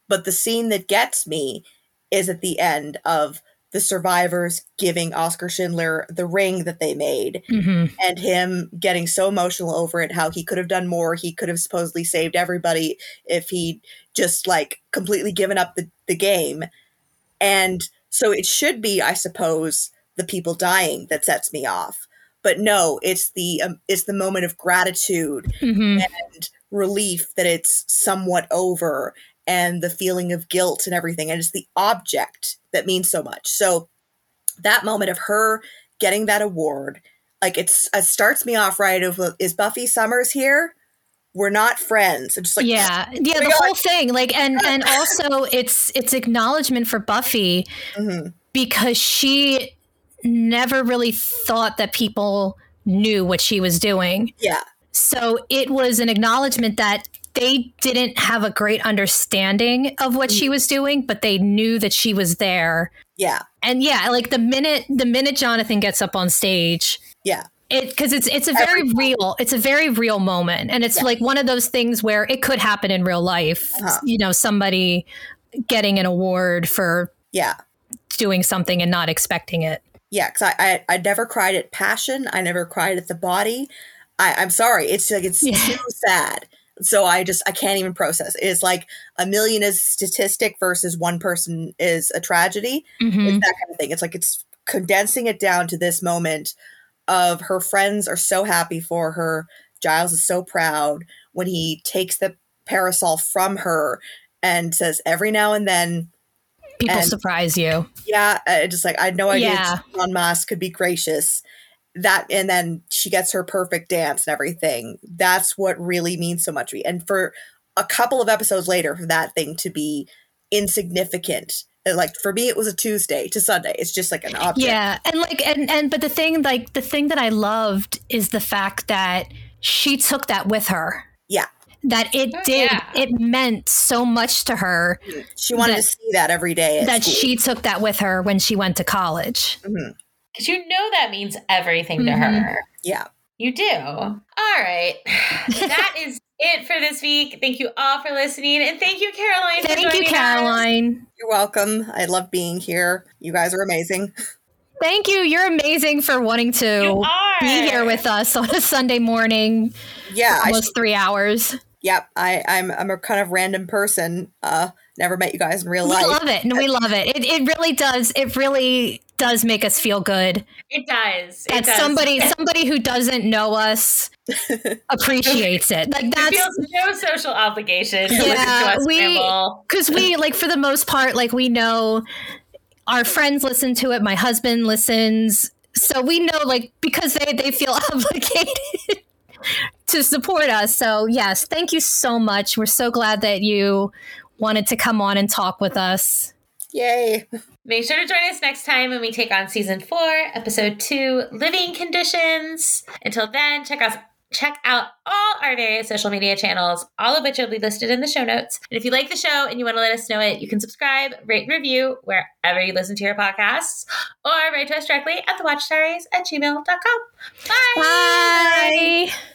But the scene that gets me is at the end of the survivors giving Oscar Schindler the ring that they made and him getting so emotional over it, how he could have done more. He could have supposedly saved everybody if he just like completely given up the game. And so it should be, I suppose, the people dying that sets me off, but no, it's the moment of gratitude and relief that it's somewhat over, and the feeling of guilt and everything, and it's the object that means so much. So that moment of her getting that award, like it starts me off right. Of is Buffy Summers here? We're not friends. I'm just like the whole thing. Like and also it's acknowledgement for Buffy because she never really thought that people knew what she was doing. Yeah. So it was an acknowledgement that they didn't have a great understanding of what she was doing, but they knew that she was there. Yeah. And like the minute Jonathan gets up on stage. Yeah. Because it's a very real moment. And it's like one of those things where it could happen in real life. Somebody getting an award for doing something and not expecting it. Yeah, because I never cried at Passion. I never cried at The Body. I'm sorry. It's like it's too sad. So I can't even process. It's like a million is statistic versus one person is a tragedy. It's that kind of thing. It's like it's condensing it down to this moment of her friends are so happy for her. Giles is so proud when he takes the parasol from her and says every now and then, People and, surprise you. Yeah. Just like, I had no idea Elon Musk could be gracious. That, and then she gets her perfect dance and everything. That's what really means so much to me. And for a couple of episodes later, for that thing to be insignificant, like for me, it was a Tuesday to Sunday. It's just like an object. Yeah. And like, and, but the thing that I loved is the fact that she took that with her. Yeah. That it did. Yeah. It meant so much to her. She wanted to see that every day. That school. She took that with her when she went to college. Mm-hmm. 'Cause you know that means everything to her. Yeah. You do. All right. That is it for this week. Thank you all for listening. And thank you, Caroline. Thank you, Caroline. You're welcome. I love being here. You guys are amazing. Thank you. You're amazing for wanting to be here with us on a Sunday morning. Yeah. Almost 3 hours. Yep, I'm a kind of random person. Never met you guys in real life. We love it, and we love it. It really does. It really does make us feel good. It does. That somebody who doesn't know us appreciates it. Like that feels no social obligation to listen to us ramble. Because we like for the most part, like we know our friends listen to it. My husband listens, so we know like because they feel obligated. To support us. So yes, thank you so much. We're so glad that you wanted to come on and talk with us. Yay. Make sure to join us next time when we take on season 4, episode 2, Living Conditions. Until then, check out all our various social media channels, all of which will be listed in the show notes. And if you like the show and you want to let us know it, you can subscribe, rate, and review wherever you listen to your podcasts, or write to us directly at thewatchdiaries@gmail.com. Bye! Bye!